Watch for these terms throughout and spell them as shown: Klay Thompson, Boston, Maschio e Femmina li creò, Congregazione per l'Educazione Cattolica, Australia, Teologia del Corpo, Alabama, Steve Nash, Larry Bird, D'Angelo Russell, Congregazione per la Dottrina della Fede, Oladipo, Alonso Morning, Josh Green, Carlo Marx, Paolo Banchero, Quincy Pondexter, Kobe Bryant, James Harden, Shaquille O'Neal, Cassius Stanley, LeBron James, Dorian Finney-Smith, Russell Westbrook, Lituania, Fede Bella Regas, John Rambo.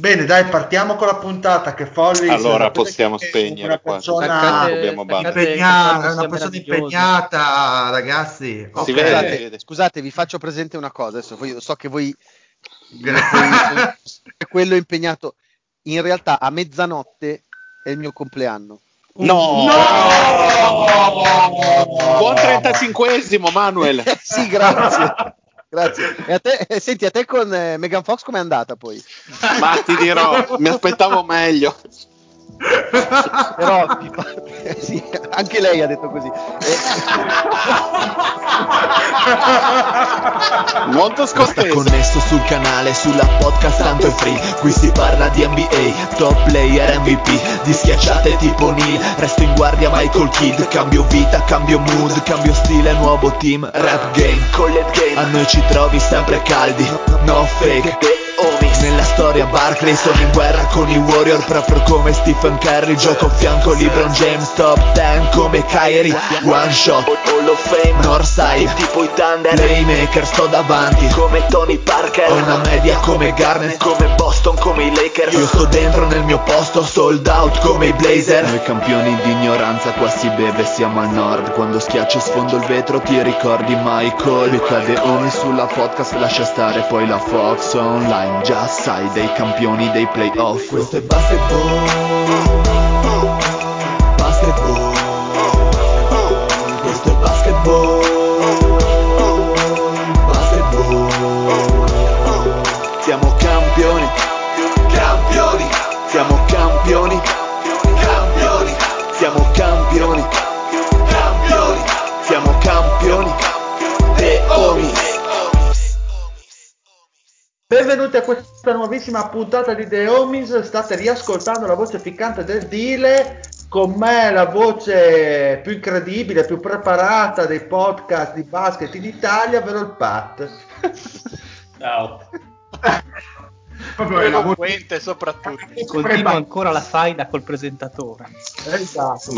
Bene, dai, partiamo con la puntata che Follis. Allora possiamo spegnere qua. È una persona impegnata, ragazzi. Okay. Scusate, vi faccio presente una cosa. Adesso io so che voi quello impegnato. In realtà a mezzanotte è il mio compleanno. No! Buon 35esimo, Manuel. Sì, grazie. Grazie. E a te, senti, a te con Megan Fox com'è andata poi? Ma ti dirò, mi aspettavo meglio. Però sì, anche lei ha detto così. Molto scontento. Sta connesso sul canale, sulla podcast, tanto è free. Qui si parla di NBA, top player, MVP, di schiacciate tipo Neal. Resto in guardia Michael Kidd. Cambio vita, cambio mood, cambio stile, nuovo team. Rap game, collab game. A noi ci trovi sempre caldi, no fake. Nella storia Barkley sono in guerra con i Warrior. Proprio come Stephen Curry, gioco a fianco LeBron James. Top 10 come Kyrie, one shot, Hall of Fame, Northside, tipo i Thunder. Playmaker, sto davanti come Tony Parker. Ho una media come Garnett, come Boston, come i Lakers. Io sto dentro nel mio posto, sold out come i Blazer. Noi campioni di ignoranza, qua si beve, siamo al nord. Quando schiaccio e sfondo il vetro ti ricordi Michael. Becca The Homies sulla podcast, lascia stare poi la Fox online. Già sai dei campioni dei playoff. Questo è basketball, basketball. Questo è basketball, basketball. Siamo campioni, campioni. Siamo campioni, campioni. Siamo campioni, campioni. Siamo campioni, The Homies. Benvenuti a questa nuovissima puntata di The Homies, state riascoltando la voce piccante del Dile, con me la voce più incredibile, più preparata dei podcast di basket in Italia, ovvero il Pat. Ciao. Eloquente soprattutto. Continua ancora la faida col presentatore. Esatto.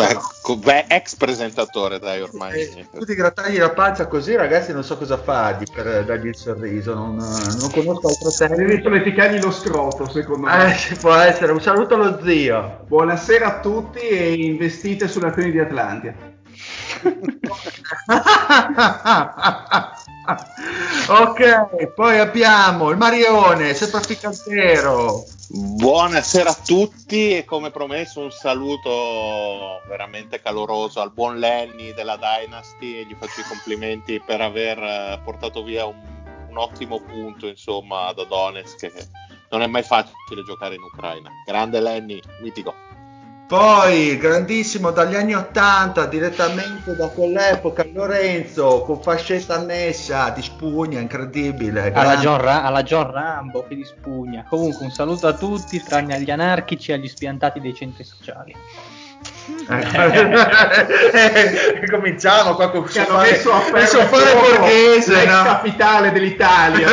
Beh, ex presentatore, dai, ormai. Tu ti grattagli la pancia così, ragazzi, non so cosa fargli per dargli il sorriso. Non conosco altro tempo. Devi soleficargli lo scroto, secondo me. Può essere. Un saluto allo zio. Buonasera a tutti e investite sulle azioni di Atlantia. Ok, poi abbiamo il Marione, sempre ficcantero. Buonasera a tutti e come promesso un saluto veramente caloroso al buon Lenny della Dynasty e gli faccio i complimenti per aver portato via un ottimo punto, insomma, ad Adonis, che non è mai facile giocare in Ucraina. Grande Lenny, mitico. Poi, grandissimo, dagli anni 80, direttamente da quell'epoca, Lorenzo, con fascetta annessa, di spugna, incredibile. Alla John Rambo, che di spugna. Comunque, un saluto a tutti, tranne agli anarchici e agli spiantati dei centri sociali. Cominciamo qua con questo fare borghese, no? Capitale dell'Italia,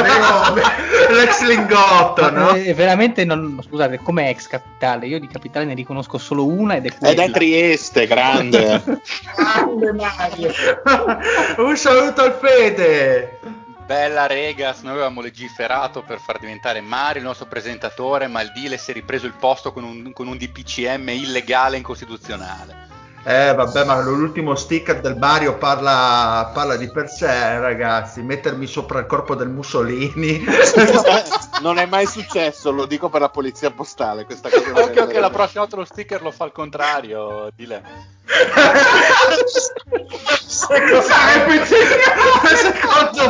l'ex lingotto, no? Veramente non, scusate, come ex capitale? Io di capitale ne riconosco solo una ed è quella. Ed è Trieste, grande. Grande Mario. Un saluto al Fede Bella Regas, noi avevamo legiferato per far diventare Mario il nostro presentatore, ma il Dile si è ripreso il posto con un DPCM illegale e incostituzionale. Vabbè, ma l'ultimo sticker del Mario parla di per sé, ragazzi. Mettermi sopra il corpo del Mussolini. Non è mai successo, lo dico per la polizia postale. Questa cosa. Occhio che la prossima volta lo sticker lo fa al contrario, Dile. Secondo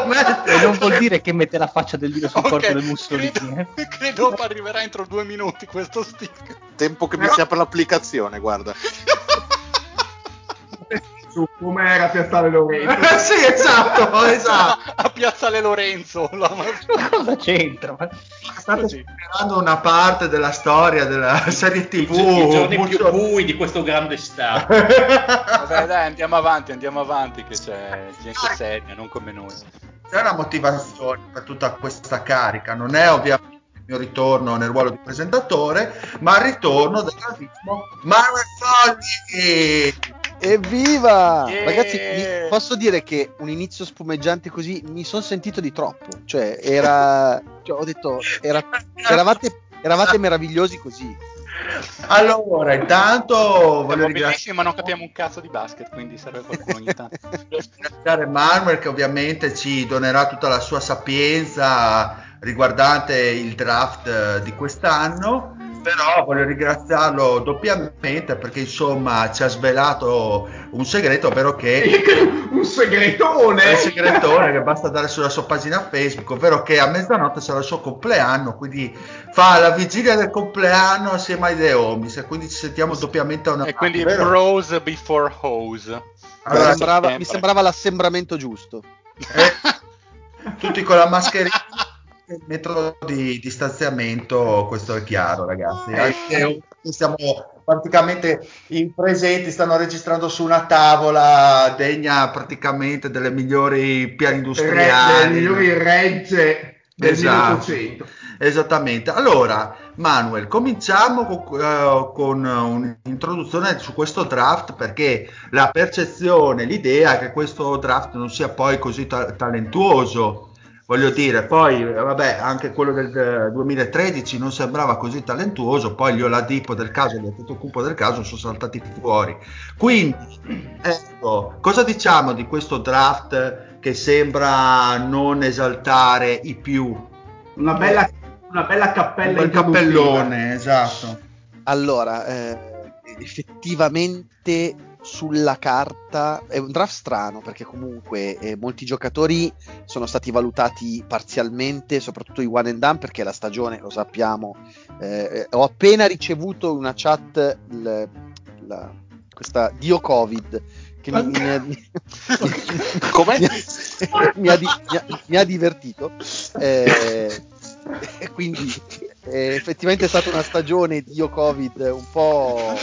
me. E non vuol dire che mette la faccia del Dile sul corpo del Mussolini. Credo arriverà entro 2 minuti questo sticker. Tempo che mi sia per l'applicazione, guarda. Su come era Piazzale Lorenzo. Sì, esatto. A Piazzale Lorenzo. Cosa c'entra? State superando una parte della storia della serie TV. I giorni più bui di questo grande stato. Vabbè, dai, andiamo avanti che c'è gente seria, non come noi. C'è una motivazione per tutta questa carica, non è ovviamente il mio ritorno nel ruolo di presentatore, ma il ritorno del grandissimo Manuel Follis. Evviva! Yeah! Ragazzi, posso dire che un inizio spumeggiante così mi sono sentito di troppo. Cioè, ho detto, eravate Eravate meravigliosi così. Allora, intanto voglio ringraziare, ma non capiamo un cazzo di basket, quindi serve qualcuno ogni tanto. Ringraziare Manuel che ovviamente ci donerà tutta la sua sapienza riguardante il draft di quest'anno, però voglio ringraziarlo doppiamente perché insomma ci ha svelato un segreto, ovvero che un segretone che basta andare sulla sua pagina Facebook, ovvero che a mezzanotte sarà il suo compleanno, quindi fa la vigilia del compleanno assieme ai The Homies e quindi ci sentiamo doppiamente a una e parte, quindi vero? Bros before hoes. Allora, mi sembrava l'assembramento giusto, tutti con la mascherina, il metro di distanziamento, questo è chiaro ragazzi, siamo praticamente in presenti, stanno registrando su una tavola degna praticamente delle migliori piani industriali, delle migliori regge del 1800. Esattamente. Allora Manuel, cominciamo con un'introduzione su questo draft, perché la percezione, l'idea è che questo draft non sia poi così talentuoso. Voglio dire, poi, vabbè, anche quello del 2013 non sembrava così talentuoso, poi gli Oladipo del caso, gli Antetokounmpo del caso sono saltati fuori. Quindi, ecco, cosa diciamo di questo draft che sembra non esaltare i più? Una bella cappella. Un cappellone, esatto. Allora, effettivamente sulla carta è un draft strano, perché comunque molti giocatori sono stati valutati parzialmente, soprattutto i one and done, perché la stagione, lo sappiamo, ho appena ricevuto una chat questa Dio Covid che mi ha divertito, quindi effettivamente è stata una stagione di Covid un po'.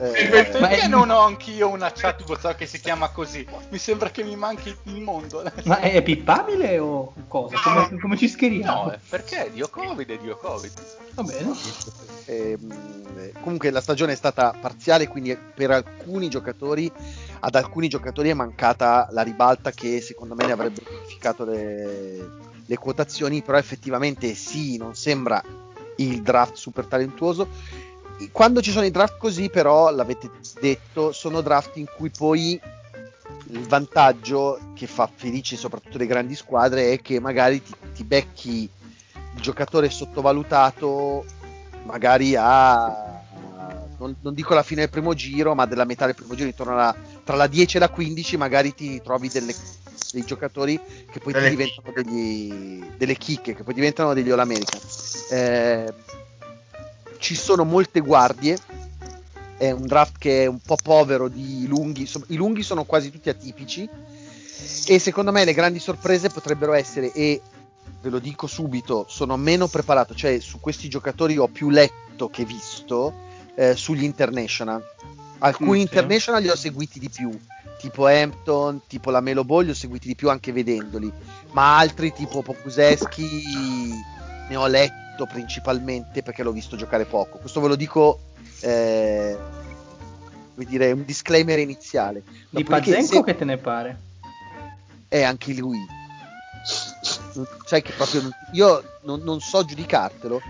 Perché non ho anch'io una chat WhatsApp che si chiama così? Mi sembra che mi manchi il mondo. Ma è pippabile o cosa? Come ci schieriamo? No, perché Dio Covid. Va bene. Comunque la stagione è stata parziale, quindi per alcuni giocatori, ad alcuni giocatori è mancata la ribalta che secondo me ne avrebbe modificato le quotazioni, però effettivamente sì, non sembra il draft super talentuoso. Quando ci sono i draft così, però, l'avete detto, sono draft in cui poi il vantaggio che fa felice soprattutto le grandi squadre è che magari ti becchi il giocatore sottovalutato, magari non dico la fine del primo giro, ma della metà del primo giro, intorno tra la 10 e la 15, magari ti trovi dei giocatori che poi ti diventano delle chicche, che poi diventano degli All American. Ci sono molte guardie, è un draft che è un po' povero di lunghi, i lunghi sono quasi tutti atipici e secondo me le grandi sorprese potrebbero essere, e ve lo dico subito, sono meno preparato, cioè su questi giocatori ho più letto che visto, sugli international, alcuni international li ho seguiti di più, tipo Hampton, tipo Lamelo Ball, li ho seguiti di più anche vedendoli, ma altri tipo Pokusevski ne ho letto principalmente perché l'ho visto giocare poco. Questo ve lo dico, come dire, un disclaimer iniziale. Di Pazenko che te ne pare? È anche lui, cioè che proprio io non so giudicartelo.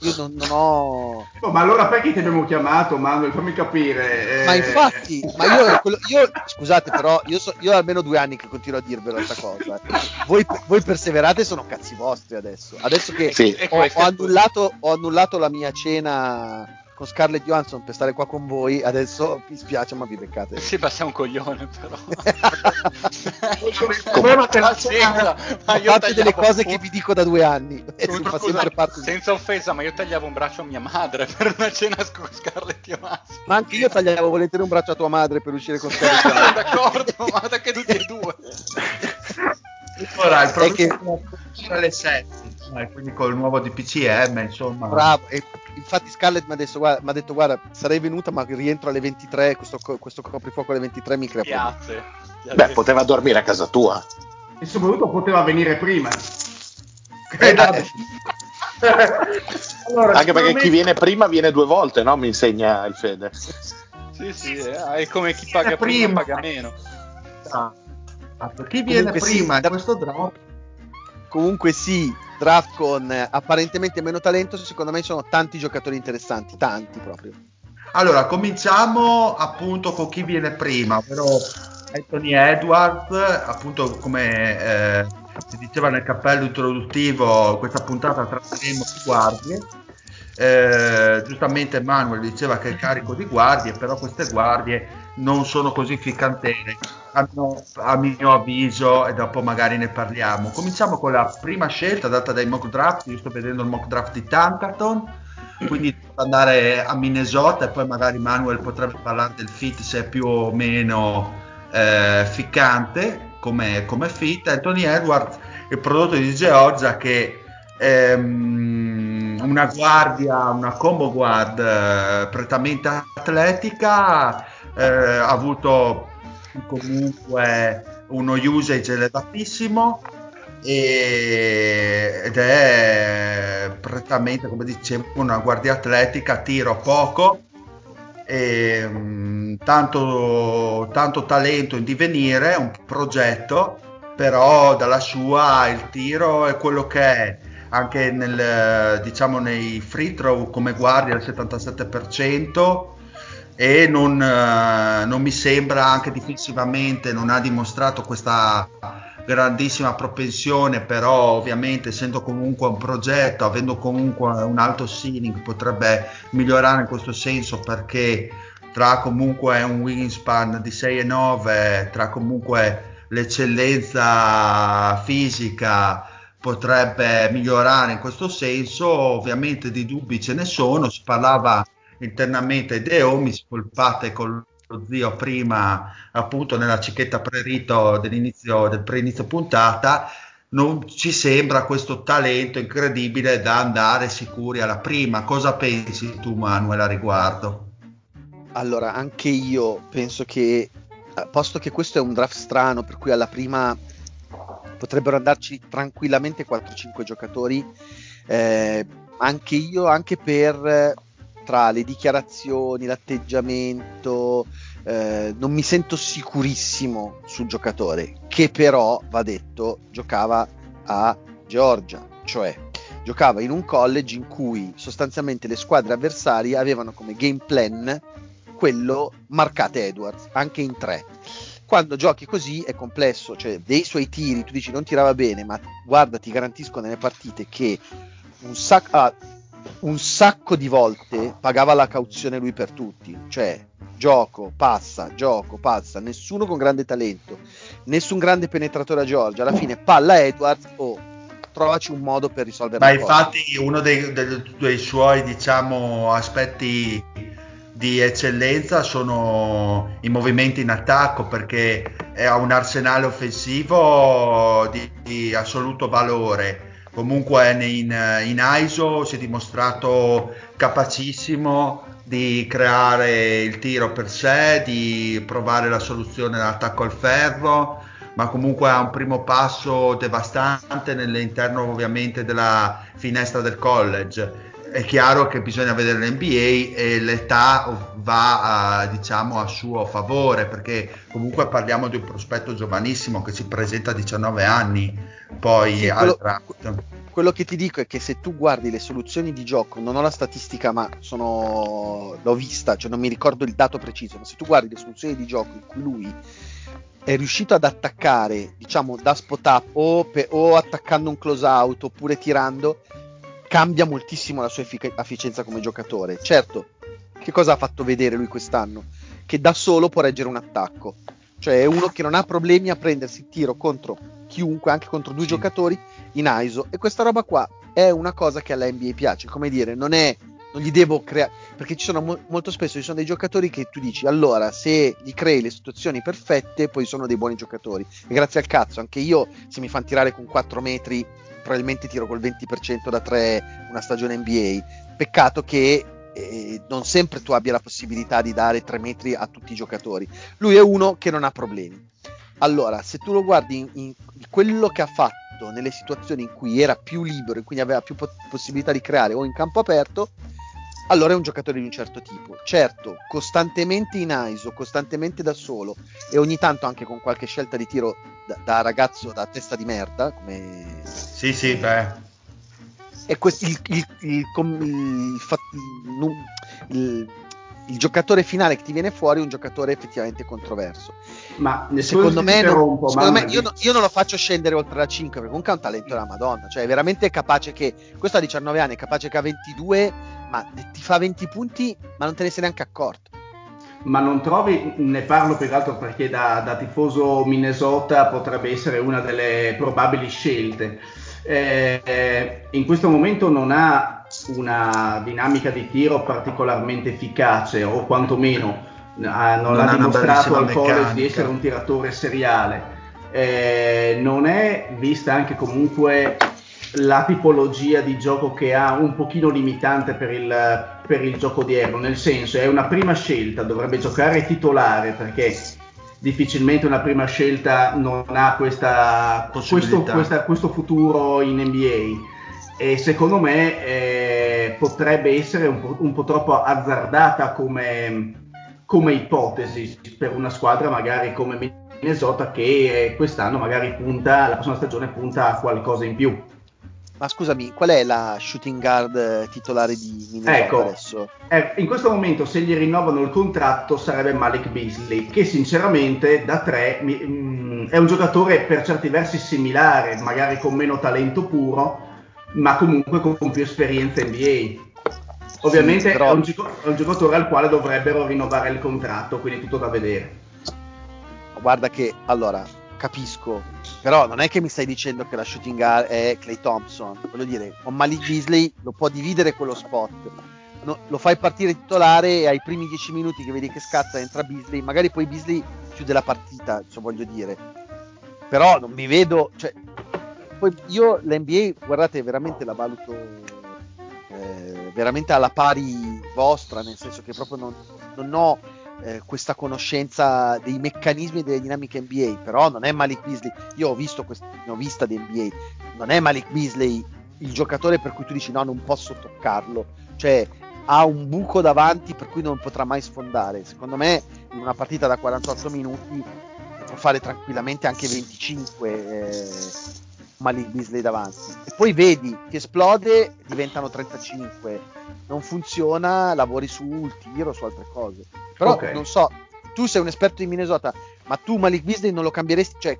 Io non ho. No, ma allora perché ti abbiamo chiamato, Manuel? Fammi capire. Ma infatti, ma io scusate, però io ho almeno 2 anni che continuo a dirvelo questa cosa. Voi perseverate, sono cazzi vostri adesso. Adesso che sì, ho annullato la mia cena con Scarlett Johansson per stare qua con voi, adesso mi spiace ma vi beccate. Sì, ma sei un coglione però. Come te la sembra? Ma io fate delle cose che vi dico da 2 anni. Fa sempre parte senza offesa, ma io tagliavo un braccio a mia madre per una cena con Scarlett Johansson. Ma anche io tagliavo volentieri un braccio a tua madre per uscire con Scarlett Johansson. D'accordo, ma anche tutti e due. Ora il problema è che alle 7, quindi col nuovo DPCM, insomma. Bravo, e infatti Scarlett mi ha detto guarda, sarei venuta ma rientro alle 23, questo coprifuoco alle 23 mi crea. Grazie. Beh, poteva dormire a casa tua. E soprattutto poteva venire prima. Allora, anche perché chi viene prima viene 2 volte, no? Mi insegna il Fede. Sì, è come chi paga prima paga meno. Ah, chi viene prima in questo draft? Comunque sì, draft con apparentemente meno talento, secondo me sono tanti giocatori interessanti, tanti proprio. Allora, cominciamo appunto con chi viene prima, però Anthony Edwards, appunto come si diceva nel cappello introduttivo, questa puntata tratteremo di guardie. Giustamente Manuel diceva che è carico di guardie, però queste guardie non sono così ficcantene a mio avviso, e dopo magari ne parliamo. Cominciamo con la prima scelta data dai mock draft. Io sto vedendo il mock draft di Tankathon, quindi andare a Minnesota, e poi magari Manuel potrebbe parlare del fit, se è più o meno ficcante come fit. Anthony Edwards, il prodotto di Georgia, che una guardia, una combo guard prettamente atletica, ha avuto comunque uno usage elevatissimo ed è prettamente, come dicevo, una guardia atletica, tiro poco, tanto talento in divenire, un progetto, però dalla sua il tiro è quello che è. Anche nei free throw come guardia al 77%, e non mi sembra, anche difensivamente non ha dimostrato questa grandissima propensione, però ovviamente essendo comunque un progetto, avendo comunque un alto ceiling, potrebbe migliorare in questo senso, perché tra comunque un wingspan di 6,9, tra comunque l'eccellenza fisica, potrebbe migliorare in questo senso. Ovviamente di dubbi ce ne sono, si parlava internamente dei Homies, colpate con lo zio prima, appunto nella cicchetta prerito del preinizio puntata. Non ci sembra questo talento incredibile da andare sicuri alla prima. Cosa pensi tu, Manuel, a riguardo? Allora, anche io penso che, posto che questo è un draft strano, per cui alla prima potrebbero andarci tranquillamente 4-5 giocatori, anche io, anche per tra le dichiarazioni, l'atteggiamento, non mi sento sicurissimo sul giocatore, che però, va detto, giocava a Georgia, cioè giocava in un college in cui sostanzialmente le squadre avversarie avevano come game plan quello marcate Edwards, anche in tre. Quando giochi così è complesso, cioè dei suoi tiri, tu dici non tirava bene, ma guarda, ti garantisco nelle partite che un sacco di volte pagava la cauzione lui per tutti, cioè gioco, passa, nessuno con grande talento, nessun grande penetratore a Georgia, alla fine palla Edwards trovaci un modo per risolvere la cosa. Ma infatti uno dei suoi, diciamo, aspetti di eccellenza sono i movimenti in attacco, perché ha un arsenale offensivo di assoluto valore. Comunque in ISO si è dimostrato capacissimo di creare il tiro per sé, di provare la soluzione all'attacco al ferro, ma comunque ha un primo passo devastante nell'interno ovviamente della finestra del college. È chiaro che bisogna vedere l'NBA e l'età va a suo favore, perché comunque parliamo di un prospetto giovanissimo che si presenta a 19 anni. Poi sì, quello che ti dico è che se tu guardi le soluzioni di gioco, non ho la statistica ma l'ho vista, cioè non mi ricordo il dato preciso, ma se tu guardi le soluzioni di gioco in cui lui è riuscito ad attaccare, diciamo, da spot up o attaccando un close out oppure tirando, cambia moltissimo la sua efficienza come giocatore. Certo, che cosa ha fatto vedere lui quest'anno? Che da solo può reggere un attacco, cioè è uno che non ha problemi a prendersi il tiro contro chiunque, anche contro due giocatori in ISO, e questa roba qua è una cosa che alla NBA piace, come dire, non gli devo creare, perché ci sono molto spesso ci sono dei giocatori che tu dici, allora se gli crei le situazioni perfette poi sono dei buoni giocatori, e grazie al cazzo anche io, se mi fanno tirare con 4 metri probabilmente tiro col 20% da 3 una stagione NBA. Peccato che non sempre tu abbia la possibilità di dare 3 metri a tutti i giocatori. Lui è uno che non ha problemi. Allora, se tu lo guardi in quello che ha fatto nelle situazioni in cui era più libero e quindi aveva più possibilità di creare o in campo aperto, allora è un giocatore di un certo tipo. Certo, costantemente in ISO, costantemente da solo, e ogni tanto anche con qualche scelta di tiro da ragazzo, da testa di merda, come... Sì, beh. è questo il giocatore finale che ti viene fuori è un giocatore effettivamente controverso. Ma secondo me, io non lo faccio scendere oltre la 5, perché comunque ha un talento della Madonna, cioè è veramente capace, che questo ha 19 anni, è capace che ha 22, ma ti fa 20 punti ma non te ne sei neanche accorto. Ma non trovi, ne parlo peraltro perché da tifoso Minnesota potrebbe essere una delle probabili scelte, in questo momento non ha una dinamica di tiro particolarmente efficace, o quantomeno non ha dimostrato al college di essere un tiratore seriale, non è vista anche comunque la tipologia di gioco che ha, un pochino limitante per il gioco odierno, nel senso è una prima scelta, dovrebbe giocare titolare, perché difficilmente una prima scelta non ha questo futuro in NBA, e secondo me potrebbe essere un po' troppo azzardata come ipotesi per una squadra magari come Minnesota, che quest'anno magari la prossima stagione punta a qualcosa in più. Ma scusami, qual è la shooting guard titolare di Minnesota adesso? In questo momento, se gli rinnovano il contratto, sarebbe Malik Beasley, che sinceramente da 3 è un giocatore per certi versi similare, magari con meno talento puro, ma comunque con più esperienza NBA. Ovviamente sì, è un giocatore al quale dovrebbero rinnovare il contratto, quindi tutto da vedere. Guarda che, allora, capisco, però non è che mi stai dicendo che la shooting guard è Klay Thompson, voglio dire, con Malik Beasley lo può dividere quello spot, no, lo fai partire titolare e ai primi 10 minuti che vedi che scatta entra Beasley, magari poi Beasley chiude la partita, voglio dire, però non mi vedo, poi io l'NBA, guardate, veramente la valuto veramente alla pari vostra, nel senso che proprio non ho questa conoscenza dei meccanismi e delle dinamiche NBA, però non è Malik Beasley, io ne ho vista di NBA, non è Malik Beasley il giocatore per cui tu dici no, non posso toccarlo, ha un buco davanti per cui non potrà mai sfondare. Secondo me in una partita da 48 minuti può fare tranquillamente anche 25 Malik Beasley davanti, e poi vedi che esplode, diventano 35, non funziona, lavori sul tiro, su altre cose. Però non so, tu sei un esperto di Minnesota, ma tu Malik Beasley non lo cambieresti?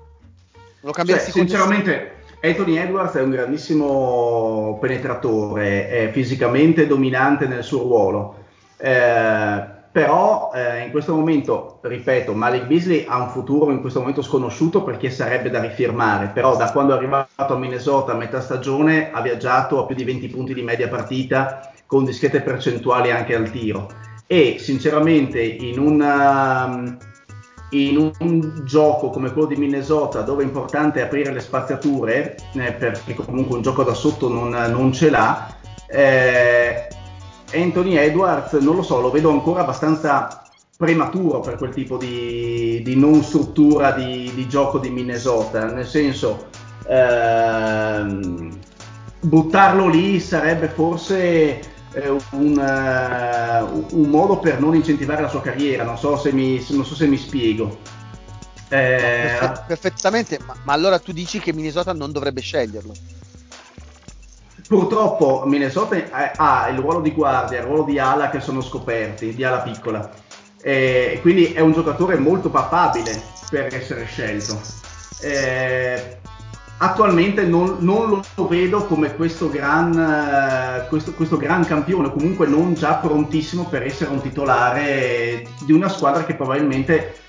Sinceramente Anthony Edwards è un grandissimo penetratore, è fisicamente dominante nel suo ruolo, però in questo momento, ripeto, Malik Beasley ha un futuro in questo momento sconosciuto, perché sarebbe da rifirmare, però da quando è arrivato a Minnesota a metà stagione ha viaggiato a più di 20 punti di media partita, con discrete percentuali anche al tiro, e sinceramente in un gioco come quello di Minnesota, dove è importante aprire le spaziature, perché comunque un gioco da sotto non ce l'ha, Anthony Edwards non lo so, lo vedo ancora abbastanza prematuro per quel tipo di non struttura di gioco di Minnesota, nel senso buttarlo lì sarebbe forse un modo per non incentivare la sua carriera, non so se mi spiego. Perfettamente, ma allora tu dici che Minnesota non dovrebbe sceglierlo? Purtroppo Minnesota ha il ruolo di guardia, il ruolo di ala che sono scoperti, di ala piccola, quindi è un giocatore molto papabile per essere scelto. Attualmente non lo vedo come questo gran campione, comunque non già prontissimo per essere un titolare di una squadra che probabilmente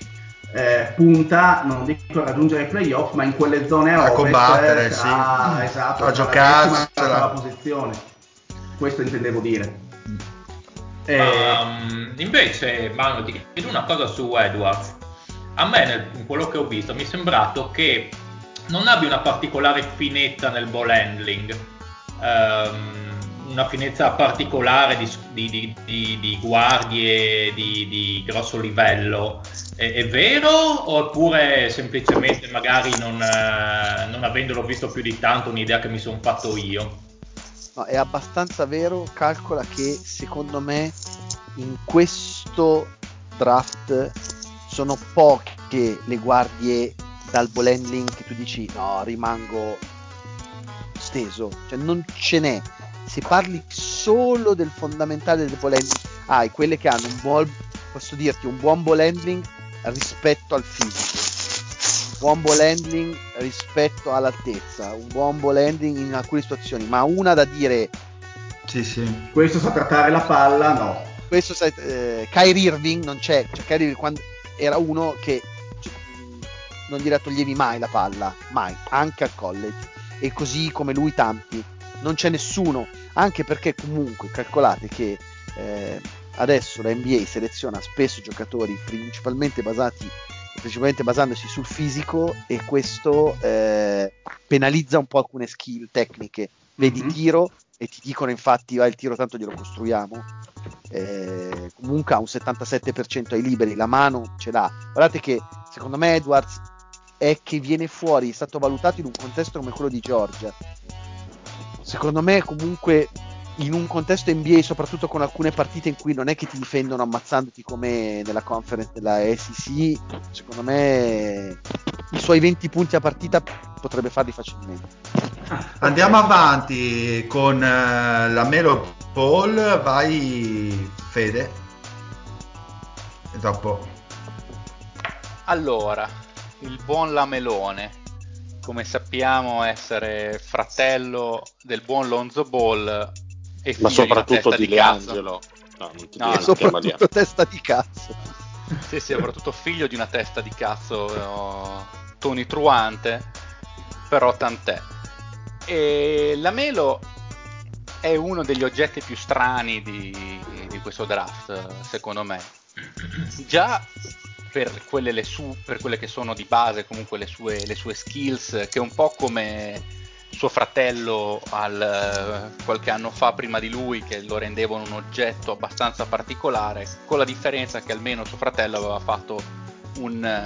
punta, non dico a raggiungere i playoff, ma in quelle zone a combattere, sì, esatto, a giocarsela, la posizione, questo intendevo dire. Invece Manu, ti chiedo una cosa su Edwards. A me in quello che ho visto mi è sembrato che non abbia una particolare finezza nel ball handling, una finezza particolare di guardie di grosso livello. È vero, oppure semplicemente magari non avendolo visto più di tanto, un'idea che mi sono fatto io? No, è abbastanza vero. Calcola che secondo me in questo draft sono poche le guardie dal ball handling che tu dici no, rimango steso, cioè non ce n'è. Se parli solo del fondamentale del ball handling, hai quelle che hanno un ball, posso dirti, un buon ball handling rispetto al fisico, un buon ball handling rispetto all'altezza, un buon ball handling in alcune situazioni, ma una da dire sì sì, questo sa trattare la palla, no, questo sa, Kyrie Irving non c'è, cioè Kyrie quando era uno che non gliela toglievi mai la palla, mai, anche al college, e così come lui tanti, non c'è nessuno, anche perché comunque calcolate che adesso la NBA seleziona spesso giocatori principalmente basandosi sul fisico, e questo penalizza un po' alcune skill tecniche, vedi tiro e ti dicono infatti il tiro tanto glielo costruiamo, comunque ha un 77% ai liberi, la mano ce l'ha, guardate che secondo me Edwards è che viene fuori, è stato valutato in un contesto come quello di Georgia, secondo me comunque in un contesto NBA, soprattutto con alcune partite in cui non è che ti difendono ammazzandoti come nella conference della SEC, secondo me i suoi 20 punti a partita potrebbe farli facilmente. Andiamo avanti con Lamelo Ball, vai Fede e dopo. Allora, il buon Lamelone, come sappiamo essere fratello del buon Lonzo Ball, e ma soprattutto di Leangelo, no, no, e soprattutto testa di cazzo, sì sì, soprattutto figlio di una testa di cazzo tonitruante, però tant'è. E Lamelo è uno degli oggetti più strani di questo draft, secondo me, già per quelle che sono di base comunque le sue skills, che è un po' come suo fratello qualche anno fa prima di lui, che lo rendevano un oggetto abbastanza particolare, con la differenza che almeno suo fratello aveva fatto una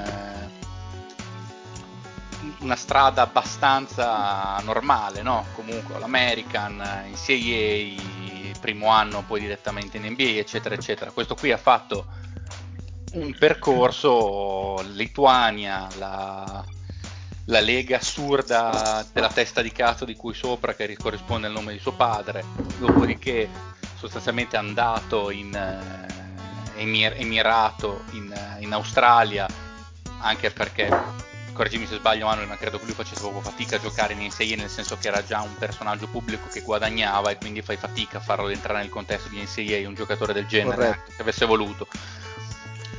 strada abbastanza normale, no? Comunque l'American, NCAA, primo anno, poi direttamente in NBA, eccetera eccetera. Questo qui ha fatto un percorso Lituania, la lega assurda della testa di cazzo di cui sopra, che corrisponde al nome di suo padre, dopodiché sostanzialmente è andato emirato in Australia, anche perché, correggimi se sbaglio Manuel, ma credo che lui facesse proprio fatica a giocare in NCAA, nel senso che era già un personaggio pubblico che guadagnava, e quindi fai fatica a farlo entrare nel contesto di NCAA un giocatore del genere. Corretto. Se avesse voluto.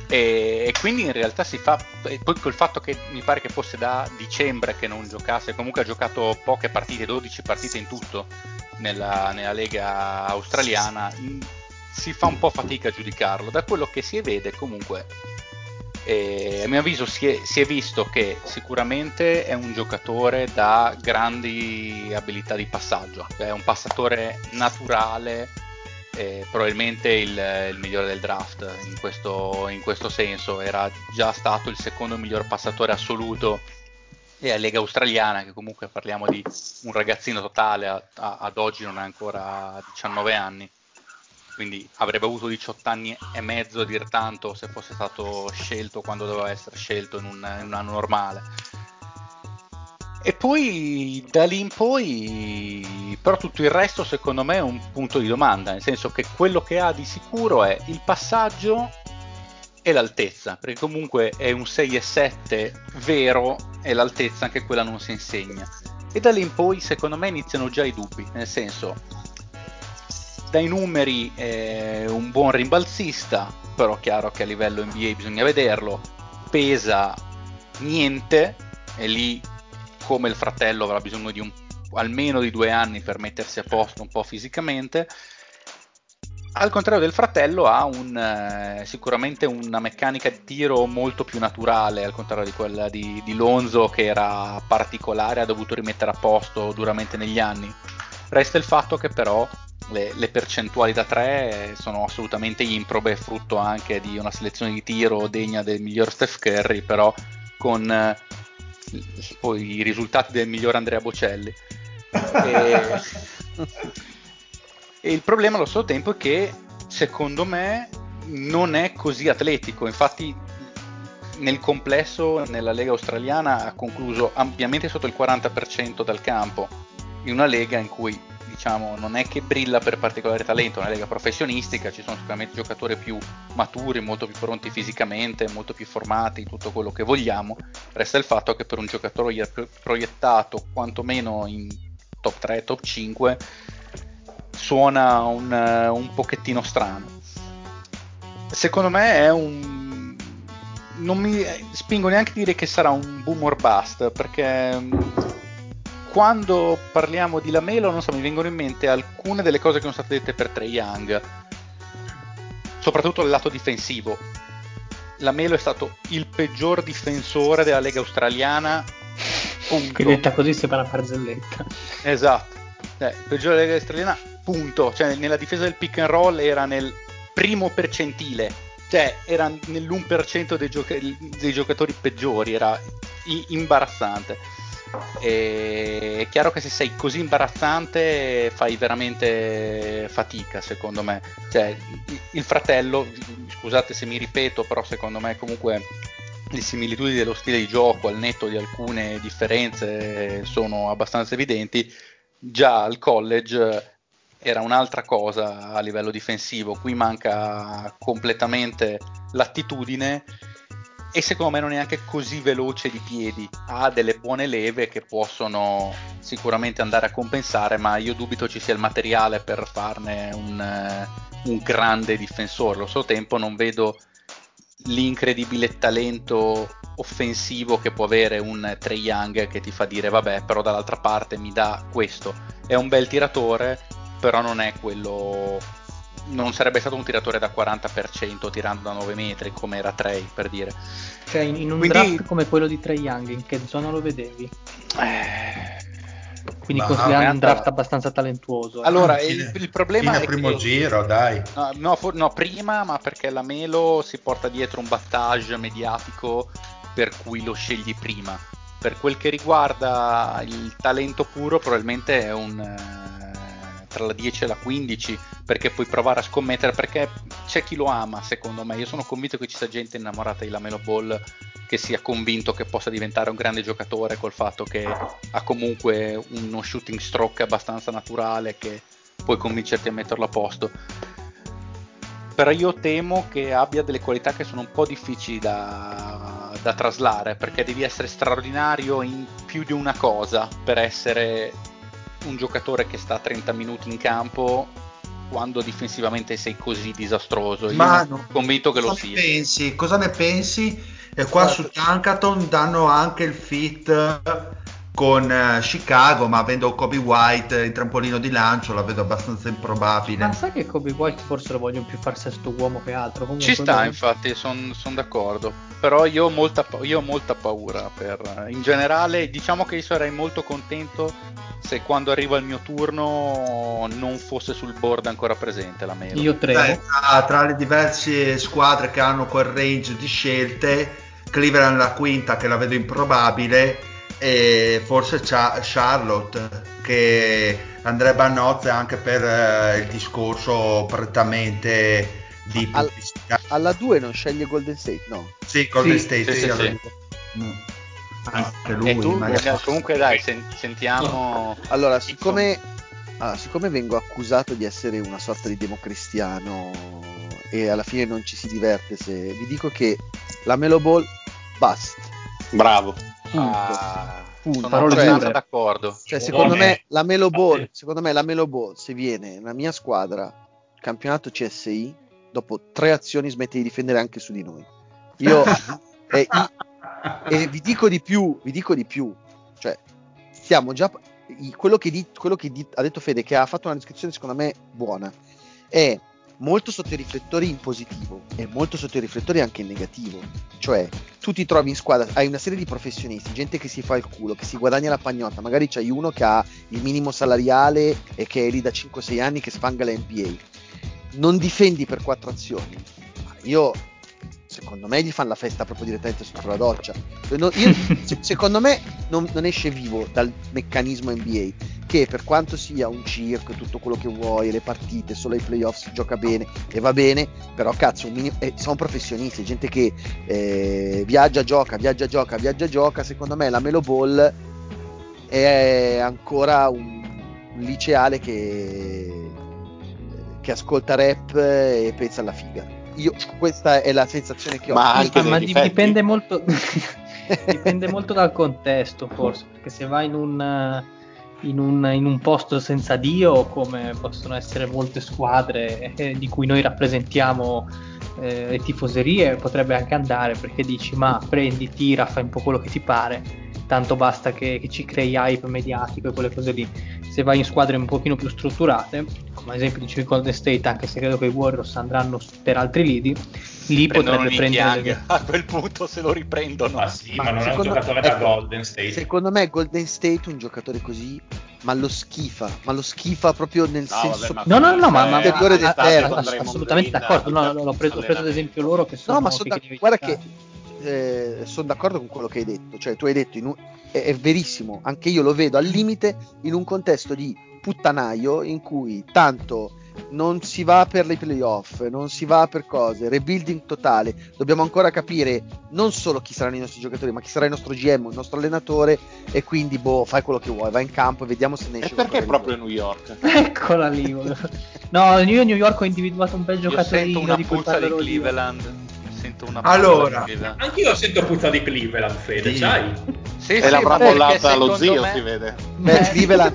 E quindi in realtà si fa, e poi col fatto che mi pare che fosse da dicembre che non giocasse, comunque ha giocato poche partite, 12 partite in tutto nella lega australiana, si fa un po' fatica a giudicarlo. Da quello che si vede comunque, a mio avviso si è visto che sicuramente è un giocatore da grandi abilità di passaggio, è un passatore naturale, probabilmente il migliore del draft in questo senso, era già stato il secondo miglior passatore assoluto della Lega Australiana, che comunque parliamo di un ragazzino totale, ad oggi non ha ancora 19 anni, quindi avrebbe avuto 18 anni e mezzo a dir tanto se fosse stato scelto quando doveva essere scelto in un anno normale. E poi da lì in poi però tutto il resto secondo me è un punto di domanda, nel senso che quello che ha di sicuro è il passaggio e l'altezza, perché comunque è un 6'7" vero, e l'altezza anche quella non si insegna, e da lì in poi secondo me iniziano già i dubbi, nel senso dai numeri è un buon rimbalzista, però chiaro che a livello NBA bisogna vederlo, pesa niente, e lì come il fratello avrà bisogno di almeno di 2 anni per mettersi a posto un po' fisicamente. Al contrario del fratello ha sicuramente una meccanica di tiro molto più naturale, al contrario di quella di Lonzo, che era particolare, ha dovuto rimettere a posto duramente negli anni. Resta il fatto che però le percentuali da 3 sono assolutamente improbe, frutto anche di una selezione di tiro degna del miglior Steph Curry, però con poi i risultati del miglior Andrea Bocelli e il problema allo stesso tempo è che secondo me non è così atletico, infatti nel complesso nella Lega Australiana ha concluso ampiamente sotto il 40% dal campo, in una lega in cui, diciamo, non è che brilla per particolare talento, è una lega professionistica, ci sono sicuramente giocatori più maturi, molto più pronti fisicamente, molto più formati, tutto quello che vogliamo. Resta il fatto che per un giocatore proiettato quantomeno in top 3, top 5 suona un pochettino strano. Secondo me è un... non mi spingo neanche a dire che sarà un boom or bust, perché... quando parliamo di Lamelo, non so, mi vengono in mente alcune delle cose che sono state dette per Trey Young, soprattutto al lato difensivo. Lamelo è stato il peggior difensore della Lega australiana. Che detta così sembra una barzelletta. Esatto, il peggiore della Lega australiana, punto. Cioè, nella difesa del pick and roll era nel primo percentile, cioè era nell'1% dei giocatori peggiori, era imbarazzante. È chiaro che se sei così imbarazzante fai veramente fatica, secondo me. Cioè, il fratello, scusate se mi ripeto, però secondo me comunque le similitudini dello stile di gioco, al netto di alcune differenze, sono abbastanza evidenti. Già al college era un'altra cosa a livello difensivo, qui manca completamente l'attitudine. E secondo me non è neanche così veloce di piedi, ha delle buone leve che possono sicuramente andare a compensare, ma io dubito ci sia il materiale per farne un grande difensore. Allo stesso tempo non vedo l'incredibile talento offensivo che può avere un Trey Young, che ti fa dire vabbè, però dall'altra parte mi dà questo. È un bel tiratore, però non è quello... non sarebbe stato un tiratore da 40% tirando da 9 metri come era Trey, per dire. Cioè in un draft come quello di Trey Young, in che zona lo vedevi? Quindi considerando un draft abbastanza talentuoso. Allora il problema è primo che... giro, dai. No, prima, ma perché Lamelo si porta dietro un battage mediatico per cui lo scegli prima. Per quel che riguarda il talento puro, probabilmente è un... tra la 10 e la 15, perché puoi provare a scommettere, perché c'è chi lo ama, secondo me. Io sono convinto che ci sia gente innamorata di Lamelo Ball, che sia convinto che possa diventare un grande giocatore col fatto che ha comunque uno shooting stroke abbastanza naturale, che puoi convincerti a metterlo a posto. Però io temo che abbia delle qualità che sono un po' difficili da traslare, perché devi essere straordinario in più di una cosa per essere... un giocatore che sta 30 minuti in campo quando difensivamente sei così disastroso. Io sono convinto che lo sia. Cosa ne pensi? E qua su Tankathon danno anche il fit con Chicago, ma avendo Kobe White il trampolino di lancio la vedo abbastanza improbabile. Ma sai che Kobe White forse lo vogliono più far sesto uomo che altro? Comunque ci sta, infatti son d'accordo, però io ho molta paura in generale. Diciamo che io sarei molto contento se quando arriva il mio turno non fosse sul board ancora presente Lamelo. Io tremo. Tra le diverse squadre che hanno quel range di scelte, Cleveland la quinta, che la vedo improbabile, e forse Charlotte, che andrebbe a nozze anche per il discorso prettamente di pubblicità. Alla 2 non sceglie Golden State, no? Sì, Golden State. Sì. Anche lui, e tu, comunque dai, sentiamo. Allora, siccome vengo accusato di essere una sorta di democristiano e alla fine non ci si diverte, se vi dico che Lamelo Ball basta. Bravo. Punto. Sono abbastanza d'accordo. Cioè, secondo me Lamelo Ball, se viene nella mia squadra campionato CSI, dopo 3 azioni smette di difendere anche su di noi. Io vi dico di più. Cioè, stiamo già quello che ha detto Fede, che ha fatto una descrizione secondo me buona, è molto sotto i riflettori in positivo e molto sotto i riflettori anche in negativo. Cioè, tu ti trovi in squadra, hai una serie di professionisti, gente che si fa il culo, che si guadagna la pagnotta, magari c'hai uno che ha il minimo salariale e che è lì da 5-6 anni che sfanga la NBA, non difendi per 4 azioni. Io, secondo me, gli fanno la festa proprio direttamente sotto la doccia. Io, secondo me non esce vivo dal meccanismo NBA, che per quanto sia un circo, tutto quello che vuoi, le partite, solo ai playoff si gioca bene e va bene, però cazzo, sono professionisti, gente che viaggia, gioca. Secondo me Lamelo Ball è ancora un un liceale che ascolta rap e pensa alla figa. Io, questa è la sensazione che ho. Ma, anche ma dipende molto dipende molto dal contesto, forse, perché se vai in un posto senza Dio, come possono essere molte squadre di cui noi rappresentiamo le tifoserie, potrebbe anche andare, perché dici ma prendi, tira, fai un po' quello che ti pare, tanto basta che ci crei hype mediatico e quelle cose lì. Se vai in squadre un pochino più strutturate, come ad esempio dicevi Golden State, anche se credo che i Warriors andranno per altri lidi, lì potrebbe prendere a quel punto, se lo riprendono. Ma sì, ma non è un giocatore da Golden State. Secondo me Golden State un giocatore così ma lo schifa proprio nel senso. Vabbè, no, ma assolutamente d'accordo. No, l'ho preso ad esempio loro che sono. No, ma guarda che sono d'accordo con quello che hai detto, cioè tu hai detto è verissimo, anche io lo vedo al limite in un contesto di puttanaio in cui tanto non si va per le playoff, non si va per cose, rebuilding totale, dobbiamo ancora capire non solo chi saranno i nostri giocatori, ma chi sarà il nostro GM, il nostro allenatore, e quindi fai quello che vuoi, vai in campo e vediamo se ne esce. E perché proprio New York? Eccola lì. No, io New York ho individuato un bel giocatore di puzza di Cleveland. Allora, anche io sento puzza di Cleveland, Fede, sì. Sai? Sì, e l'avrà mollata allo zio, si vede. Beh,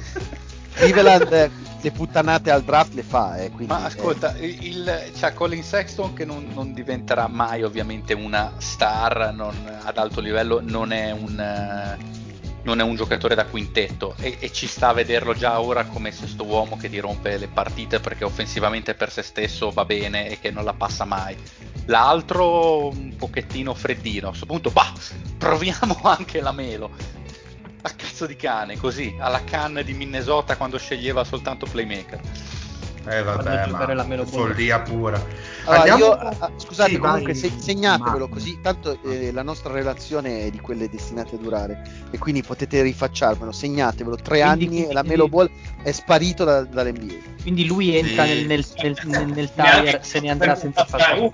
Cleveland le puttanate al draft le fa, quindi, ma ascolta, c'è Colin Sexton che non diventerà mai ovviamente una star ad alto livello, non è un giocatore da quintetto, e ci sta a vederlo già ora come sesto uomo che ti rompe le partite, perché offensivamente per se stesso va bene e che non la passa mai. L'altro un pochettino freddino, a questo punto proviamo anche Lamelo a cazzo di cane, così alla canna di Minnesota quando sceglieva soltanto playmaker. Vabbè, ma follia pura. Allora, scusate, sì, comunque segnatevelo così, tanto la nostra relazione è di quelle destinate a durare e quindi potete rifacciarvelo, segnatevelo. 3 anni e Lamelo Ball è sparito dall'NBA, quindi lui entra nel tire, se ne andrà senza fare.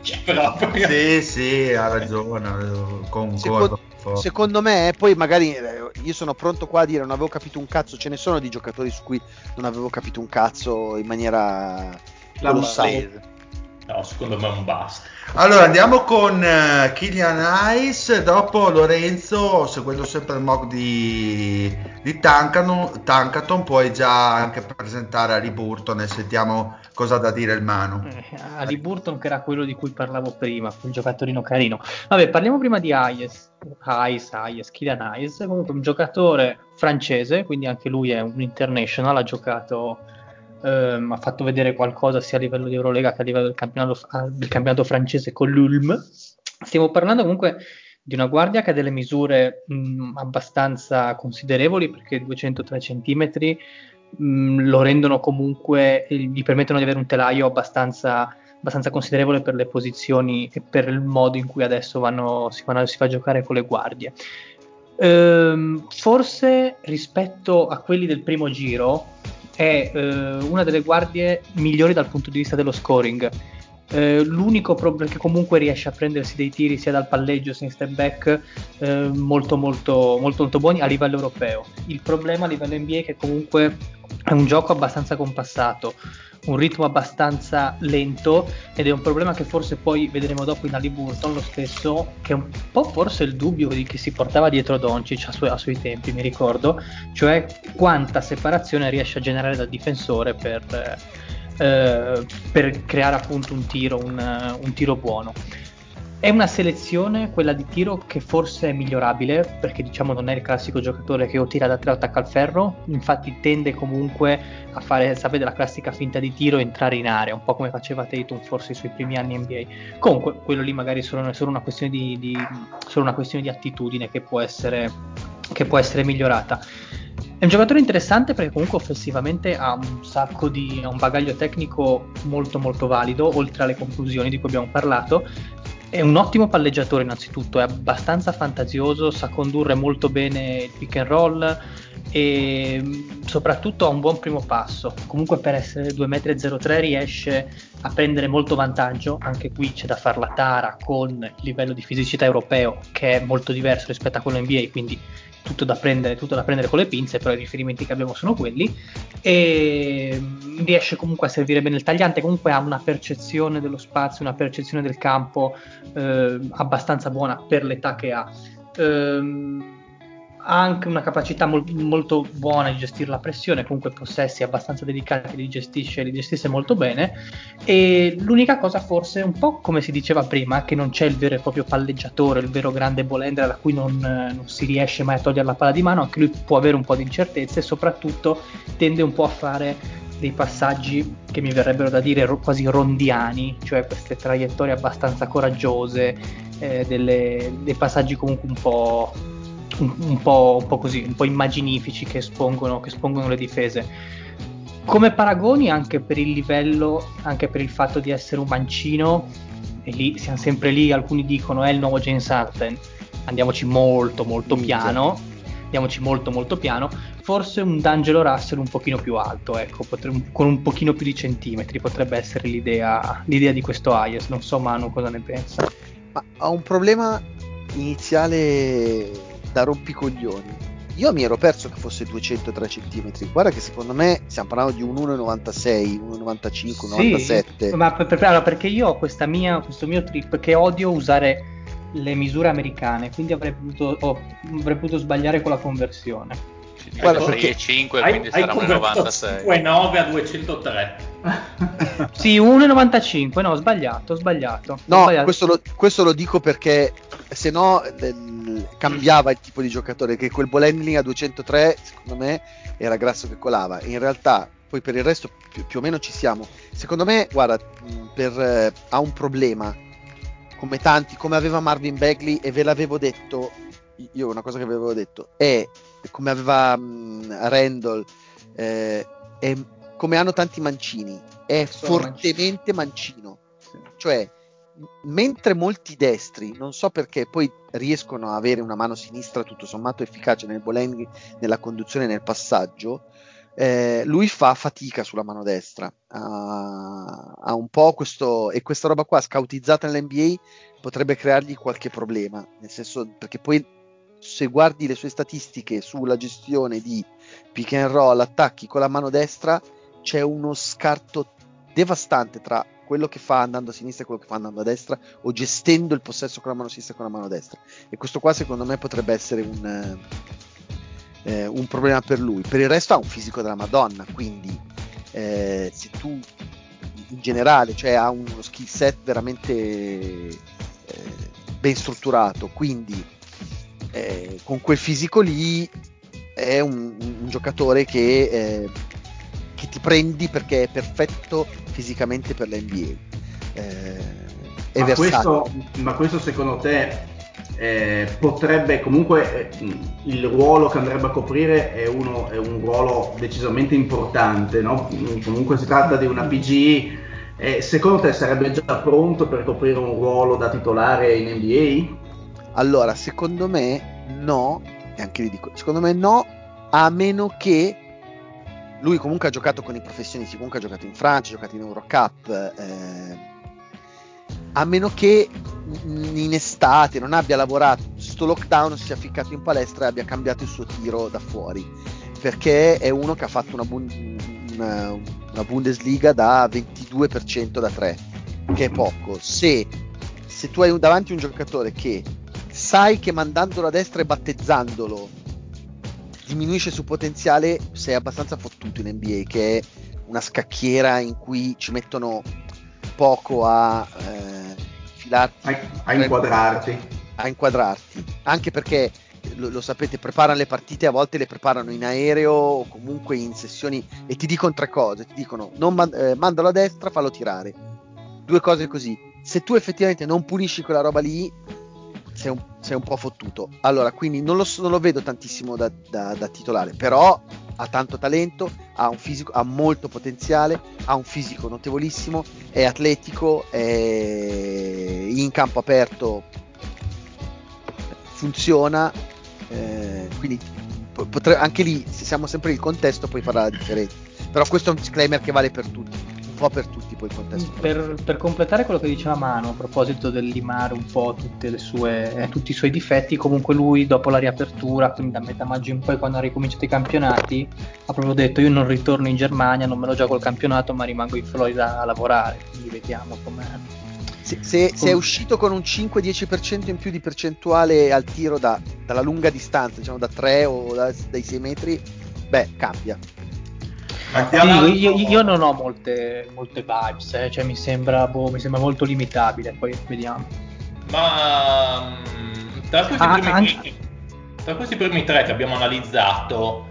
Sì, ha ragione, concordo. Secondo me, poi magari io sono pronto qua a dire non avevo capito un cazzo, ce ne sono di giocatori su cui non avevo capito un cazzo in maniera colossale. No, secondo me non basta. Allora andiamo con Killian Hayes, dopo Lorenzo, seguendo sempre il mock di Tankaton, puoi già anche presentare Haliburton e sentiamo cosa ha da dire il Manu. Haliburton, che era quello di cui parlavo prima, un giocatorino carino. Vabbè, parliamo prima di Hayes, Killian Hayes, comunque un giocatore francese, quindi anche lui è un international, ha giocato... ha fatto vedere qualcosa sia a livello di Eurolega che a livello del campionato francese con l'Ulm. Stiamo parlando comunque di una guardia che ha delle misure abbastanza considerevoli, perché 203 centimetri lo rendono comunque, gli permettono di avere un telaio abbastanza considerevole per le posizioni e per il modo in cui adesso si fa giocare con le guardie. Forse rispetto a quelli del primo giro è una delle guardie migliori dal punto di vista dello scoring, l'unico problema che comunque riesce a prendersi dei tiri sia dal palleggio sia in step back molto, molto, molto, molto buoni a livello europeo. Il problema a livello NBA è che comunque è un gioco abbastanza compassato, un ritmo abbastanza lento, ed è un problema che forse poi vedremo dopo in Haliburton lo stesso, che è un po' forse il dubbio che si portava dietro Doncic a suoi tempi, mi ricordo, cioè quanta separazione riesce a generare dal difensore per creare appunto un tiro, un tiro buono. È una selezione, quella di tiro, che forse è migliorabile, perché diciamo non è il classico giocatore che o tira da 3 o attacca al ferro, infatti tende comunque a fare, sapete, la classica finta di tiro e entrare in area, un po' come faceva Tatum forse sui primi anni NBA. Comunque quello lì magari è solo una questione di attitudine che può essere migliorata. È un giocatore interessante perché comunque offensivamente ha un bagaglio tecnico molto molto valido, oltre alle conclusioni di cui abbiamo parlato. È un ottimo palleggiatore innanzitutto, è abbastanza fantasioso, sa condurre molto bene il pick and roll e soprattutto ha un buon primo passo. Comunque per essere 2,03 m riesce a prendere molto vantaggio, anche qui c'è da far la tara con il livello di fisicità europeo che è molto diverso rispetto a quello NBA, quindi tutto da prendere con le pinze, però i riferimenti che abbiamo sono quelli, e riesce comunque a servire bene il tagliante, comunque ha una percezione dello spazio, una percezione del campo abbastanza buona per l'età che ha. Ha anche una capacità molto buona di gestire la pressione, comunque possessi abbastanza delicati, li gestisce molto bene, e l'unica cosa forse un po' come si diceva prima, che non c'è il vero e proprio palleggiatore, il vero grande ballhandler da cui non si riesce mai a togliere la palla di mano, anche lui può avere un po' di incertezze e soprattutto tende un po' a fare dei passaggi che mi verrebbero da dire quasi rondiani, cioè queste traiettorie abbastanza coraggiose, dei passaggi comunque un po' immaginifici che espongono le difese. Come paragoni, anche per il livello, anche per il fatto di essere un mancino, e lì siamo sempre lì, alcuni dicono è il nuovo James Harden, andiamoci molto molto piano, forse un D'Angelo Russell un pochino più alto, ecco, con un pochino più di centimetri potrebbe essere l'idea di questo Hayes. Non so Manu cosa ne pensa. Ma ha un problema iniziale da rompicoglioni. Io mi ero perso che fosse 203 centimetri. Guarda che secondo me stiamo parlando di un 1,96, 1,95, 97. Sì, ma perché io ho questo mio trip che odio usare le misure americane, quindi avrei potuto sbagliare con la conversione. Guarda, 6,5, quindi sarà 1,96. 2,9 a 203. Sì, 1,95. No, ho sbagliato. No, sbagliato. Questo lo dico perché se no cambiava il tipo di giocatore, che quel ballhandling a 203 secondo me era grasso che colava, in realtà poi per il resto più o meno ci siamo. Secondo me, guarda, ha un problema come tanti, come aveva Marvin Bagley, e ve l'avevo detto io, una cosa che avevo detto è come aveva Randall, è come hanno tanti mancini, è fortemente mancino. Sì. Cioè, mentre molti destri, non so perché, poi riescono a avere una mano sinistra tutto sommato efficace nel ballhandling, nella conduzione, nel passaggio, lui fa fatica sulla mano destra, ha un po' questo, e questa roba qua scautizzata nell'NBA potrebbe creargli qualche problema, nel senso, perché poi se guardi le sue statistiche sulla gestione di pick and roll, attacchi con la mano destra, c'è uno scarto devastante tra quello che fa andando a sinistra e quello che fa andando a destra, o gestendo il possesso con la mano sinistra e con la mano destra, e questo qua secondo me potrebbe essere un problema per lui. Per il resto ha un fisico della Madonna, quindi se tu in generale, cioè ha uno skill set veramente ben strutturato, quindi con quel fisico lì è un giocatore che ti prendi perché è perfetto fisicamente per la NBA. È versatile. Ma questo secondo te potrebbe comunque, il ruolo che andrebbe a coprire è un ruolo decisamente importante, no? Comunque si tratta di una PG, secondo te sarebbe già pronto per coprire un ruolo da titolare in NBA? Allora, secondo me no, e anche lì dico secondo me no, a meno che lui comunque ha giocato con i professionisti, comunque ha giocato in Francia, ha giocato in Eurocup, a meno che in estate non abbia lavorato, sto lockdown, si sia ficcato in palestra e abbia cambiato il suo tiro da fuori, perché è uno che ha fatto una Bundesliga da 22% da 3, che è poco. Se tu hai davanti un giocatore che sai che mandandolo a destra e battezzandolo diminuisce il suo potenziale, sei abbastanza fottuto in NBA, che è una scacchiera in cui ci mettono poco a filarti, a inquadrarti, anche perché lo sapete, preparano le partite, a volte le preparano in aereo o comunque in sessioni, e ti dicono tre cose, ti dicono mandalo a destra, fallo tirare, due cose così. Se tu effettivamente non pulisci quella roba lì, sei un po' fottuto. Allora, quindi non lo vedo tantissimo da titolare, però ha tanto talento, ha un fisico, ha molto potenziale, ha un fisico notevolissimo, è atletico, è in campo aperto funziona, quindi anche lì, se siamo sempre il contesto, poi farà la differenza. Però questo è un disclaimer che vale per tutti. un po' per tutti poi il contesto. Per completare quello che diceva Manu a proposito del limare un po' tutti i suoi difetti, comunque lui dopo la riapertura, quindi da metà maggio in poi, quando ha ricominciato i campionati, ha proprio detto: io non ritorno in Germania, non me lo gioco il campionato, ma rimango in Florida a lavorare. Quindi vediamo com'è. Se è uscito con un 5-10% in più di percentuale al tiro dalla lunga distanza, diciamo da 3 o dai 6 metri, beh, cambia. Io non ho molte vibes, cioè mi sembra molto limitabile, poi vediamo. Ma tra questi primi tre che abbiamo analizzato,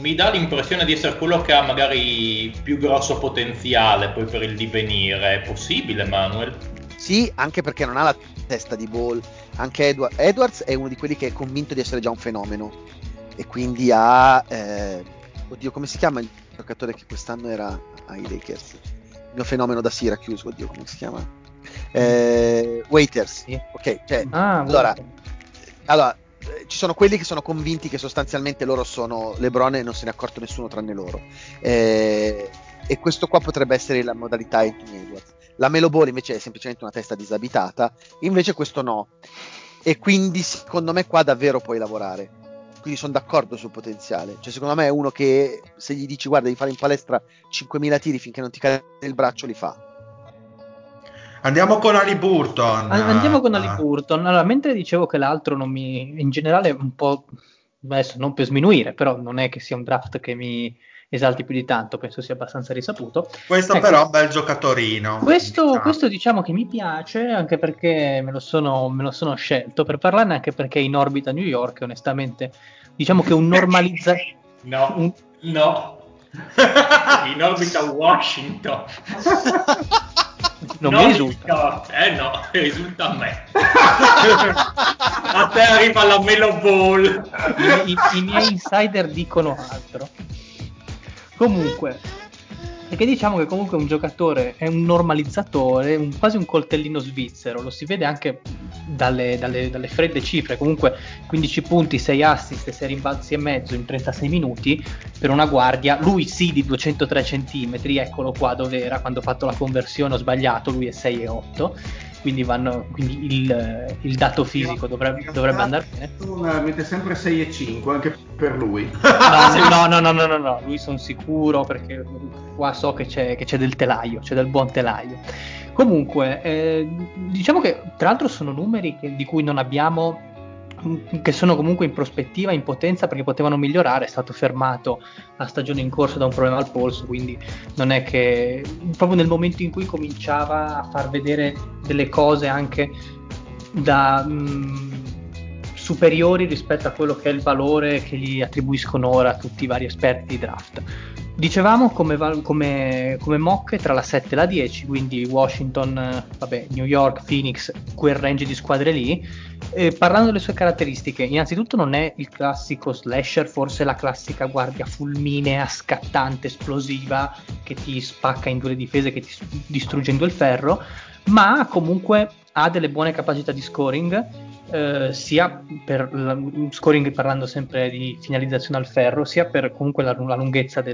mi dà l'impressione di essere quello che ha magari più grosso potenziale poi per il divenire. È possibile, Manuel? Sì, anche perché non ha la testa di Ball. Anche Edwards è uno di quelli che è convinto di essere già un fenomeno, e quindi ha oddio, come si chiama il giocatore che quest'anno era ai Lakers, il mio fenomeno da Syracuse, oddio come si chiama, Waiters, sì. Ok, cioè, allora ci sono quelli che sono convinti che sostanzialmente loro sono LeBron e non se ne è accorto nessuno tranne loro, e questo qua potrebbe essere la modalità Anthony Edwards. Lamelo Ball invece è semplicemente una testa disabitata, invece questo no, e quindi secondo me qua davvero puoi lavorare. Quindi sono d'accordo sul potenziale, cioè secondo me è uno che se gli dici guarda di fare in palestra 5.000 tiri finché non ti cade il braccio, li fa. Andiamo con Haliburton. Allora, mentre dicevo che l'altro non mi, in generale un po', adesso non per sminuire, però non è che sia un draft che mi esalti più di tanto, penso sia abbastanza risaputo. Questo ecco, però è un bel giocatorino. Questo diciamo che mi piace, anche perché me lo sono scelto per parlarne, anche perché è in orbita New York, onestamente. Diciamo che un normalizzatore. No. In orbita Washington. Non mi risulta. No, risulta a me. A te arriva la Melo Ball. I miei insider dicono altro. Comunque, perché diciamo che comunque è un giocatore, è un normalizzatore, quasi un coltellino svizzero, lo si vede anche dalle fredde cifre. Comunque 15 punti, 6 assist, 6 rimbalzi e mezzo in 36 minuti per una guardia, lui sì, di 203 centimetri, eccolo qua dove era, quando ho fatto la conversione ho sbagliato, lui è 6'8", quindi il dato fisico dovrebbe andare bene. Mette sempre 6'5" anche per lui. No, lui sono sicuro, perché qua so che c'è del telaio, c'è del buon telaio. Comunque, diciamo che tra l'altro sono numeri di cui non abbiamo, che sono comunque in prospettiva, in potenza, perché potevano migliorare. È stato fermato la stagione in corso da un problema al polso, quindi non è che proprio nel momento in cui cominciava a far vedere delle cose anche da superiori rispetto a quello che è il valore che gli attribuiscono ora tutti i vari esperti di draft. Dicevamo come mocche tra la 7 e la 10, quindi Washington, New York, Phoenix, quel range di squadre lì. Parlando delle sue caratteristiche, innanzitutto non è il classico slasher, forse la classica guardia fulminea, scattante, esplosiva, che ti spacca in due le difese, che ti distrugge in due il ferro, ma comunque ha delle buone capacità di scoring, sia per scoring, parlando sempre di finalizzazione al ferro, sia per comunque la lunghezza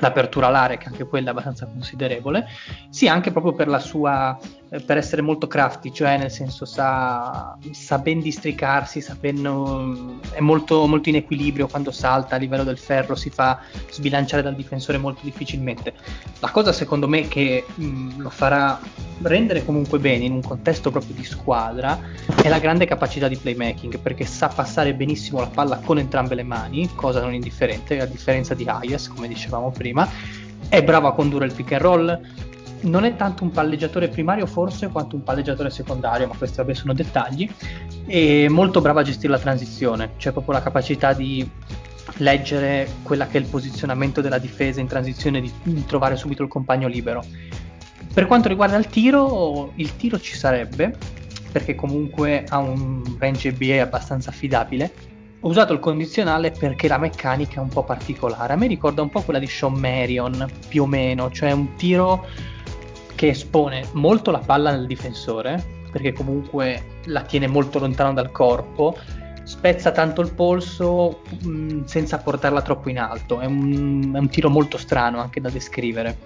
l'apertura alare, che anche quella è abbastanza considerevole, sia anche proprio per la sua, per essere molto crafty, cioè nel senso sa ben districarsi, è molto, molto in equilibrio quando salta a livello del ferro, si fa sbilanciare dal difensore molto difficilmente. La cosa secondo me che lo farà rendere comunque bene in un contesto proprio di squadra è la grande capacità di playmaking, perché sa passare benissimo la palla con entrambe le mani, cosa non indifferente, a differenza di Hayes, come dicevamo prima. È bravo a condurre il pick and roll, non è tanto un palleggiatore primario forse quanto un palleggiatore secondario, ma questi sono dettagli. È molto brava a gestire la transizione, cioè proprio la capacità di leggere quella che è il posizionamento della difesa in transizione, di trovare subito il compagno libero. Per quanto riguarda il tiro ci sarebbe, perché comunque ha un range NBA abbastanza affidabile. Ho usato il condizionale perché la meccanica è un po' particolare, a me ricorda un po' quella di Sean Marion più o meno, cioè un tiro che espone molto la palla nel difensore, perché comunque la tiene molto lontano dal corpo, spezza tanto il polso senza portarla troppo in alto. È un tiro molto strano anche da descrivere.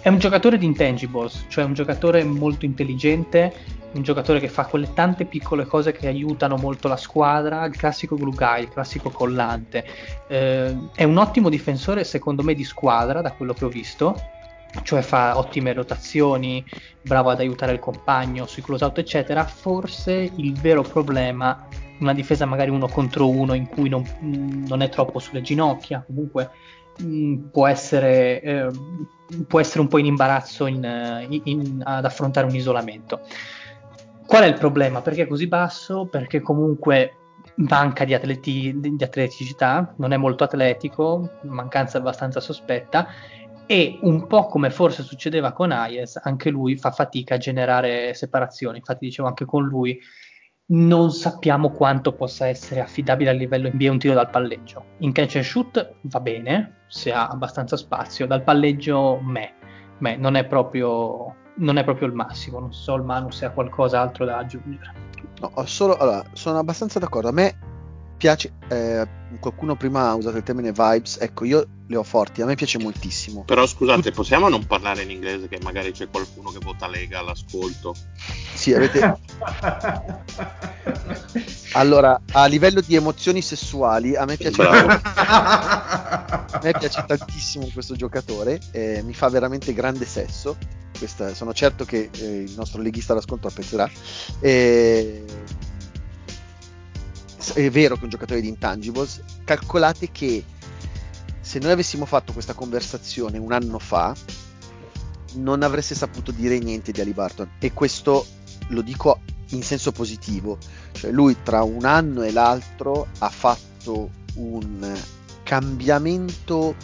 È un giocatore di intangibles, cioè un giocatore molto intelligente, un giocatore che fa quelle tante piccole cose che aiutano molto la squadra, il classico glue guy, il classico collante. È un ottimo difensore, secondo me, di squadra, da quello che ho visto, cioè fa ottime rotazioni, bravo ad aiutare il compagno sui close out eccetera. Forse il vero problema, una difesa magari 1 contro 1 in cui non è troppo sulle ginocchia, comunque può essere un po' in imbarazzo ad affrontare un isolamento. Qual è il problema? Perché è così basso? Perché comunque manca di atleticità, non è molto atletico, mancanza abbastanza sospetta. E un po' come forse succedeva con Hayes, anche lui fa fatica a generare separazioni. Infatti dicevo, anche con lui non sappiamo quanto possa essere affidabile a livello NBA un tiro dal palleggio. In catch and shoot va bene, se ha abbastanza spazio, dal palleggio non è proprio il massimo. Non so il Manu se ha qualcos'altro da aggiungere. No, allora, sono abbastanza d'accordo. A me piace, qualcuno prima ha usato il termine vibes, ecco, io le ho forti, a me piace moltissimo. Però scusate, possiamo non parlare in inglese, che magari c'è qualcuno che vota Lega all'ascolto? Sì, avete... Allora, a livello di emozioni sessuali, a me piace, a me piace tantissimo questo giocatore, mi fa veramente grande sesso. Questa, sono certo che il nostro leghista all'ascolto apprezzerà. È vero che è un giocatore di intangibles. Calcolate che se noi avessimo fatto questa conversazione un anno fa non avreste saputo dire niente di Haliburton, e questo lo dico in senso positivo, cioè lui tra un anno e l'altro ha fatto un cambiamento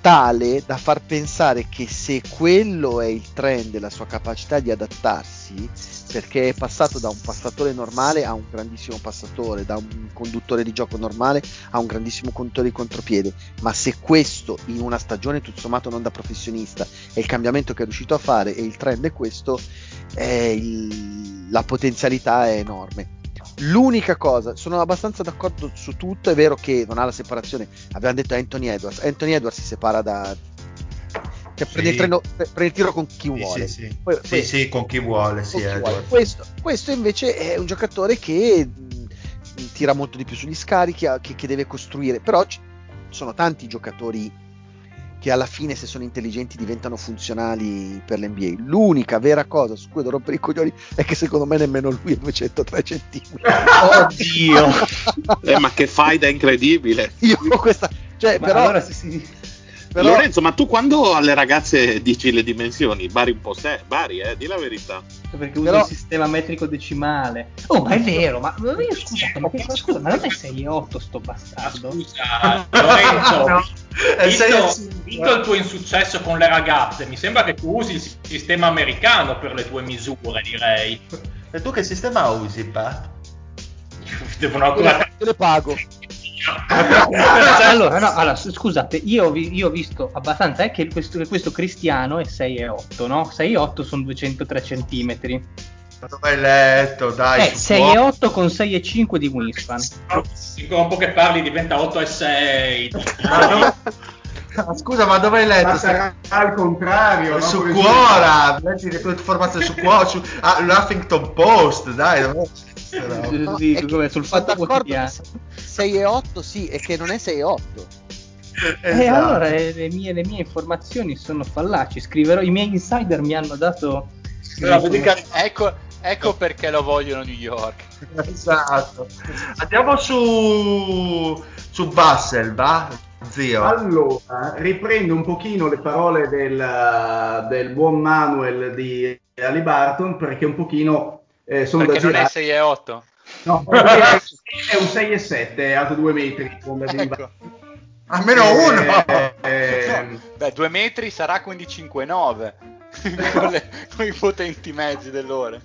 tale da far pensare che se quello è il trend della sua capacità di adattarsi, perché è passato da un passatore normale a un grandissimo passatore, da un conduttore di gioco normale a un grandissimo conduttore di contropiede, ma se questo in una stagione tutto sommato non da professionista è il cambiamento che è riuscito a fare e il trend è questo, la potenzialità è enorme. L'unica cosa, sono abbastanza d'accordo su tutto, è vero che non ha la separazione, abbiamo detto Anthony Edwards si separa da... Cioè, sì. prende il tiro con chi vuole. Sì, sì. Poi, con chi vuole. Con sì, chi vuole. Questo invece è un giocatore che tira molto di più sugli scarichi, che deve costruire, però sono tanti giocatori che alla fine, se sono intelligenti, diventano funzionali per l'NBA. L'unica vera cosa su cui devo rompere i coglioni è che secondo me nemmeno lui è 203 centimetri. Oddio! Ma che fai da incredibile! Io questa... Cioè, però... Allora sì. Però... Lorenzo, ma tu quando alle ragazze dici le dimensioni, Bari un po' sei, Bari, di la verità. Perché usa il sistema metrico decimale. Oh, ma è vero, ma io scusate, ma non è 6,8 sto bastardo? Scusa, Lorenzo, no. visto il tuo insuccesso con le ragazze, mi sembra che tu usi il sistema americano per le tue misure, direi. E tu che sistema usi, Pat? Devono ancora... Te le pago. allora, scusate, io ho visto abbastanza, è che questo Cristiano è 6,8, no? 6,8 sono 203 centimetri. Ma dove hai letto? Dai, 6,8 con 6,5 di wingspan. Sicuro un po' che parli diventa 8,6. Scusa, ma dove hai letto? Ma sarà al contrario. Su no? Quora, metti le tue informazioni su Quora, su Huffington Post, dai. No, sì, come sul Fatto Quotidiano 6,8 sì, e che non è 6,8. Esatto. E allora le mie informazioni sono fallaci. Scriverò, i miei insider mi hanno dato. Ecco perché lo vogliono New York. Esatto. Andiamo su Basel, va? Zio. Allora, riprendo un pochino le parole del buon Manuel di Haliburton, perché un pochino sono perché da girare. Perché non è 6,8? No, è un 6,7, alto 2 metri. Ecco. Almeno uno! Beh, 2 metri sarà quindi 5,9 con i potenti mezzi dell'ora.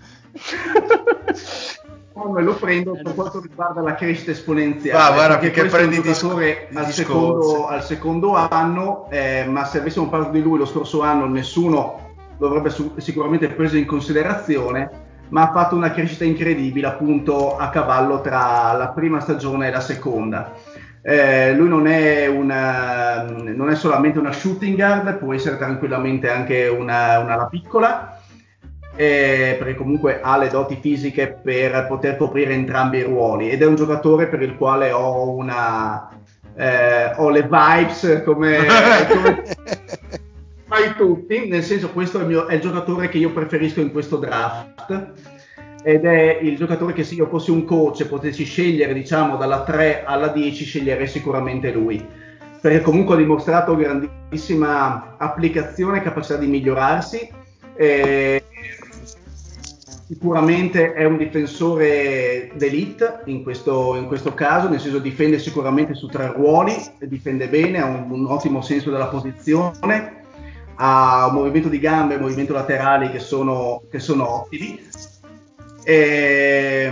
No, me lo prendo per quanto riguarda la crescita esponenziale. Guarda, perché prendi al secondo anno, ma se avessimo parlato di lui lo scorso anno nessuno lo avrebbe sicuramente preso in considerazione. ma ha fatto una crescita incredibile appunto a cavallo tra la prima stagione e la seconda. Lui non è solamente una shooting guard, può essere tranquillamente anche una ala piccola, perché comunque ha le doti fisiche per poter coprire entrambi i ruoli, ed è un giocatore per il quale ho le vibes come fai tutti, nel senso, questo è il giocatore che io preferisco in questo draft, ed è il giocatore che se io fossi un coach e potessi scegliere, diciamo, dalla 3 alla 10, sceglierei sicuramente lui, perché comunque ha dimostrato grandissima applicazione e capacità di migliorarsi. Sicuramente è un difensore d'elite in questo caso, nel senso, difende sicuramente su 3 ruoli, difende bene, ha un ottimo senso della posizione, ha un movimento di gambe e un movimento laterali che sono ottimi, e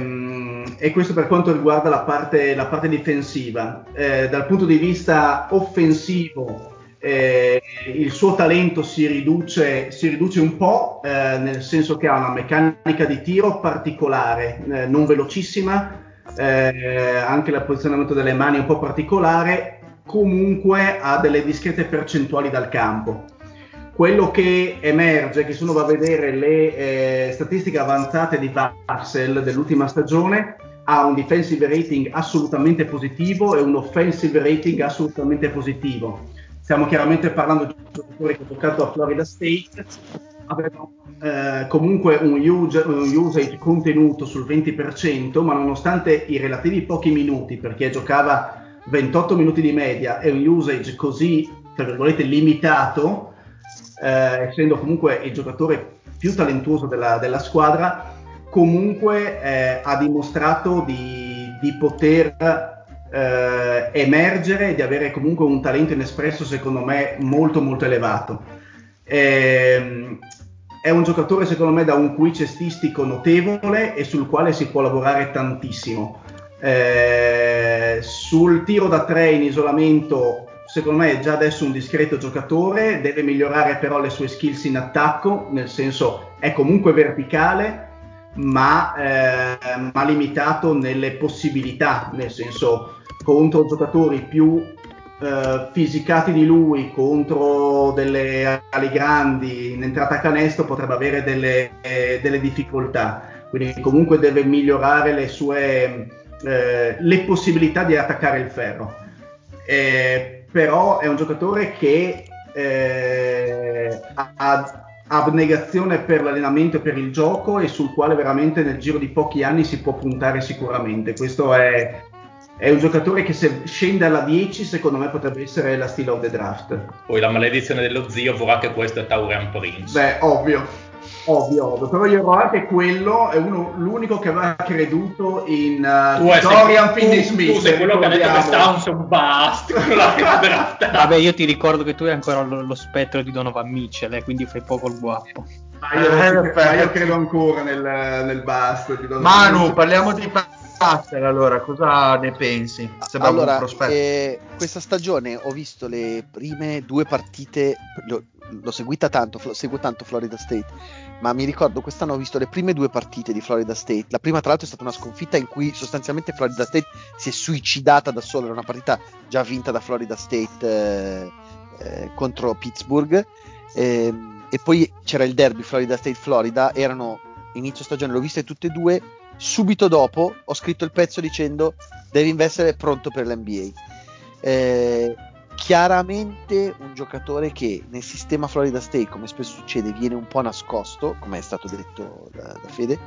questo per quanto riguarda la parte difensiva. Dal punto di vista offensivo, il suo talento si riduce un po', nel senso che ha una meccanica di tiro particolare, non velocissima, anche il posizionamento delle mani è un po' particolare, comunque ha delle discrete percentuali dal campo. Quello che emerge, che se uno va a vedere le statistiche avanzate di Vassell dell'ultima stagione, ha un defensive rating assolutamente positivo e un offensive rating assolutamente positivo. Stiamo chiaramente parlando di un giocatore che ha giocato a Florida State, aveva comunque un usage contenuto sul 20%, ma nonostante i relativi pochi minuti, perché giocava 28 minuti di media, e un usage così, tra virgolette, limitato, essendo comunque il giocatore più talentuoso della squadra, comunque ha dimostrato di poter emergere e di avere comunque un talento inespresso, secondo me, molto molto elevato. È un giocatore, secondo me, da un QI cestistico notevole e sul quale si può lavorare tantissimo. Sul tiro da 3 in isolamento, secondo me, è già adesso un discreto giocatore, deve migliorare però le sue skills in attacco, nel senso, è comunque verticale, ma limitato nelle possibilità, nel senso, contro giocatori più fisicati di lui, contro delle ali grandi in entrata a canestro potrebbe avere delle difficoltà, quindi comunque deve migliorare le sue le possibilità di attaccare il ferro, però è un giocatore che ha abnegazione per l'allenamento e per il gioco, e sul quale veramente nel giro di pochi anni si può puntare sicuramente. Questo è un giocatore che, se scende alla 10, secondo me potrebbe essere la steal of the draft. Poi la maledizione dello zio vorrà che questo è Taurean Prince. Beh, ovvio, però io ero anche quello, è l'unico che aveva creduto in Dorian Finney-Smith. Tu sei quello che ha detto che Townsend basta. Vabbè, io ti ricordo che tu hai ancora lo spettro di Donovan Mitchell, quindi fai poco il guapo. Io credo ancora nel basta di Donovan Manu, Mitchell. Parliamo di Vassell, allora, cosa ne pensi? Allora, questa stagione ho visto le prime 2 partite, l'ho seguita tanto, seguo tanto Florida State, ma mi ricordo quest'anno ho visto le prime 2 partite di Florida State. La prima, tra l'altro, è stata una sconfitta in cui sostanzialmente Florida State si è suicidata da sola, era una partita già vinta da Florida State contro Pittsburgh, e poi c'era il derby Florida State-Florida, erano inizio stagione, l'ho viste tutte e 2, subito dopo ho scritto il pezzo dicendo Devin Vassell è pronto per l'NBA. Chiaramente un giocatore che nel sistema Florida State, come spesso succede, viene un po' nascosto, come è stato detto da Fede.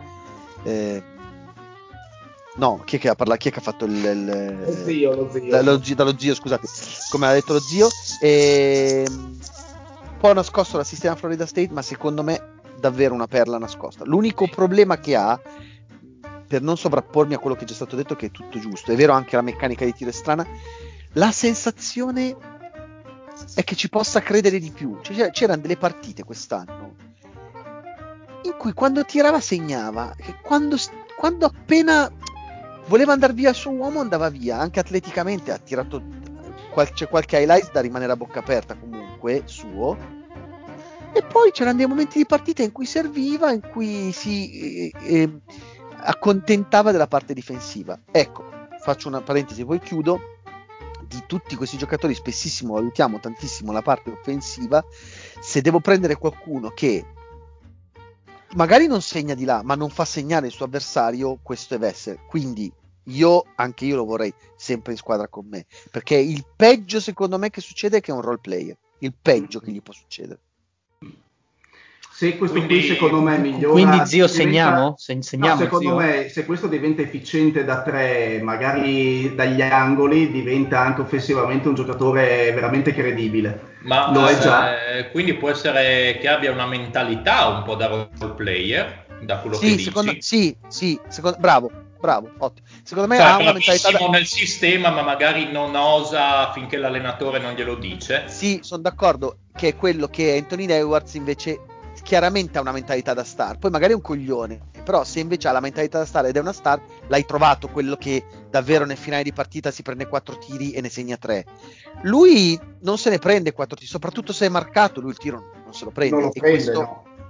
No, chi è che ha parlato? Chi è che ha fatto lo zio. Dallo zio, scusate, come ha detto lo zio. Un po' nascosto dal sistema Florida State, ma secondo me davvero una perla nascosta. L'unico problema che ha, per non sovrappormi a quello che è già stato detto, che è tutto giusto, è vero, anche la meccanica di tiro è strana, la sensazione è che ci possa credere di più. Cioè, c'erano delle partite quest'anno in cui quando tirava segnava, quando appena voleva andare via il suo uomo andava via, anche atleticamente ha tirato c'è qualche highlight da rimanere a bocca aperta comunque suo, E poi c'erano dei momenti di partita in cui serviva, in cui si accontentava della parte difensiva. Ecco, faccio una parentesi, poi chiudo. Di tutti questi giocatori spessissimo valutiamo tantissimo la parte offensiva. Se devo prendere qualcuno che magari non segna di là, ma non fa segnare il suo avversario, questo è Vessel. Quindi anche io lo vorrei sempre in squadra con me, perché il peggio secondo me che succede è che è un role player, il peggio che gli può succedere. Se questo quindi, qui secondo me migliora, quindi zio segniamo? Segniamo no, secondo zio. Me se questo diventa efficiente da tre, magari dagli angoli, diventa anche offensivamente un giocatore veramente credibile. Ma lo è già. Quindi può essere che abbia una mentalità un po' da role player, da quello sì, che secondo, dici. Sì, bravo, ottimo. Secondo me ha una mentalità nel sistema, ma magari non osa finché l'allenatore non glielo dice. Sì, sono d'accordo, che è quello che Anthony Edwards invece chiaramente ha una mentalità da star. Poi magari è un coglione, però se invece ha la mentalità da star ed è una star, l'hai trovato quello che davvero nel finale di partita si prende 4 tiri e ne segna 3. Lui non se ne prende 4 tiri, soprattutto se è marcato, lui il tiro non se lo prende,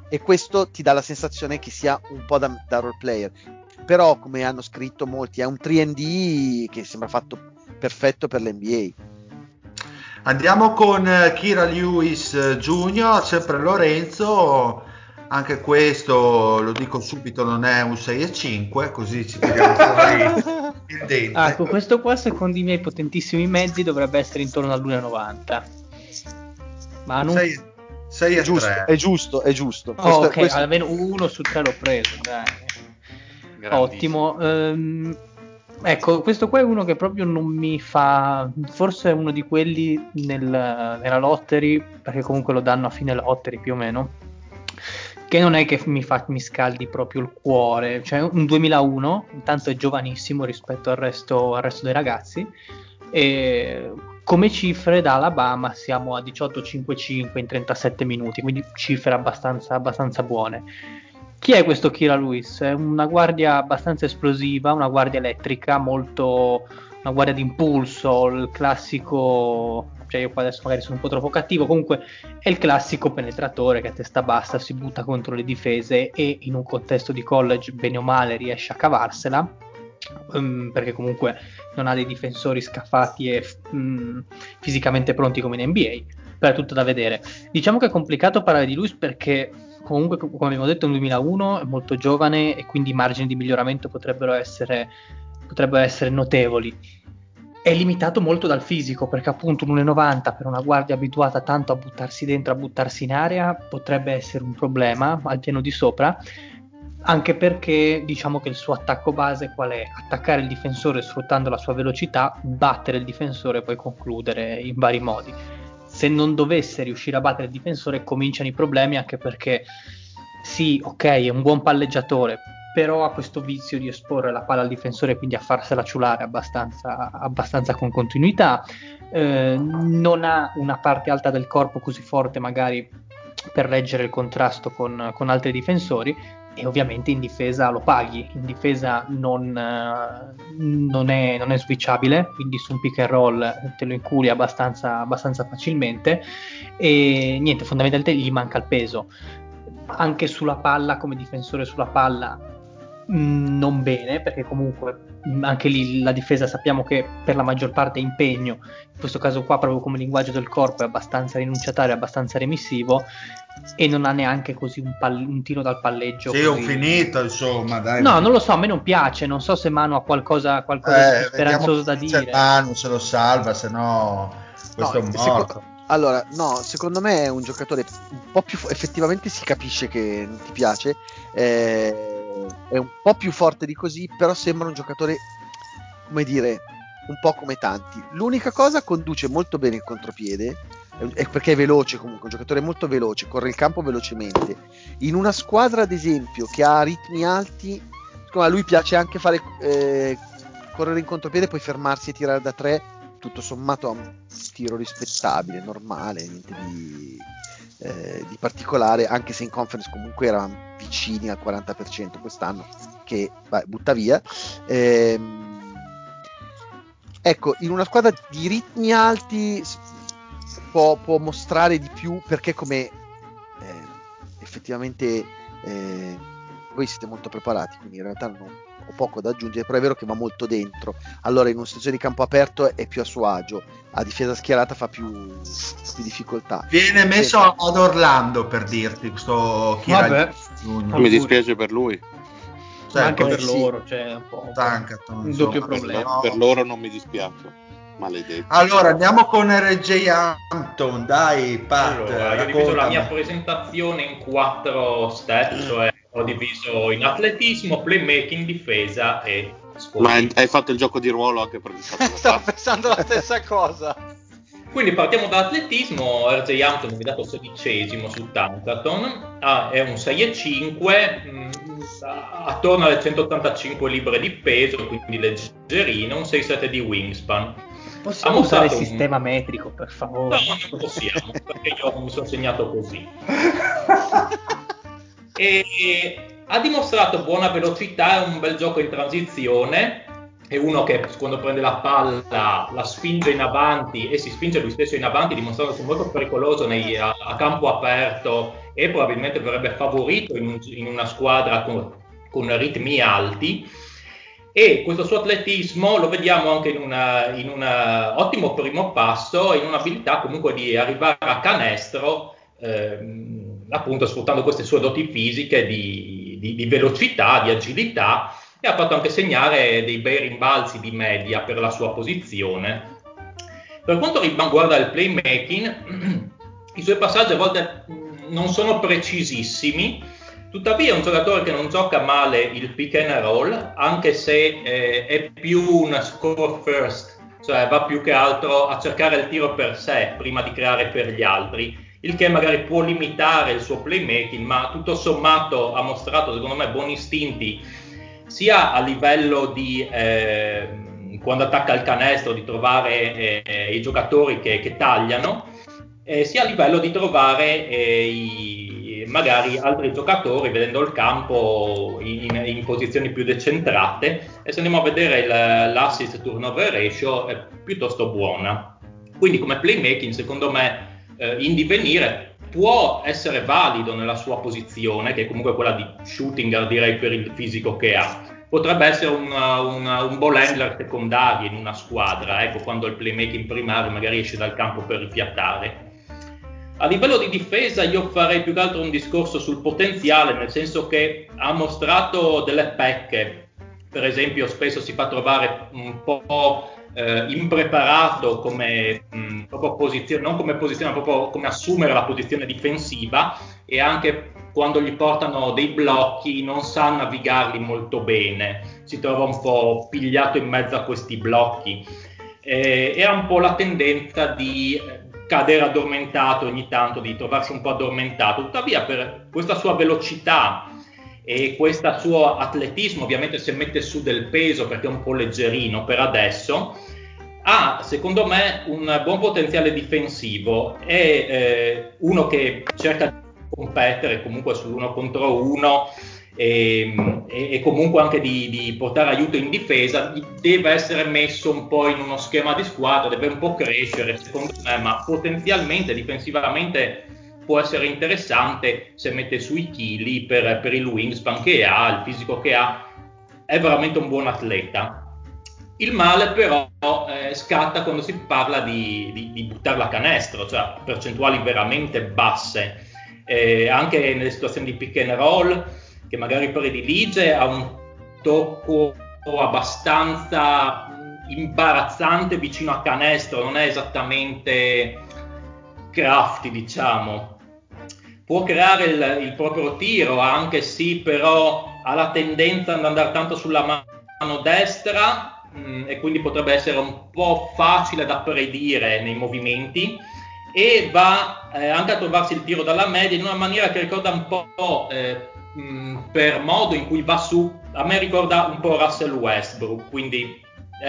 e questo ti dà la sensazione che sia un po' da role player. Però come hanno scritto molti è un 3&D che sembra fatto perfetto per l'NBA. Andiamo con Kira Lewis Jr., sempre Lorenzo, anche questo lo dico subito non è un 6,5, così ci tiriamo fuori il dente. Ah, ecco, questo qua secondo i miei potentissimi mezzi dovrebbe essere intorno all'1,90. Manu? 6 è giusto. Questo, ok, questo... almeno 1/3 l'ho preso, dai. Ottimo. Ecco, questo qua è uno che proprio non mi fa, forse è uno di quelli nella lottery, perché comunque lo danno a fine lottery più o meno, che non è che mi scaldi proprio il cuore, cioè un 2001, intanto è giovanissimo rispetto al resto dei ragazzi, e come cifre da Alabama siamo a 18,55 in 37 minuti, quindi cifre abbastanza buone. Chi è questo Kira Lewis? È una guardia abbastanza esplosiva, una guardia elettrica, molto una guardia d'impulso, il classico, cioè io qua adesso magari sono un po' troppo cattivo, comunque è il classico penetratore che a testa bassa si butta contro le difese e in un contesto di college bene o male riesce a cavarsela, perché comunque non ha dei difensori scaffati e fisicamente pronti come in NBA, però è tutto da vedere. Diciamo che è complicato parlare di Lewis perché... comunque, come abbiamo detto, è un 2001, è molto giovane e quindi i margini di miglioramento potrebbero essere notevoli. È limitato molto dal fisico, perché appunto un 1,90 per una guardia abituata tanto a buttarsi dentro, a buttarsi in area, potrebbe essere un problema al piano di sopra, anche perché diciamo che il suo attacco base qual è? Attaccare il difensore sfruttando la sua velocità, battere il difensore e poi concludere in vari modi. Se non dovesse riuscire a battere il difensore cominciano i problemi, anche perché sì, ok, è un buon palleggiatore, però ha questo vizio di esporre la palla al difensore, quindi a farsela ciulare abbastanza con continuità, non ha una parte alta del corpo così forte magari per reggere il contrasto con altri difensori, e ovviamente in difesa lo paghi, in difesa non è switchabile, quindi su un pick and roll te lo inculi abbastanza facilmente, e niente, fondamentalmente gli manca il peso. Anche sulla palla, come difensore sulla palla non bene, perché comunque anche lì la difesa sappiamo che per la maggior parte è impegno, in questo caso qua proprio come linguaggio del corpo è abbastanza rinunciatario, abbastanza remissivo, e non ha neanche così un tiro dal palleggio. Sì, così... ho finito, insomma, dai. No, non lo so, a me non piace, non so se Manu ha qualcosa di speranzoso da dire. Manu se lo salva, se no questo no, è morto. Allora, no, secondo me è un giocatore un po' più, effettivamente si capisce che non ti piace, è un po' più forte di così, però sembra un giocatore, come dire, un po' come tanti. L'unica cosa, conduce molto bene il contropiede, perché è veloce, comunque un giocatore molto veloce, corre il campo velocemente. In una squadra ad esempio che ha ritmi alti, a lui piace anche fare correre in contropiede, poi fermarsi e tirare da tre, tutto sommato ha un tiro rispettabile, normale, niente di particolare, anche se in conference comunque erano vicini al 40% quest'anno, che butta via. Ecco, in una squadra di ritmi alti può mostrare di più, perché come effettivamente voi siete molto preparati, quindi in realtà non ho poco da aggiungere, però è vero che va molto dentro, allora in una situazione di campo aperto è più a suo agio, a difesa schierata fa più difficoltà. Viene messo ad Orlando, per dirti, sto mi dispiace per lui, cioè, anche per loro c'è un doppio problema, per loro non mi dispiace. Maledetti. Allora andiamo con R.J. Hampton, dai Pat. Allora, io ho diviso la mia presentazione in 4 step, cioè ho diviso in atletismo, playmaking, difesa e scuola. Ma hai fatto il gioco di ruolo anche per il stavo pensando la stessa cosa. Quindi partiamo dall'atletismo. R.J. Hampton è dato 16esimo su Tankathon, è un 6,5, attorno alle 185 libbre di peso, quindi leggerino, un 6,7 di wingspan. Possiamo usare il sistema metrico, per favore? No, non possiamo, perché io mi sono segnato così. E ha dimostrato buona velocità, è un bel gioco in transizione, è uno che quando prende la palla la spinge in avanti e si spinge lui stesso in avanti, dimostrandosi molto pericoloso a campo aperto, e probabilmente verrebbe favorito in una squadra con ritmi alti. E questo suo atletismo lo vediamo anche in un ottimo primo passo, in un'abilità comunque di arrivare a canestro, appunto sfruttando queste sue doti fisiche di velocità, di agilità, e ha fatto anche segnare dei bei rimbalzi di media per la sua posizione. Per quanto riguarda il playmaking, i suoi passaggi a volte non sono precisissimi. Tuttavia è un giocatore che non gioca male il pick and roll, anche se è più una score first, cioè va più che altro a cercare il tiro per sé prima di creare per gli altri, il che magari può limitare il suo playmaking, ma tutto sommato ha mostrato secondo me buoni istinti, sia a livello di quando attacca il canestro, di trovare i giocatori che tagliano, sia a livello di trovare magari altri giocatori vedendo il campo in posizioni più decentrate, e se andiamo a vedere l'assist turnover ratio è piuttosto buona. Quindi come playmaking secondo me in divenire può essere valido nella sua posizione, che è comunque quella di shooting, direi, per il fisico che ha. Potrebbe essere un ball handler secondario in una squadra, ecco, quando il playmaking primario magari esce dal campo per rifiatare. A livello di difesa io farei più che altro un discorso sul potenziale, nel senso che ha mostrato delle pecche, per esempio spesso si fa trovare un po' impreparato come proprio posizione, non come posizione, ma proprio come assumere la posizione difensiva, e anche quando gli portano dei blocchi non sa navigarli molto bene, si trova un po' pigliato in mezzo a questi blocchi, e ha un po' la tendenza di cadere addormentato ogni tanto, di trovarsi un po' addormentato. Tuttavia per questa sua velocità e questo suo atletismo, ovviamente se mette su del peso perché è un po' leggerino per adesso, ha secondo me un buon potenziale difensivo, è uno che cerca di competere comunque sull'uno contro uno, e comunque anche di portare aiuto in difesa. Deve essere messo un po' in uno schema di squadra, deve un po' crescere secondo me, ma potenzialmente difensivamente può essere interessante se mette sui chili per il wingspan che ha, il fisico che ha, è veramente un buon atleta. Il male però scatta quando si parla di buttarla a canestro, cioè percentuali veramente basse, anche nelle situazioni di pick and roll che magari predilige, ha un tocco abbastanza imbarazzante vicino a canestro, non è esattamente crafty, diciamo. Può creare il proprio tiro anche sì, però ha la tendenza ad andare tanto sulla mano destra, e quindi potrebbe essere un po' facile da predire nei movimenti, e va anche a trovarsi il tiro dalla media in una maniera che ricorda un po', per modo in cui va su, a me ricorda un po' Russell Westbrook, quindi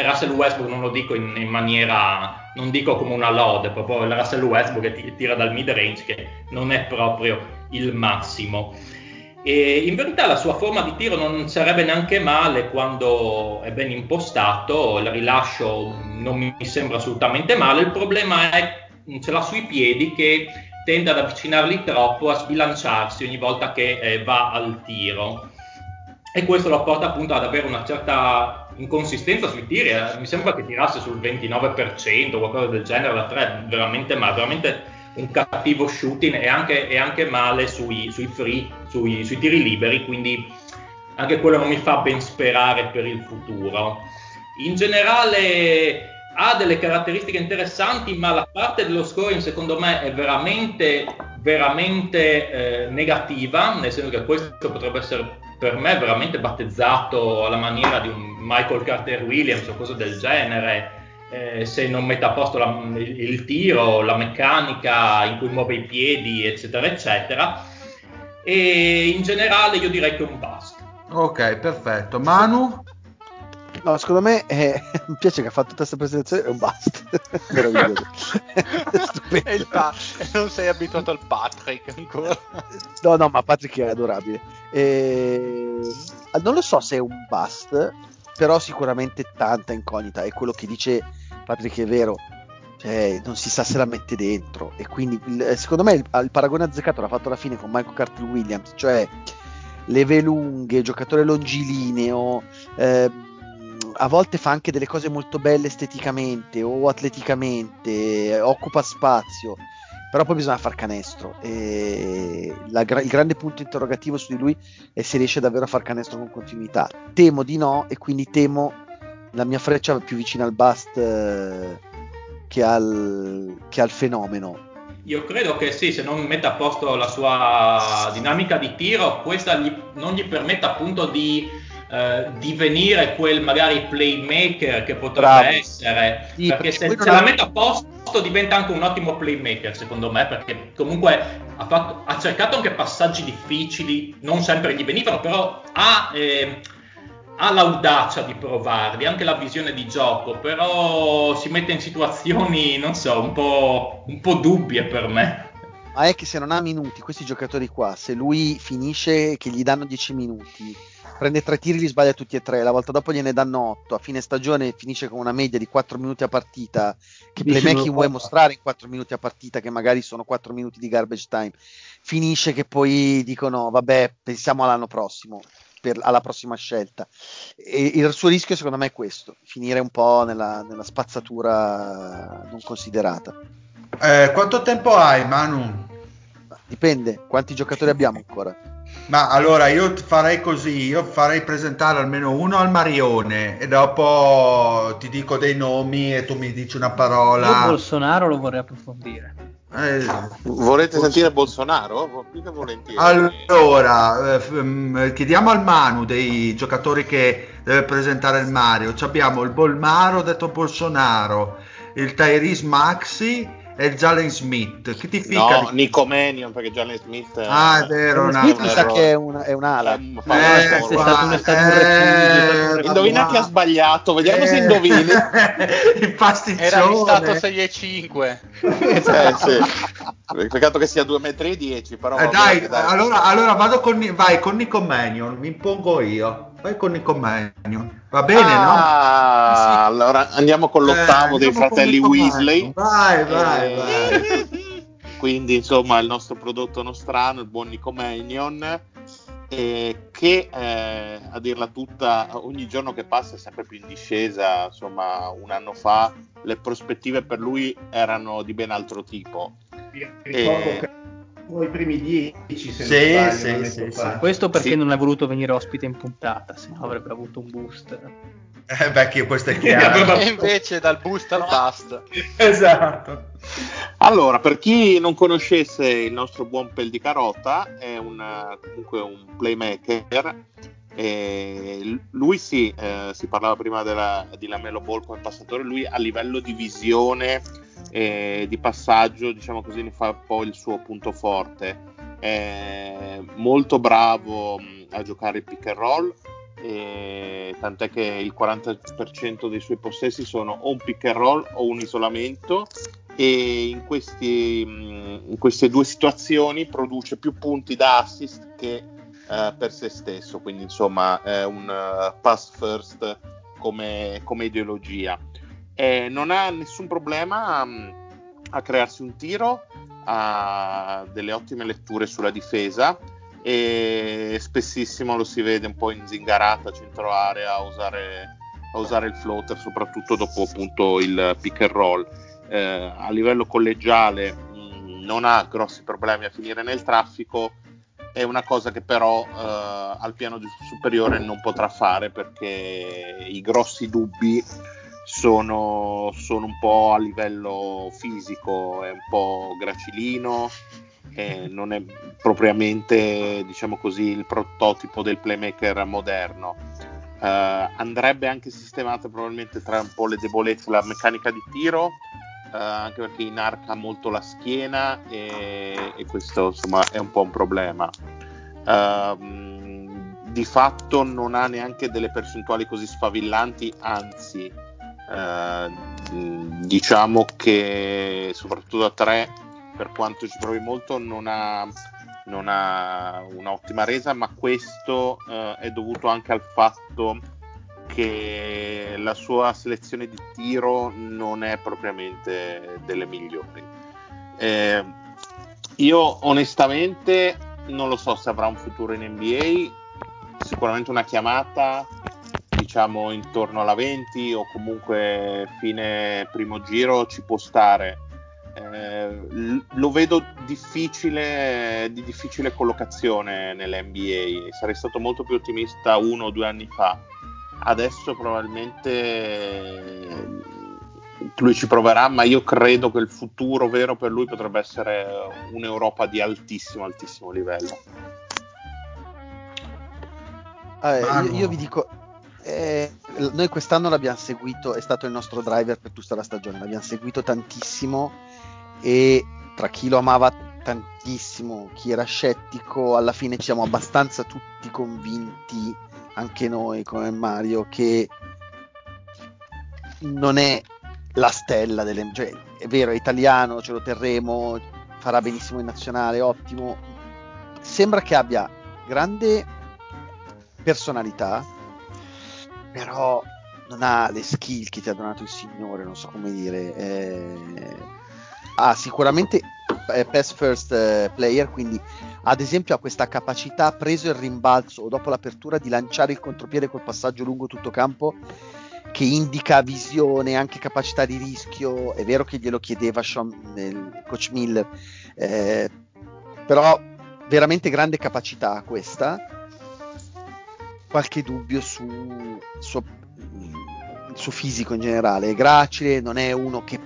Russell Westbrook non lo dico in maniera, non dico come una lode, proprio il Russell Westbrook che tira dal mid range, che non è proprio il massimo, e in verità la sua forma di tiro non sarebbe neanche male quando è ben impostato, il rilascio non mi sembra assolutamente male, il problema è ce l'ha sui piedi, che tende ad avvicinarli troppo, a sbilanciarsi ogni volta che va al tiro, e questo lo porta appunto ad avere una certa inconsistenza sui tiri. Mi sembra che tirasse sul 29% o qualcosa del genere da tre, veramente male, veramente un cattivo shooting, e anche male sui free, sui tiri liberi, quindi anche quello non mi fa ben sperare per il futuro. In generale ha delle caratteristiche interessanti, ma la parte dello scoring secondo me è veramente negativa, nel senso che questo potrebbe essere per me veramente battezzato alla maniera di un Michael Carter Williams o cose del genere, se non mette a posto il tiro, la meccanica in cui muove i piedi, eccetera eccetera, e in generale io direi che è un bust. Ok, perfetto. Manu? No, secondo me mi piace che ha fatto tutta questa presentazione, è un bust. Stupendo. Non sei abituato al Patrick ancora. no, ma Patrick è adorabile. Non lo so se è un bust, però sicuramente tanta incognita, è quello che dice Patrick, è vero, cioè non si sa se la mette dentro, e quindi secondo me il paragone azzeccato l'ha fatto alla fine con Michael Carter Williams, cioè leve lunghe, giocatore longilineo, a volte fa anche delle cose molto belle esteticamente o atleticamente, occupa spazio, però poi bisogna far canestro, e il grande punto interrogativo su di lui è se riesce davvero a far canestro con continuità. Temo di no, e quindi temo la mia freccia più vicina al bust che al fenomeno. Io credo che sì, se non mette a posto la sua dinamica di tiro, questa non gli permette appunto di divenire quel magari playmaker che potrebbe essere, sì, perché se la mette a posto diventa anche un ottimo playmaker secondo me, perché comunque ha cercato anche passaggi difficili, non sempre gli venivano, però ha l'audacia di provarli, anche la visione di gioco, però si mette in situazioni, non so, un po' dubbie per me. Ma è che se non ha minuti, questi giocatori qua, se lui finisce che gli danno 10 minuti, prende 3 tiri, li sbaglia tutti e 3, la volta dopo gliene danno 8, a fine stagione finisce con una media di 4 minuti a partita, che playmaking vuoi mostrare in 4 minuti a partita, che magari sono 4 minuti di garbage time, finisce che poi dicono vabbè, pensiamo all'anno prossimo, alla prossima scelta, e il suo rischio secondo me è questo, finire un po' nella spazzatura non considerata. Quanto tempo hai, Manu? Dipende, quanti giocatori abbiamo ancora? Ma allora io farei così, io farei presentare almeno uno al Marione e dopo ti dico dei nomi e tu mi dici una parola. Io Bolsonaro lo vorrei approfondire. Volete sentire Bolsonaro? Più che volentieri. Allora chiediamo al Manu dei giocatori che deve presentare il Mario. Ci abbiamo il Bolmaro detto Bolsonaro, il Tyrese Maxey e il Jalen Smith. Che ti fica? No, Nicomenion, perché Jalen Smith è vero, Smith mi sa che è un'ala. Indovina chi ha sbagliato, vediamo se indovini. Era listato 6,5. Sì. Peccato che sia 2,10 m, però dai. Allora vado con Nicomenion, mi impongo io. Vai con Nicomenion. Va bene, no? Sì. Allora andiamo con l'ottavo dei fratelli Weasley. Vai. Quindi, insomma, il nostro prodotto nostrano, il buon Nicomenion, che a dirla tutta, ogni giorno che passa è sempre più in discesa. Insomma, un anno fa le prospettive per lui erano di ben altro tipo. Ricordo che i primi 10, se non sbaglio. Questo perché non è voluto venire ospite in puntata, se no avrebbe avuto un boost. Vecchio, questo è chiaro. E invece dal boost al bust. Esatto. Allora, per chi non conoscesse il nostro buon Pel di Carota, è comunque un playmaker. Lui si parlava prima di Lamelo Ball come passatore, lui a livello di visione di passaggio, diciamo così, ne fa poi il suo punto forte. È molto bravo a giocare il pick and roll, tant'è che il 40% dei suoi possessi sono o un pick and roll o un isolamento, e in queste due situazioni produce più punti da assist che per se stesso, quindi insomma è un pass first come ideologia. Non ha nessun problema a crearsi un tiro, ha delle ottime letture sulla difesa e spessissimo lo si vede un po' in zingarata centro area a usare il floater, soprattutto dopo appunto il pick and roll. A livello collegiale non ha grossi problemi a finire nel traffico, è una cosa che però al piano superiore non potrà fare, perché i grossi dubbi sono un po' a livello fisico, è un po' gracilino, non è propriamente, diciamo così, il prototipo del playmaker moderno. Andrebbe anche sistemata probabilmente tra un po' le debolezze la meccanica di tiro, anche perché inarca molto la schiena e questo insomma è un po' un problema. Di fatto non ha neanche delle percentuali così sfavillanti, anzi diciamo che soprattutto a 3, per quanto ci provi molto, non ha un'ottima resa, ma questo è dovuto anche al fatto che la sua selezione di tiro non è propriamente delle migliori. Io onestamente non lo so se avrà un futuro in NBA, sicuramente una chiamata diciamo intorno alla 20 o comunque fine primo giro ci può stare. Lo vedo difficile collocazione nell'NBA, sarei stato molto più ottimista 1 o 2 anni fa, adesso probabilmente lui ci proverà, ma io credo che il futuro vero per lui potrebbe essere un'Europa di altissimo livello. Io vi dico, noi quest'anno l'abbiamo seguito, è stato il nostro driver per tutta la stagione, l'abbiamo seguito tantissimo e tra chi lo amava tantissimo, chi era scettico, alla fine siamo abbastanza tutti convinti, anche noi come Mario, che non è la stella delle, cioè, è vero, è italiano, ce lo terremo, farà benissimo in nazionale, ottimo, sembra che abbia grande personalità, però non ha le skill che ti ha donato il Signore, non so come dire. Ha sicuramente pass first player, quindi ad esempio ha questa capacità, preso il rimbalzo o dopo l'apertura, di lanciare il contropiede col passaggio lungo tutto campo, che indica visione, anche capacità di rischio. È vero che glielo chiedeva coach Miller, però veramente grande capacità questa. Qualche dubbio su fisico in generale, è gracile, non è uno che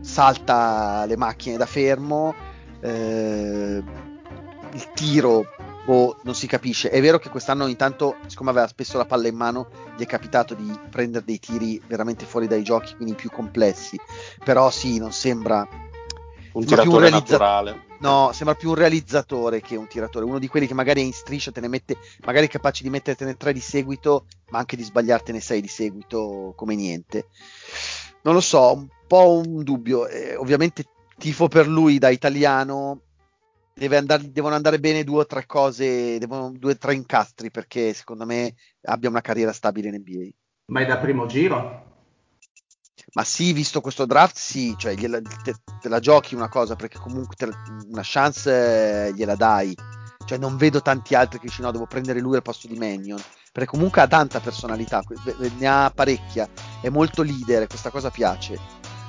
salta le macchine da fermo, il tiro non si capisce, è vero che quest'anno ogni tanto, siccome aveva spesso la palla in mano, gli è capitato di prendere dei tiri veramente fuori dai giochi, quindi più complessi, però sì, non sembra un tiratore naturale. No, sembra più un realizzatore che un tiratore, uno di quelli che magari è in striscia, te ne mette, magari è capace di mettertene 3 di seguito, ma anche di sbagliartene 6 di seguito come niente. Non lo so, un po' un dubbio. Ovviamente tifo per lui da italiano, devono andare bene 2 o 3 cose, 2 o 3 incastri, perché secondo me abbia una carriera stabile in NBA. Ma è da primo giro? Ma sì, visto questo draft, sì, cioè te la giochi una cosa, perché comunque una chance gliela dai, cioè non vedo tanti altri che dici no, devo prendere lui al posto di Mannion, perché comunque ha tanta personalità, ne ha parecchia, è molto leader, questa cosa piace.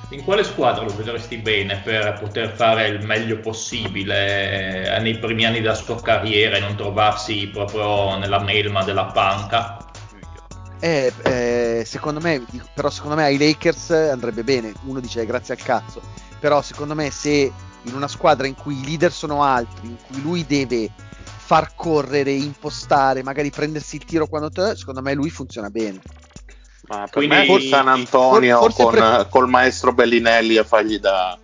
In quale squadra lo vedresti bene per poter fare il meglio possibile nei primi anni della sua carriera e non trovarsi proprio nella melma della panca? Secondo me ai Lakers andrebbe bene. Uno dice grazie al cazzo, però secondo me se in una squadra in cui i leader sono altri, in cui lui deve far correre, impostare, magari prendersi il tiro quando secondo me lui funziona bene. Ma per quindi, me forse San Antonio col maestro Bellinelli a fargli da,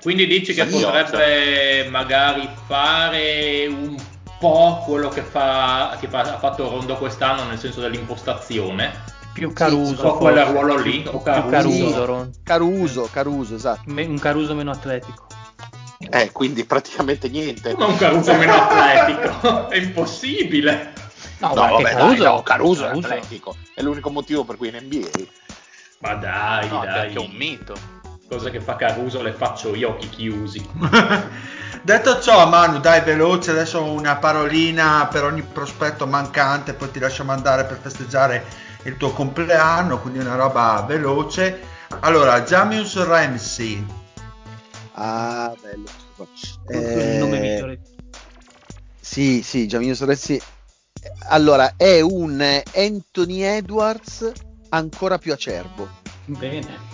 quindi dici che potrebbe magari fare un po' quello che ha fatto Rondo quest'anno, nel senso dell'impostazione, più Caruso, quel ruolo lì, o Caruso, esatto, un Caruso meno atletico, quindi praticamente niente, ma un Caruso meno atletico è impossibile. Caruso è atletico, è l'unico motivo per cui in NBA, ma dai, è un mito. cosa che fa Caruso le faccio io, occhi chiusi. Detto ciò, Manu, dai, veloce, adesso una parolina per ogni prospetto mancante, poi ti lasciamo andare per festeggiare il tuo compleanno, quindi una roba veloce. Allora, Jamius Ramsey. Ah, bello. Il nome migliore. Sì, sì, Jamius Ramsey. Allora, è un Anthony Edwards ancora più acerbo. Bene.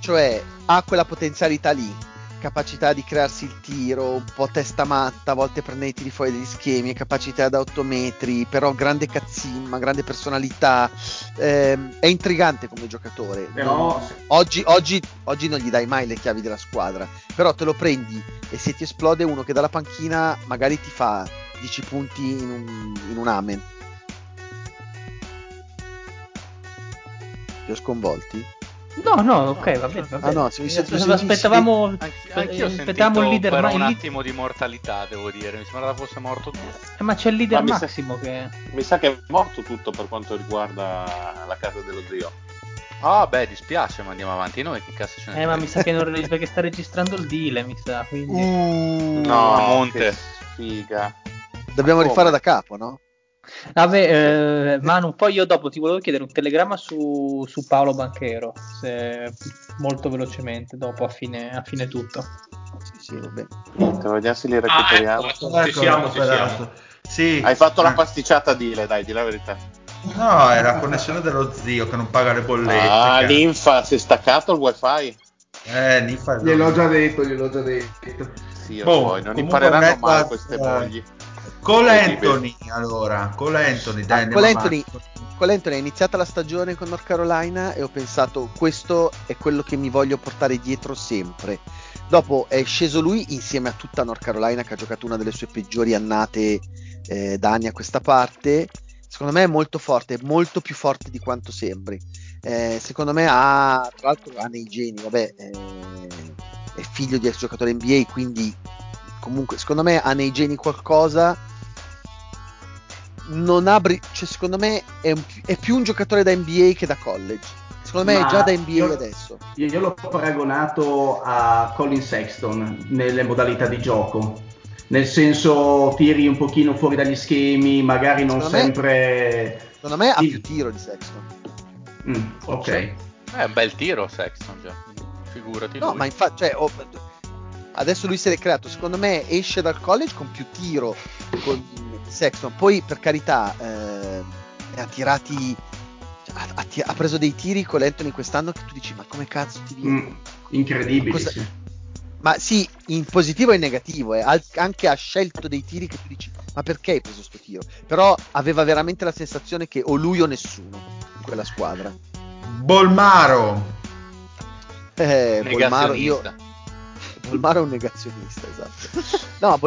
Cioè ha quella potenzialità lì, capacità di crearsi il tiro, un po' testa matta, a volte prende i tiri fuori degli schemi, capacità da 8 metri, però grande cazzimma, grande personalità, è intrigante come giocatore, però... oggi non gli dai mai le chiavi della squadra, però te lo prendi e se ti esplode uno che dalla panchina magari ti fa 10 punti in un amen. Li ho sconvolti? No, ok, va bene. Ah, no, aspettavamo il leader Massimo. Un attimo di mortalità, devo dire. Mi sembrava fosse morto tutto. Ma c'è il leader Massimo che. Mi sa che è morto tutto per quanto riguarda la casa dello zio. Ah, beh, dispiace, ma andiamo avanti noi. Che cazzo ce ne ma mi sa che non perché sta registrando il Dile, mi sa. Quindi... no, Monte. Figa. Dobbiamo rifare da capo, no? Vabbè, Manu, poi io dopo ti volevo chiedere un telegramma su Paolo Banchero, se molto velocemente dopo a fine tutto. Sì, va bene. Vediamo se li recuperiamo. Ci siamo. Sì. Hai fatto la pasticciata, Dile, dai, di la verità. No, è la connessione dello zio che non paga le bollette. Ah, che... Ninfa, si è staccato il wifi. Ninfa. Gliel'ho già detto. Sì, poi non impareranno mai queste mogli. Cole Anthony è iniziata la stagione con North Carolina e ho pensato questo è quello che mi voglio portare dietro sempre. Dopo è sceso lui insieme a tutta North Carolina che ha giocato una delle sue peggiori annate da anni a questa parte. Secondo me è molto forte, molto più forte di quanto sembri. Secondo me tra l'altro ha nei geni, è figlio di ex giocatore NBA, quindi comunque secondo me ha nei geni qualcosa. Secondo me è più un giocatore da NBA che da college. Secondo me è già da NBA adesso. Io l'ho paragonato a Colin Sexton nelle modalità di gioco, nel senso tiri un pochino fuori dagli schemi, magari non sempre. Secondo me ha più tiro di Sexton. Ok. È un bel tiro Sexton già. Figurati. No, lui. Ma infatti adesso lui si è creato. Secondo me esce dal college con più tiro con Sexton, poi per carità ha preso dei tiri con l'Anthony quest'anno che tu dici ma come cazzo ti viene? Incredibile. Ma sì, in positivo e in negativo, anche ha scelto dei tiri che tu dici ma perché hai preso sto tiro? Però aveva veramente la sensazione che o lui o nessuno in quella squadra. Bolmaro è un negazionista, esatto. No,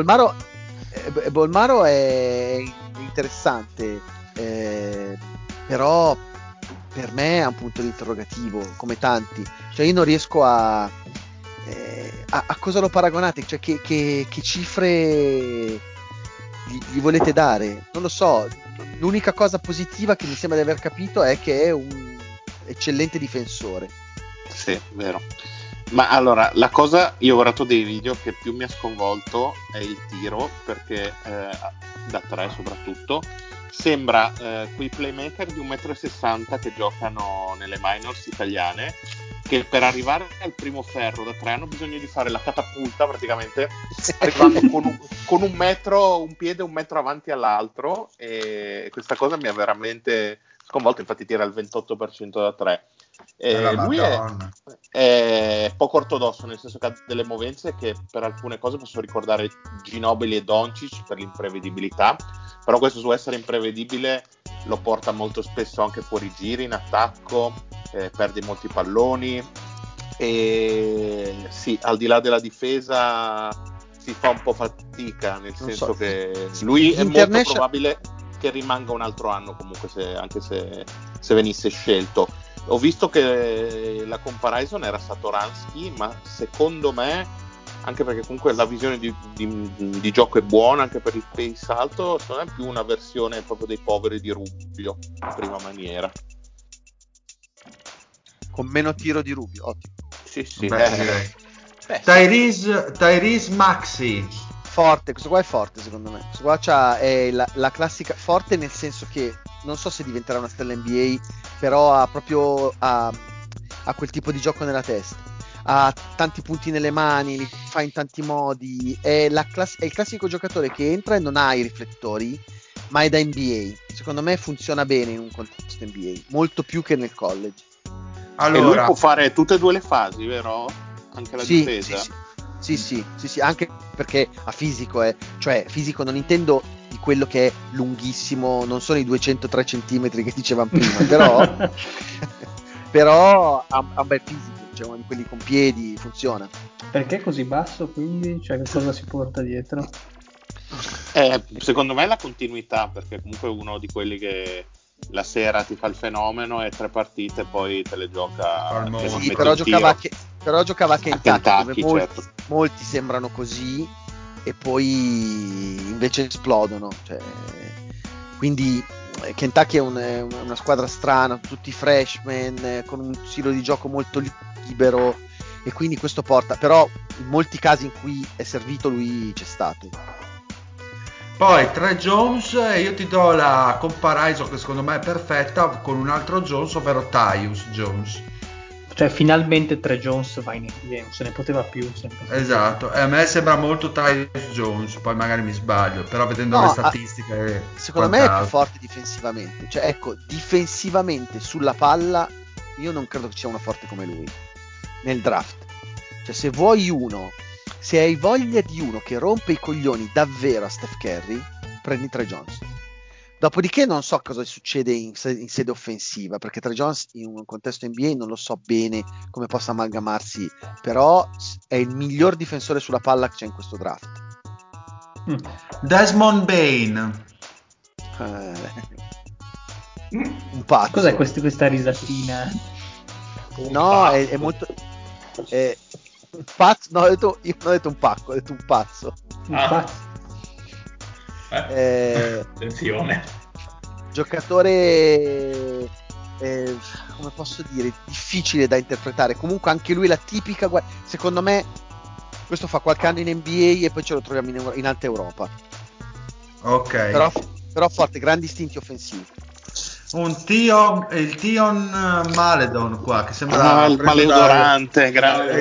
Bolmaro è interessante, però per me è un punto di interrogativo come tanti, cioè io non riesco a cosa lo paragonate, cioè che cifre gli volete dare, non lo so. L'unica cosa positiva che mi sembra di aver capito è che è un eccellente difensore. Sì, vero. Ma allora, la cosa, io ho guardato dei video, che più mi ha sconvolto è il tiro, perché da tre soprattutto sembra quei playmaker di 1,60 m che giocano nelle minors italiane, che per arrivare al primo ferro da tre hanno bisogno di fare la catapulta praticamente, arrivando con un metro, un piede un metro avanti all'altro, e questa cosa mi ha veramente sconvolto. Infatti tira il 28% da tre. Lui è poco ortodosso, nel senso che ha delle movenze che per alcune cose posso ricordare Ginobili e Doncic per l'imprevedibilità, però questo suo essere imprevedibile lo porta molto spesso anche fuori giri in attacco, perde molti palloni e sì, al di là della difesa si fa un po' fatica, nel senso che lui è molto probabile che rimanga un altro anno comunque, anche se venisse scelto. Ho visto che la comparison era Satoransky, ma secondo me, anche perché comunque la visione di gioco è buona anche per il pace alto, secondo me è più una versione proprio dei poveri di Rubio, in prima maniera. con meno tiro di Rubio. Ottimo. Sì, sì. Tyrese Maxey, forte, questo qua è forte secondo me. Questo qua è la classica forte, nel senso che non so se diventerà una stella NBA, però ha proprio ha quel tipo di gioco nella testa, ha tanti punti nelle mani, li fa in tanti modi, è il classico giocatore che entra e non ha i riflettori, ma è da NBA. Secondo me funziona bene in un contesto NBA, molto più che nel college. Allora, e lui può fare tutte e due le fasi, vero? Anche la difesa. Sì, anche perché ha fisico, cioè fisico non intendo di quello che è lunghissimo, non sono i 203 centimetri che dicevamo prima, però ha un bel fisico, cioè di quelli con piedi, funziona. Perché è così basso, quindi? Cioè che cosa si porta dietro? Secondo me la continuità, perché comunque è uno di quelli che la sera ti fa il fenomeno e tre partite poi te le gioca. Sì, però giocava anche in Kentucky, dove certo. molti sembrano così e poi invece esplodono, cioè, quindi Kentucky è una squadra strana, tutti freshman, con un stile di gioco molto libero, e quindi questo porta, però in molti casi in cui è servito lui c'è stato. Poi Tre Jones, io ti do la comparison che secondo me è perfetta con un altro Jones, ovvero Tyus Jones. Cioè finalmente Tre Jones va in NBA, non se ne poteva più. Esatto, a me sembra molto Tyus Jones, poi magari mi sbaglio, però vedendo le statistiche... secondo me è più forte difensivamente, cioè ecco, difensivamente sulla palla io non credo che ci sia uno forte come lui nel draft. Cioè se hai voglia di uno che rompe i coglioni davvero a Steph Curry, prendi Tre Jones. Dopodiché non so cosa succede in sede offensiva, perché Tre Jones in un contesto NBA non lo so bene come possa amalgamarsi, però è il miglior difensore sulla palla che c'è in questo draft. Desmond Bane, un pazzo. Cos'è questa risatina? No, è molto... un pazzo, no, io non ho detto un pacco, ho detto un pazzo. Attenzione, giocatore come posso dire, difficile da interpretare. Comunque anche lui la tipica, secondo me questo fa qualche anno in NBA e poi ce lo troviamo in Alta Europa. Ok, però forte, grandi istinti offensivi. Il Tion Maledon qua che sembra il maleodorante,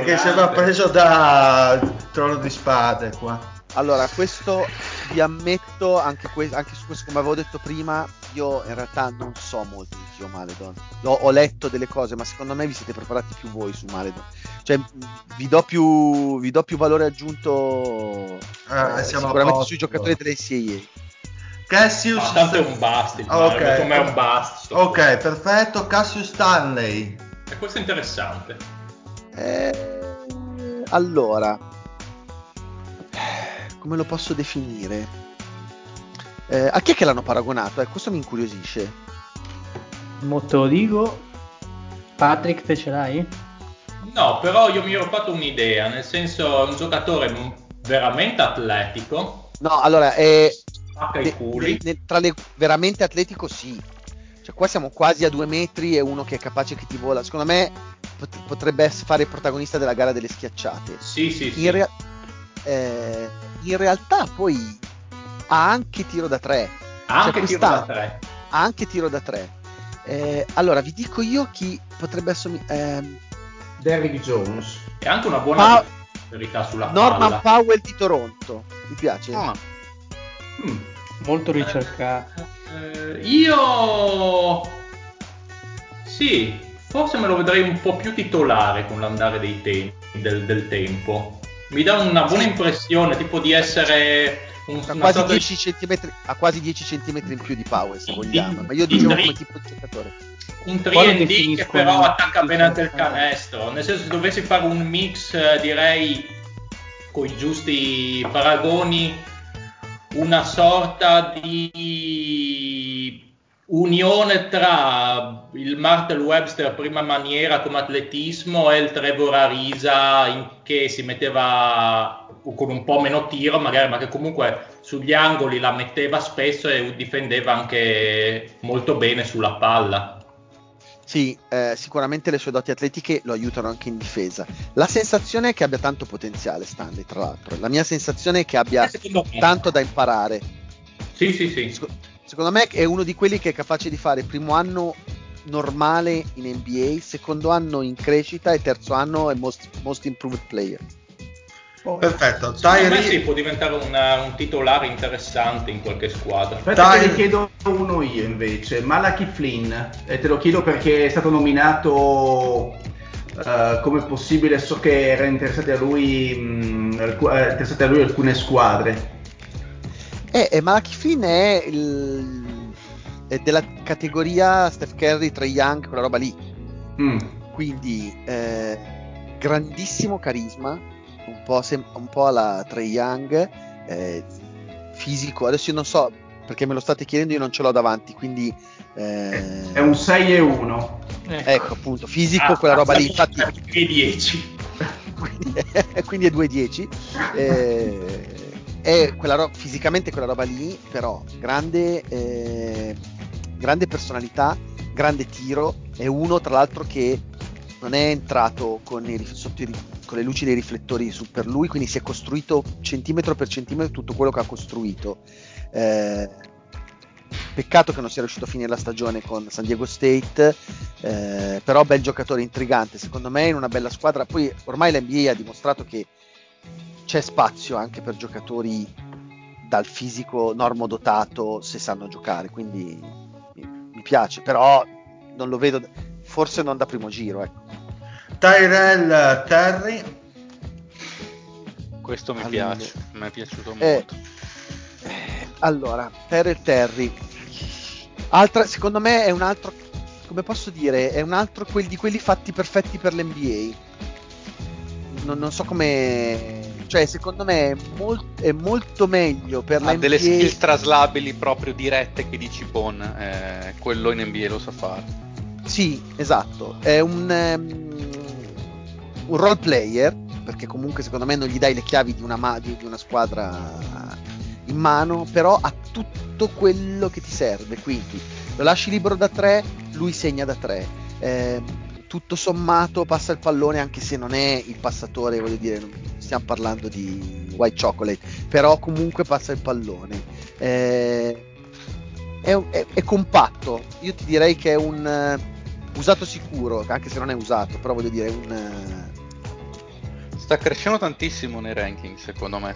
che sembra preso da Trono di Spade qua. Allora, questo vi ammetto, anche su questo, come avevo detto prima, io in realtà non so molto di Tion Maledon. Ho letto delle cose, ma secondo me vi siete preparati più voi su Maledon. Cioè vi do più valore aggiunto sicuramente sui giocatori delle NCAA. Cassius, tanto è un bust, come è un bust. Ok, perfetto. Cassius Stanley. E questo è interessante. Allora, come lo posso definire? A chi è che l'hanno paragonato? Questo mi incuriosisce. Mo te lo dico. Patrick, te ce l'hai? No, però io mi ero fatto un'idea, nel senso, è un giocatore veramente atletico. No, allora tra le veramente atletico, sì, cioè qua siamo quasi a 2 metri e uno che è capace che ti vola. Secondo me potrebbe fare il protagonista della gara delle schiacciate. In realtà poi ha anche tiro da tre, allora vi dico io chi potrebbe assomigliare. Derrick Jones è anche una buona verità sulla Norman palla. Powell di Toronto, mi piace. Molto ricercato. Io sì, forse me lo vedrei un po' più titolare con l'andare dei tempi, del tempo. Mi dà una buona impressione, tipo di essere a quasi 10 centimetri in più di Powell, se vogliamo. Ma io dicevo come tipo di giocatore. Un 3&D che però attacca bene anche il canestro. Nel senso, se dovessi fare un mix, direi con i giusti paragoni, una sorta di unione tra il Martel Webster prima maniera come atletismo e il Trevor Ariza, che si metteva con un po' meno tiro magari, ma che comunque sugli angoli la metteva spesso e difendeva anche molto bene sulla palla. Sì, sicuramente le sue doti atletiche lo aiutano anche in difesa. La sensazione è che abbia tanto potenziale, Stanley, tra l'altro. La mia sensazione è che abbia tanto da imparare. Sì, sì, sì. Secondo me è uno di quelli che è capace di fare primo anno normale in NBA, secondo anno in crescita e terzo anno è most improved player. Perfetto. Tyree sì, può diventare un titolare interessante in qualche squadra. Te ne chiedo uno io invece, Malachi Flynn, e te lo chiedo perché è stato nominato come possibile, so che erano interessate a lui alcune squadre. Malachi Flynn è della categoria Steph Curry, Trey Young, quella roba lì. Quindi grandissimo carisma, un po' alla Trey Young, fisico. Adesso io non so perché me lo state chiedendo, io non ce l'ho davanti, quindi è un 6-1, ecco, appunto, fisico, quella roba lì, infatti 2-10 quindi è 2-10 è quella fisicamente quella roba lì, però grande personalità, grande tiro, è uno tra l'altro che non è entrato con le luci dei riflettori su per lui, quindi si è costruito centimetro per centimetro tutto quello che ha costruito. Peccato che non sia riuscito a finire la stagione con San Diego State, però bel giocatore, intrigante, secondo me in una bella squadra. Poi ormai la NBA ha dimostrato che c'è spazio anche per giocatori dal fisico normodotato se sanno giocare, quindi mi piace, però non lo vedo, forse non da primo giro, ecco. Tyrell Terry, questo mi piace, mi è piaciuto molto. Allora, Tyrell Terry, secondo me è un altro, come posso dire, è un altro di quelli fatti perfetti per l'NBA. Non so come, cioè secondo me è molto meglio per l'NBA. Ha delle skill traslabili proprio dirette che dici bon, quello in NBA lo sa fare. Sì, esatto, è un role player, perché comunque secondo me non gli dai le chiavi di una squadra in mano, però ha tutto quello che ti serve, quindi lo lasci libero da tre, lui segna da tre, tutto sommato passa il pallone, anche se non è il passatore, voglio dire, non stiamo parlando di white chocolate, però comunque passa il pallone, è compatto, io ti direi che è un usato sicuro, anche se non è usato, però voglio dire sta crescendo tantissimo nei ranking, secondo me.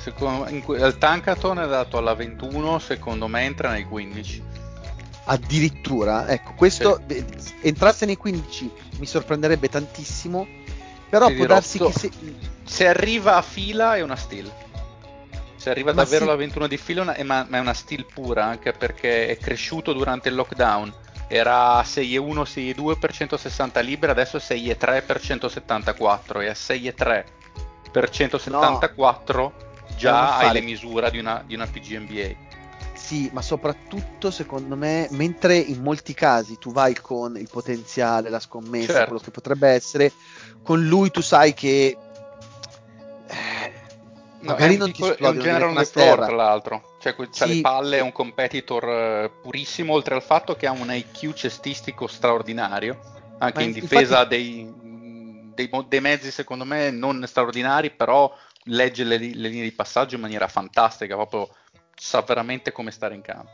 Al Tankathon è dato alla 21, secondo me entra nei 15 addirittura, ecco, questo sì. Entrasse nei 15 mi sorprenderebbe tantissimo, però può darsi che se arriva a fila è una steal. Se arriva davvero alla 21 di fila, ma è una steal pura, anche perché è cresciuto durante il lockdown. Era 6,1, 6,2 per 160 libera, adesso 6,3 per 174, e a 6,3 per 174 già hai le misure di una PGNBA. Sì, ma soprattutto secondo me, mentre in molti casi tu vai con il potenziale, la scommessa, certo, quello che potrebbe essere, con lui tu sai che magari non ti esplode, è un general deflore, tra l'altro, cioè c'ha le palle, è un competitor purissimo, oltre al fatto che ha un IQ cestistico straordinario, anche in difesa dei mezzi secondo me non straordinari, però legge le linee di passaggio in maniera fantastica, proprio sa veramente come stare in campo.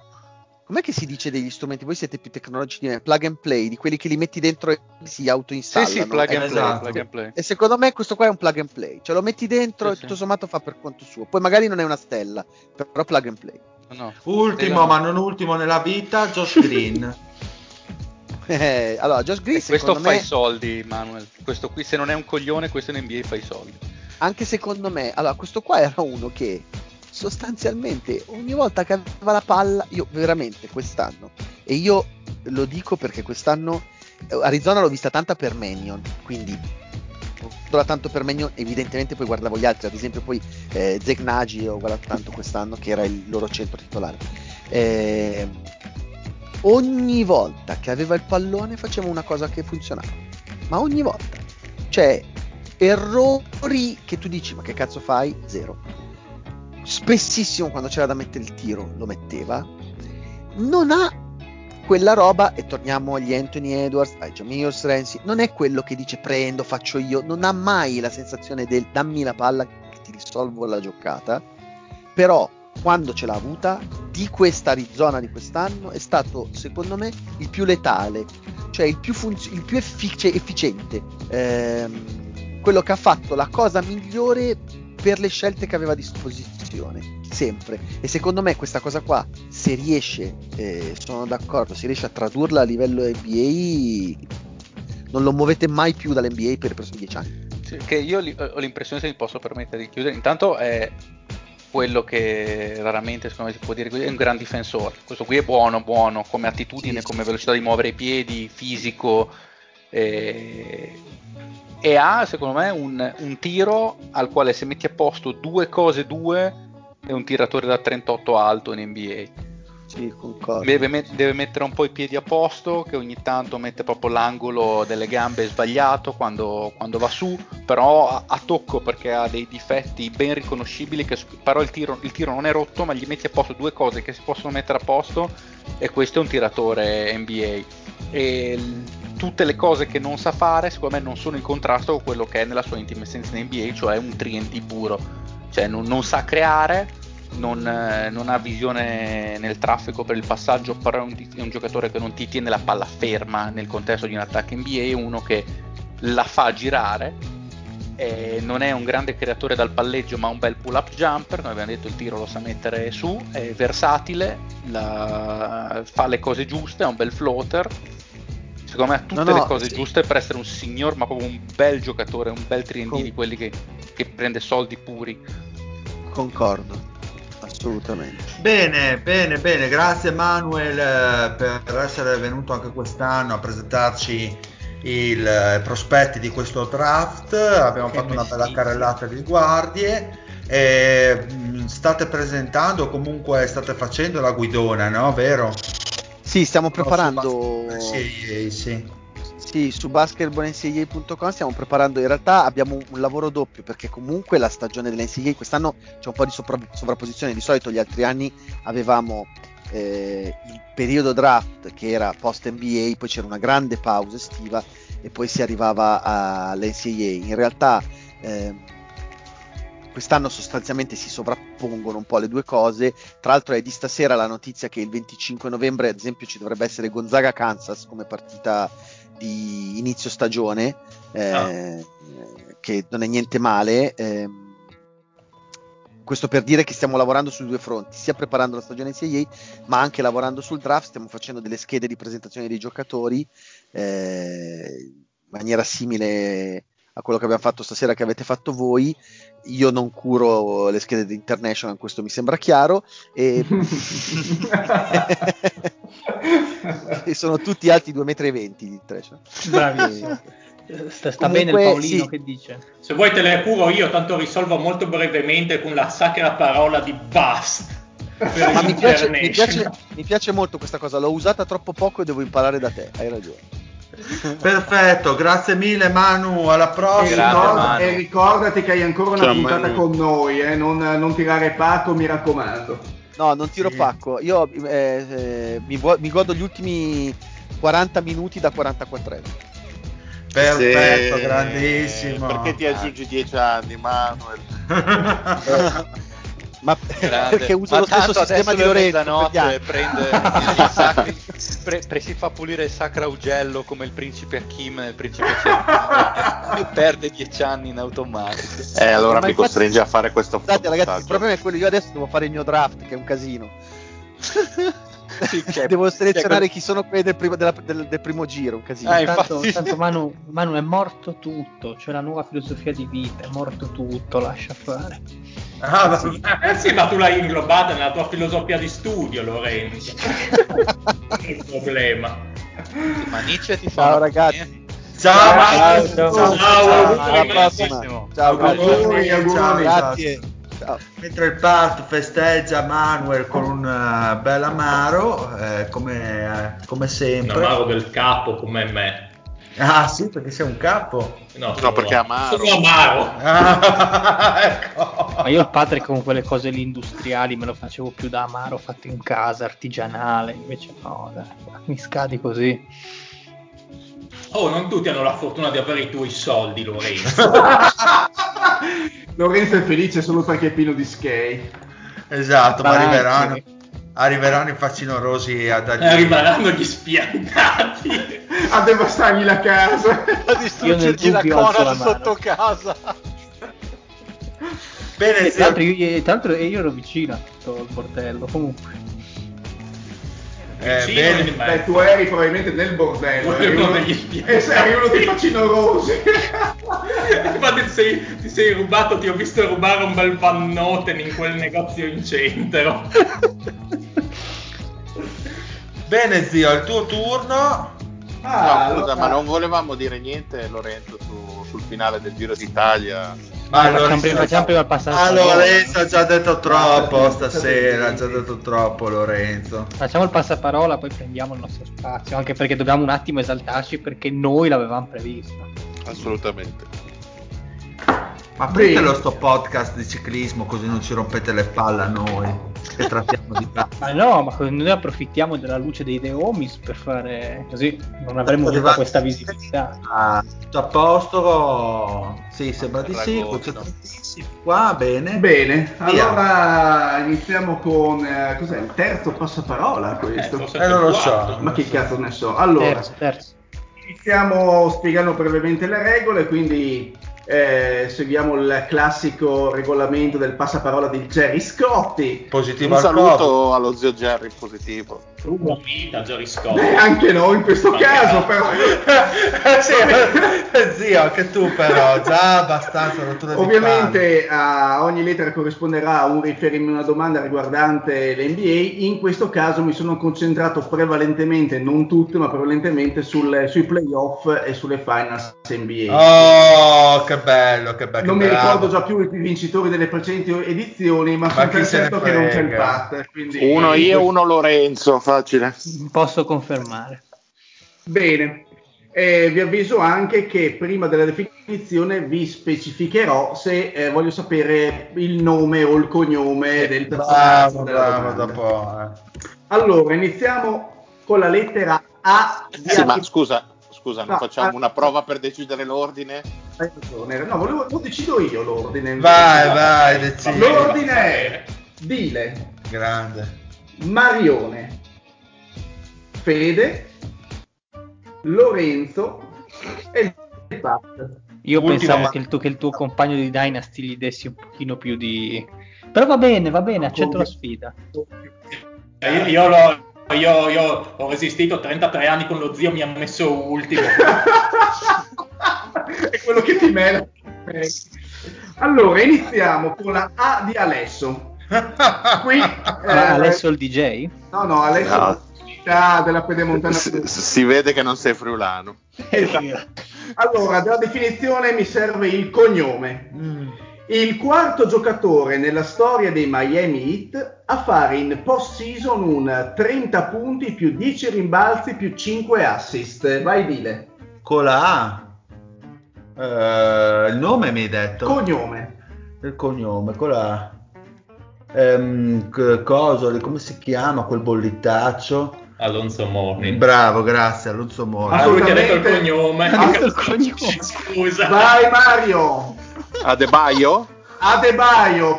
Com'è che si dice degli strumenti? Voi siete più tecnologici di me, plug and play, di quelli che li metti dentro e si autoinstallano. Sì, plug and play. E secondo me questo qua è un plug and play, cioè lo metti dentro e tutto sommato fa per conto suo. Poi magari non è una stella, però plug and play. No. Ultimo, ma non ultimo nella vita, Josh Green. Allora, Josh Green secondo me... Questo fa i soldi, Manuel. Questo qui, se non è un coglione, questo in NBA fa i soldi. Anche secondo me. Allora, questo qua era uno che... sostanzialmente ogni volta che aveva la palla, io veramente quest'anno, e io lo dico perché quest'anno Arizona l'ho vista tanta per Mannion, quindi tanto per Mannion, evidentemente poi guardavo gli altri, ad esempio poi Zach Nagy ho guardato tanto quest'anno, che era il loro centro titolare, ogni volta che aveva il pallone faceva una cosa che funzionava, ma ogni volta, cioè errori che tu dici ma che cazzo fai? Zero. Spessissimo quando c'era da mettere il tiro lo metteva, non ha quella roba, e torniamo agli Anthony Edwards, ai Jamiles Renzi, non è quello che dice prendo, faccio io, non ha mai la sensazione del dammi la palla che ti risolvo la giocata, però quando ce l'ha avuta di questa Arizona di quest'anno è stato secondo me il più letale, cioè il più efficiente, quello che ha fatto la cosa migliore per le scelte che aveva a disposizione sempre, e secondo me questa cosa qua se riesce, sono d'accordo, se riesce a tradurla a livello NBA non lo muovete mai più dall'NBA per i prossimi 10 anni. Sì, che io ho l'impressione, se mi posso permettere di chiudere, intanto è quello che raramente secondo me si può dire, è un gran difensore, questo qui è buono come attitudine, come velocità di muovere i piedi, fisico, e ha secondo me un tiro al quale se metti a posto due cose, è un tiratore da 38 alto in NBA. Sì, concordo. Deve mettere un po' i piedi a posto, che ogni tanto mette proprio l'angolo delle gambe sbagliato quando va su, però a tocco, perché ha dei difetti ben riconoscibili, che però il tiro non è rotto, ma gli metti a posto due cose che si possono mettere a posto e questo è un tiratore NBA, e tutte le cose che non sa fare secondo me non sono in contrasto con quello che è nella sua intima essenza in NBA, cioè un 3&D puro, cioè non sa creare, non ha visione nel traffico per il passaggio, però è un giocatore che non ti tiene la palla ferma nel contesto di un attacco NBA, uno che la fa girare, non è un grande creatore dal palleggio ma un bel pull up jumper, come abbiamo detto il tiro lo sa mettere su, è versatile, fa le cose giuste, è un bel floater, secondo me ha tutte le cose giuste per essere un signor, ma proprio un bel giocatore, un bel 3&D di quelli che prende soldi puri. Concordo assolutamente. Bene, grazie Manuel per essere venuto anche quest'anno a presentarci i prospetti di questo draft. Abbiamo fatto una bella carrellata di guardie, e state presentando, comunque state facendo la guidona, no? Vero? Sì, stiamo preparando Sì, su basketball.ncaa.com stiamo preparando, in realtà abbiamo un lavoro doppio, perché comunque la stagione dell'NCAA quest'anno c'è un po' di sovrapposizione, di solito gli altri anni avevamo il periodo draft che era post NBA, poi c'era una grande pausa estiva e poi si arrivava all'NCAA, in realtà quest'anno sostanzialmente si sovrappongono un po' le due cose. Tra l'altro è di stasera la notizia che il 25 novembre ad esempio ci dovrebbe essere Gonzaga-Kansas come partita di inizio stagione, che non è niente male, questo per dire che stiamo lavorando su due fronti, sia preparando la stagione NCAA ma anche lavorando sul draft, stiamo facendo delle schede di presentazione dei giocatori in maniera simile a quello che abbiamo fatto stasera, che avete fatto voi. Io non curo le schede di International, questo mi sembra chiaro, e e sono tutti alti 2,20 m di International. Bravissimo. Sta comunque, bene il Paolino, sì, che dice: se vuoi te le curo io, tanto risolvo molto brevemente con la sacra parola di basta. Ma mi piace molto questa cosa, l'ho usata troppo poco e devo imparare da te, hai ragione. Perfetto, grazie mille Manu, alla prossima. Manu. E ricordati che hai ancora una puntata Manu con noi, non tirare pacco, mi raccomando. No, non tiro pacco, io mi godo gli ultimi 40 minuti da 44. Perfetto, sì, grandissimo. Perché ti aggiungi 10 anni Manuel? Perché uso lo stesso sistema di Lorenzo, si fa pulire il sacro augello come il principe Hakim nel principe e perde 10 anni in automatico. Allora mi costringe a fare questo. Guardate ragazzi, il problema è quello, io adesso devo fare il mio draft che è un casino. Sì, devo selezionare chi sono quelli del primo giro, un casino. Intanto Manu è morto tutto, c'è una nuova filosofia di vita, è morto tutto, lascia fare. Sì, ma tu l'hai inglobata nella tua filosofia di studio, Lorenzo. Il problema. Sì, ma Nietzsche ti fa. Ciao ragazzi. Ciao. Ciao, grazie. Mentre il Pat festeggia Manuel con un bel amaro, come sempre. Un amaro del capo come me. Ah sì, perché sei un capo? No, perché amaro. Sono amaro. Ah, ecco. Ma io il Patrick con quelle cose lì industriali me lo facevo più da amaro, fatto in casa, artigianale, invece no, dai, mi scadi così. Oh, non tutti hanno la fortuna di avere i tuoi soldi, Lorenzo. Lorenzo è felice solo perché è pieno di skate. Esatto, ma arriveranno i facinorosi a dargli... Arriveranno gli spiantati a devastargli la casa, a distruggergli la cona sotto casa. Bene, e tra l'altro io ero vicino a tutto il bordello, comunque. Bene. Beh, tu eri probabilmente nel bordello, eri uno dei facinorosi. ti sei rubato, ti ho visto rubare un bel Van Noten in quel negozio in centro. Bene, zio, il tuo turno. Ma non volevamo dire niente, Lorenzo, sul finale del Giro d'Italia. Lorenzo ha già detto troppo stasera, ha già detto troppo, Lorenzo. Facciamo il passaparola, poi prendiamo il nostro spazio, anche perché dobbiamo un attimo esaltarci, perché noi l'avevamo previsto. Assolutamente. Ma prendetelo sto podcast di ciclismo, così non ci rompete le palle a noi che trattiamo di là. Ma no, ma noi approfittiamo della luce dei The Homies per fare così, non avremmo tutta questa visibilità. Tutto a posto. Sì, sembra di sì, concentrissimo. Qua bene. Allora iniziamo con cos'è il terzo passaparola questo? Non lo so. Ma che cazzo ne so. Allora, terzo. Iniziamo spiegando brevemente le regole, quindi seguiamo il classico regolamento del passaparola di Jerry Scotti. Positivo. Un saluto allo zio Jerry, positivo. Vita, Jerry Scotti. Anche noi in questo caso, però. Zio, anche tu però, già abbastanza rottura. Ovviamente a ogni lettera corrisponderà un riferimento, una domanda riguardante l'NBA. In questo caso mi sono concentrato prevalentemente, non tutte, ma prevalentemente sui playoff e sulle finals NBA. Oh, che bello. Non mi ricordo già più i vincitori delle precedenti edizioni, ma sono certo che non c'è il Pat. Quindi, uno io, uno Lorenzo, facile. Posso confermare. Bene. Vi avviso anche che prima della definizione vi specificherò se voglio sapere il nome o il cognome del personaggio. Allora, iniziamo con la lettera A. Ma scusa, non facciamo una prova per decidere l'ordine? No, lo decido io l'ordine. Vai, decidi. L'ordine è Dile, grande, Marione, Fede, Lorenzo e il Pat. Io pensavo che il tuo compagno di Dynasty gli dessi un pochino più di... Però va bene, accetto la sfida. Io ho resistito 33 anni con lo zio, mi ha messo ultimo. È quello che ti merda. Allora, iniziamo con la A di Alesso. Qui, Alesso il DJ? No, Alesso... No. Della pedemontana si vede che non sei friulano. Esatto. Allora, della definizione mi serve il cognome. Il quarto giocatore nella storia dei Miami Heat a fare in post-season un 30 punti più 10 rimbalzi più 5 assist. Vai, Dile. Con la A. Il nome mi hai detto? Cognome. Il cognome, con la A. Come si chiama quel bollitaccio? Alonso Morning. Bravo, grazie, Alonso Morning. Assolutamente. Lui ti ha detto il cognome. Scusa. Vai, Mario. Adebayo,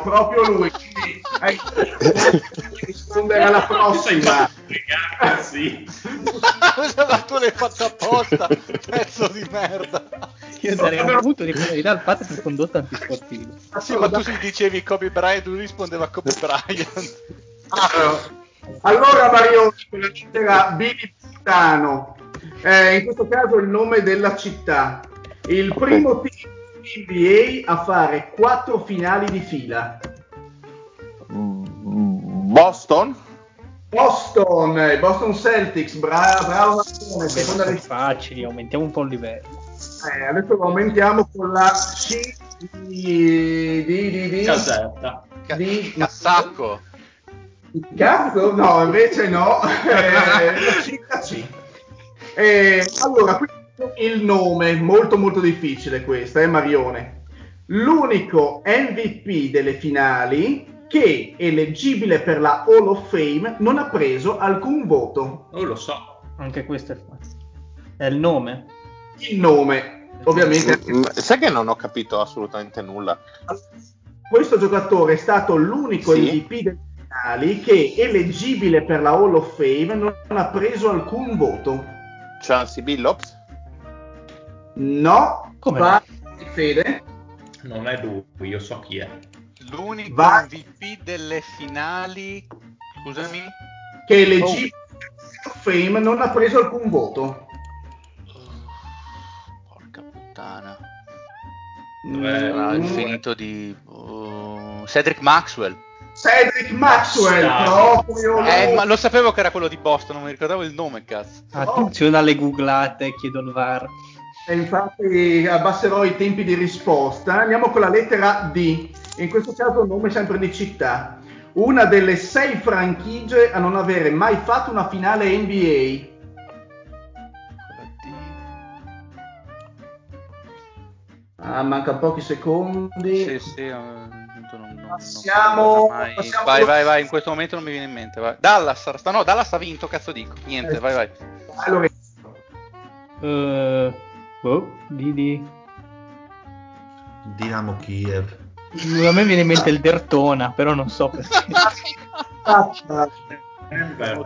proprio lui. Rispondere alla prossima. Sì. Ma tu l'hai fatto apposta, pezzo di merda. Io sarei avuto di penalità al fatto per condotta antisportiva. Sì, ma tu se dicevi Kobe Bryant, lui rispondeva Kobe Bryant. Allora Mario, con la lettera B di Putano, in questo caso il nome della città, il primo team NBA a fare 4 finali di fila. Boston Celtics, bravo. Sono facili, aumentiamo un po' il livello. Adesso lo aumentiamo con la C di Caserta. Cassacco. Cazzo? No, invece no. La C. Allora, il nome molto molto difficile questa, Marione. l'unico MVP delle finali che, eleggibile per la Hall of Fame, non ha preso alcun voto. Oh, lo so. Anche questo è facile. È il nome? Il nome, ovviamente. Sai che non ho capito assolutamente nulla. Questo giocatore è stato l'unico MVP delle finali che, eleggibile per la Hall of Fame, non ha preso alcun voto. Chauncey Billups? No. Come va? Fede? Non è lui, io so chi è. L'unico MVP delle finali, scusami, che legge Fame non ha preso alcun voto. Porca puttana. Era il finito di Cedric Maxwell. Cedric Maxwell, proprio. Ma lo sapevo che era quello di Boston, non mi ricordavo il nome, cazzo. Attenzione alle googlate, chiedo il VAR. E infatti abbasserò i tempi di risposta. Andiamo con la lettera D. In questo caso nome sempre di città. Una delle 6 franchigie a non avere mai fatto una finale NBA. Ah, manca pochi secondi. Sì, passiamo. Vai, in questo momento non mi viene in mente. Vai. Dallas ha vinto, cazzo dico. Niente, vai. Allora. Dinamo Kiev. A me viene in mente il Dertona, però non so perché.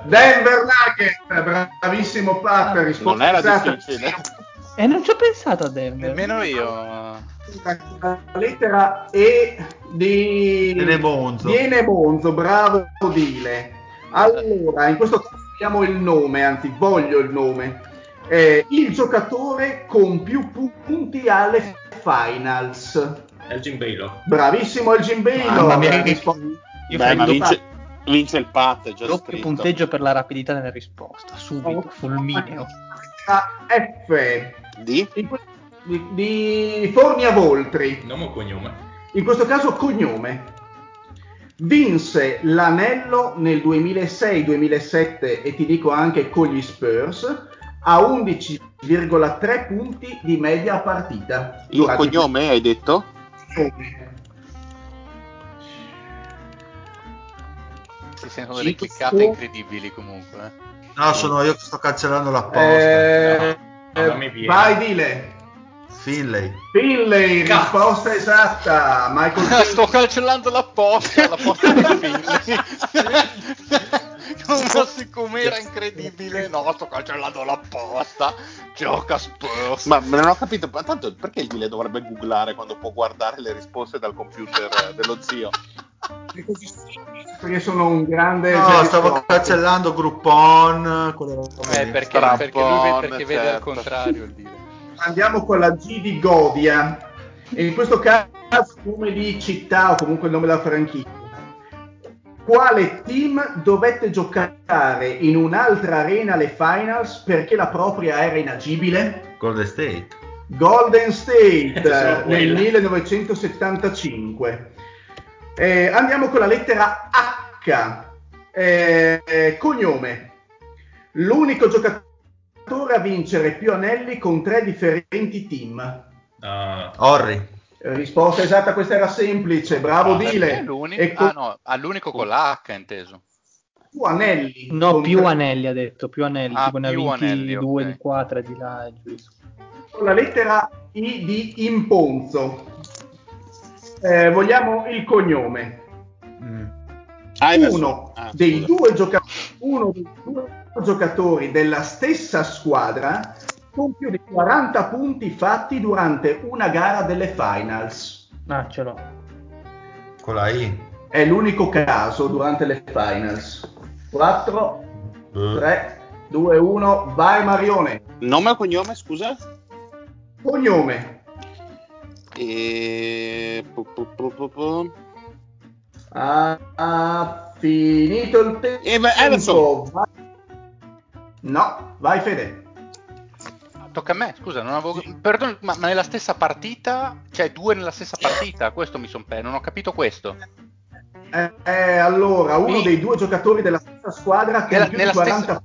Denver Nuggets, bravissimo Pat, risposta. Non era difficile. Non ci ho pensato a Denver. Nemmeno io. La lettera E di Monzo, bravo Dile. Allora, in questo caso abbiamo il nome, anzi voglio il nome. Il giocatore con più punti alle finals. Elgin Baylor. Bravissimo Elgin Baylor. Mamma mia, vince il Pat. Doppio punteggio per la rapidità della risposta. Subito, fulmineo. F di Forni a Voltri. Nome o cognome? In questo caso cognome. Vinse l'anello nel 2006-2007 e ti dico anche con gli Spurs a 11,3 punti di media partita. Il cognome hai detto? Si sentono delle cliccate incredibili comunque. No, sono io che sto cancellando la posta. Vai, Dile. Finley, risposta esatta. Michael sto cancellando la posta di Finley. Non so com'era incredibile. No, sto cancellando la posta. Gioca Spurs. Ma non ho capito. Ma tanto perché il Dile dovrebbe googlare quando può guardare le risposte dal computer dello zio? Perché sono un grande. No, stavo cancellando Groupon. Perché lui vede al contrario il Dile. Andiamo con la G di Godia. E in questo caso nome di città o comunque il nome della franchigia. Quale team dovette giocare in un'altra arena alle finals perché la propria era inagibile? Golden State nel 1975. Andiamo con la lettera H. Cognome. L'unico giocatore a vincere più anelli con 3 differenti team. Horry. Risposta esatta, questa era semplice, bravo Dile. All'unico con la H inteso. Più anelli. No, anelli ha detto, più anelli. Tipo ne ha vinti 2 di qua, 3 di là. Con la lettera I di Imponzo. Vogliamo il cognome. Uno dei 2 giocatori della stessa squadra con più di 40 punti fatti durante una gara delle finals. Ce l'ho. Con la I. È l'unico caso durante le finals. 4, 3, 2, 1, vai Marione. Nome o cognome, scusa? Cognome. Ha finito il tempo. No, vai Fede. Tocca a me, scusa, non avevo. Perdono, ma nella stessa partita, cioè 2 nella stessa partita, questo mi son perso, non ho capito questo. Allora, uno dei 2 giocatori della stessa squadra che più di 40 stessa...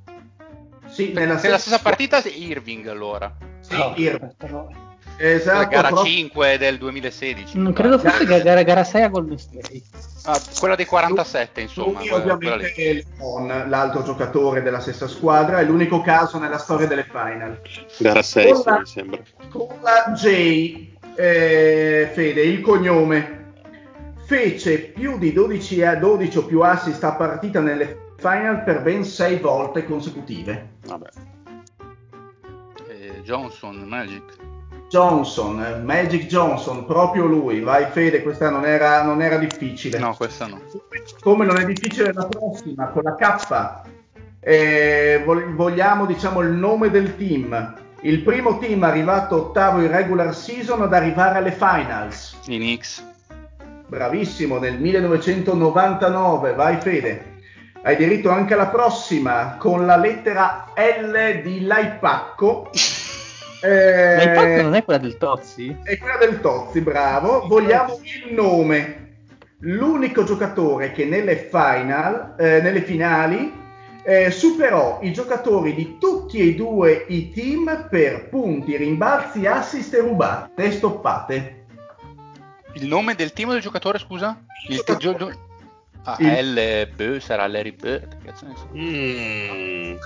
Sì, nella stessa partita Irving allora. Sì, Irving. esatto, la gara 5 del 2016. Non credo fosse gara 6 a Golden State. Ah, quella dei 47, insomma. Lui, ovviamente LeBron, l'altro giocatore della stessa squadra, è l'unico caso nella storia delle final. Gara 6, sì, mi sembra. Con la J, Fede, il cognome. Fece più di 12 o più assist a partita nelle final per ben 6 volte consecutive. Vabbè. Magic Johnson, proprio lui. Vai Fede, questa non era difficile. No, questa no. Come non è difficile la prossima, con la K. Vogliamo, diciamo, il nome del team. Il primo team arrivato ottavo in regular season ad arrivare alle finals. I Knicks. Bravissimo, nel 1999, vai Fede. Hai diritto anche alla prossima, con la lettera L di Laipacco. Laipacco non è quella del Tozzi? È quella del Tozzi, bravo. Vogliamo il nome. L'unico giocatore che nelle finali superò i giocatori di tutti e due i team per punti, rimbalzi, assist e rubate e stoppate. Il nome del team o del giocatore, scusa? Sarà Larry Bird.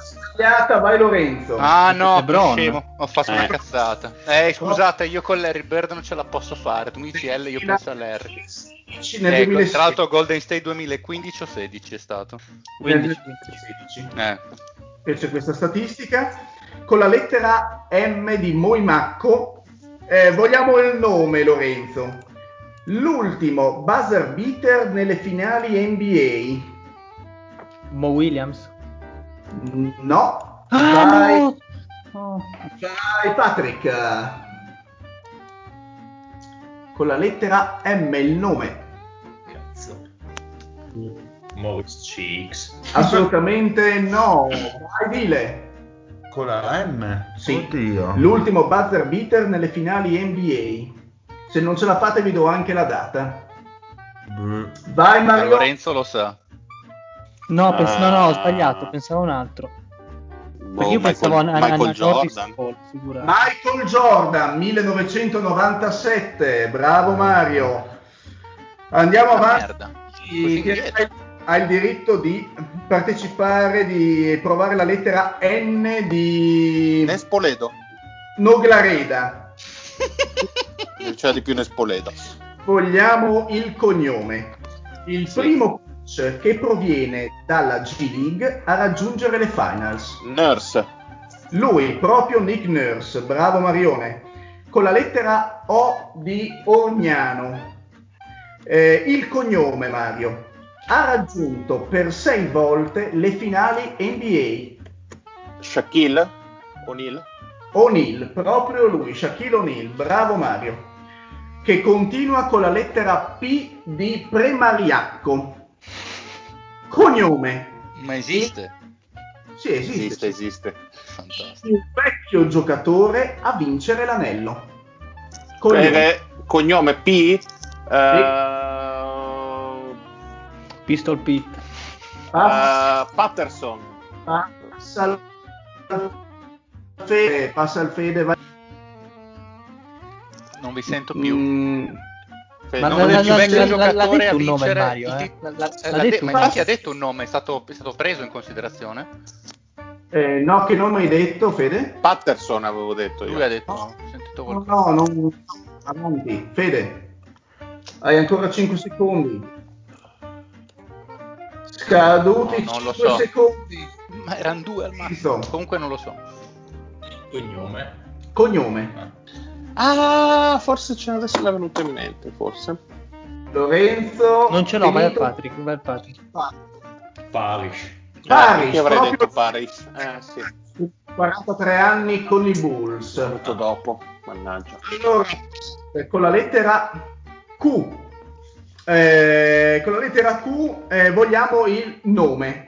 Sbagliata, vai Lorenzo. Ah no, scemo, ho fatto una cazzata. Scusate, io con Larry Bird non ce la posso fare. Tu mi dici L, io penso a Larry. Tra l'altro Golden State 2015 o 16 è stato. 15. C'è questa statistica. Con la lettera M di Moimacco, vogliamo il nome, Lorenzo. L'ultimo buzzer beater nelle finali NBA. Mo Williams? No. Vai. No. Vai Patrick. Con la lettera M il nome. Cazzo. Maurice Cheeks. Assolutamente no. Vai Dile. Con la M? Sì. Oddio. L'ultimo buzzer beater nelle finali NBA. Se non ce la fate vi do anche la data. Vai Mario. Lorenzo lo sa. No, no, ho sbagliato, pensavo un altro. Perché io pensavo a Michael Jordan. Michael Jordan, 1997. Bravo Mario. Andiamo avanti. Hai il diritto di partecipare, di provare la lettera N di Nespoledo. Noglareda. Non c'è di più Nespoleta. Vogliamo il cognome. Il primo coach che proviene dalla G League a raggiungere le finals. Nurse. Lui, proprio Nick Nurse. Bravo Marione. Con la lettera O di Orgnano. Il cognome, Mario, ha raggiunto per 6 volte le finali NBA. Shaquille O'Neal, proprio lui, Shaquille O'Neal, bravo Mario, che continua con la lettera P di Premariacco. Cognome. Ma esiste? Sì, esiste. Fantastico. Il vecchio giocatore a vincere l'anello. Cognome P? Pistol Pete. Patterson. Fede, passa al Fede, vai. Non vi sento più. Giocatore a vincere Mario, ma chi ha detto un nome? È stato preso in considerazione? No, che nome hai detto, Fede? Patterson avevo detto io. Lui ha detto no. Ho sentito qualcosa. Avanti, Fede. Hai ancora 5 secondi. Scaduti 5 secondi. Ma erano 2 al massimo. Comunque non lo so. Cognome. Forse c'è, adesso l'è venuto in mente, forse. Lorenzo. Non ce l'ho, ma è Patrick. Parish. Io avrei detto Parish. Sì. 43 anni con i Bulls. Molto dopo, mannaggia. Allora, con la lettera Q. Vogliamo il nome.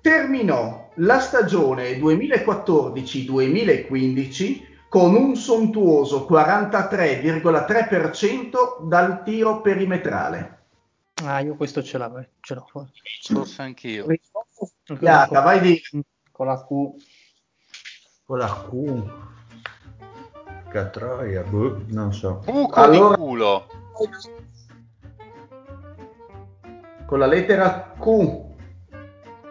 Terminò la stagione 2014-2015 con un sontuoso 43,3% dal tiro perimetrale. Io questo ce l'ho forse anch'io. Vai di con la Q. Porca troia, non so. Buco allora, di culo. Con la lettera Q.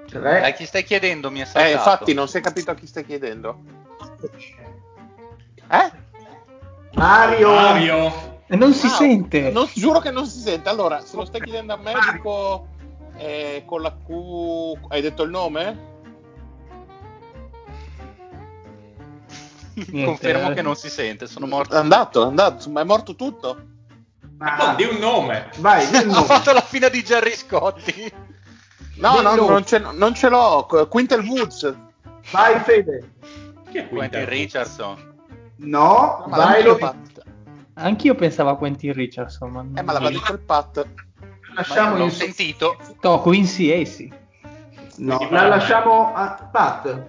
3. A chi stai chiedendo mi è saltato. Infatti non si è capito a chi stai chiedendo. Mario. Non si sente. Non, giuro che non si sente. Allora, se lo stai chiedendo a me, dico con la Q. Hai detto il nome? Niente. Confermo che non si sente, sono morto. È andato, ma è morto tutto. Ma di un nome. Vai, di un nome. Ho fatto la fine di Jerry Scotti. Non ce l'ho. Quintel Woods. Vai, Fede. Chi è Quentin Richardson? No, ma vai lo Pat. Anch'io pensavo a Quentin Richardson, ma ma l'aveva detto il Pat. Lasciamo l'ho sentito. Quincy Essi. No, la lasciamo a Pat.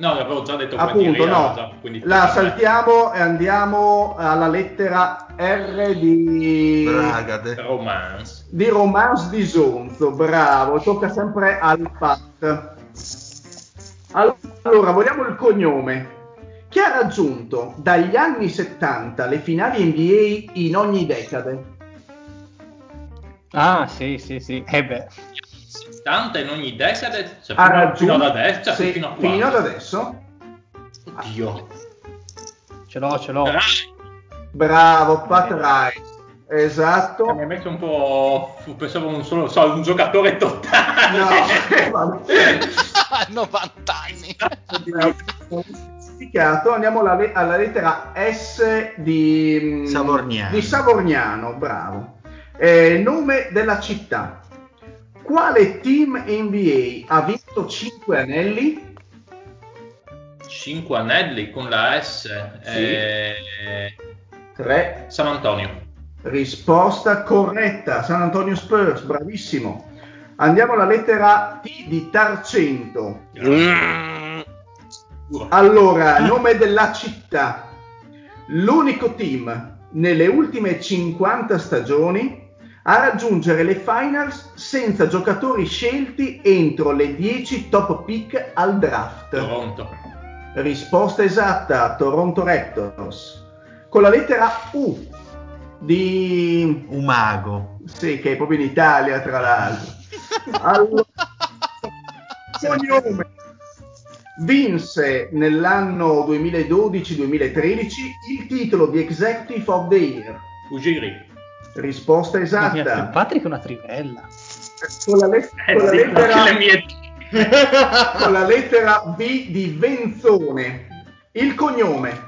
No, l'avevo già detto. Appunto, no. La saltiamo e andiamo alla lettera R di Bragade. Romance. Di Romance di Sonzo, bravo. Tocca sempre al Pat. Allora, vogliamo il cognome. Chi ha raggiunto dagli anni 70 le finali NBA in ogni decade? Ah, sì. Beh. 70 in ogni decade, cioè fino ad adesso, sì, fino ad adesso. Oddio. Ce l'ho. Bravo, Pat Rice. Esatto. Mi ha messo un po', pensavo un giocatore totale. No, 90 anni. Andiamo alla lettera S di Savorniano, bravo. Nome della città. Quale team NBA ha vinto 5 anelli? 5 anelli con la S? Sì. 3. San Antonio. Risposta corretta, San Antonio Spurs, bravissimo. Andiamo alla lettera T di Tarcento. Allora, nome della città. L'unico team nelle ultime 50 stagioni a raggiungere le finals senza giocatori scelti entro le 10 top pick al draft. Toronto. Risposta esatta, Toronto Raptors. Con la lettera U di Umago. Sì, che è proprio in Italia, tra l'altro. Allora, cognome. Vinse nell'anno 2012-2013 il titolo di Executive of the Year. Ugiri. Risposta esatta. Patrick è una trivella. Con la lettera V di Venzone. Il cognome.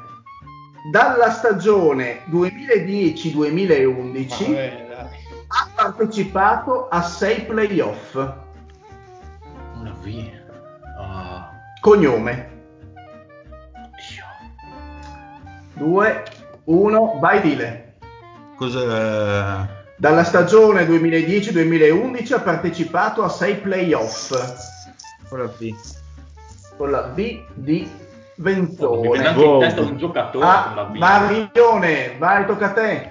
Dalla stagione 2010-2011 ha partecipato a 6 playoff. Una via. Cognome. 2-1, vai Dile. Cos'è? Dalla stagione 2010-2011 ha partecipato a 6 playoff. Con la B di Venzone. Mi viene anche in testa un giocatore con la B. Marione, vai, tocca a te.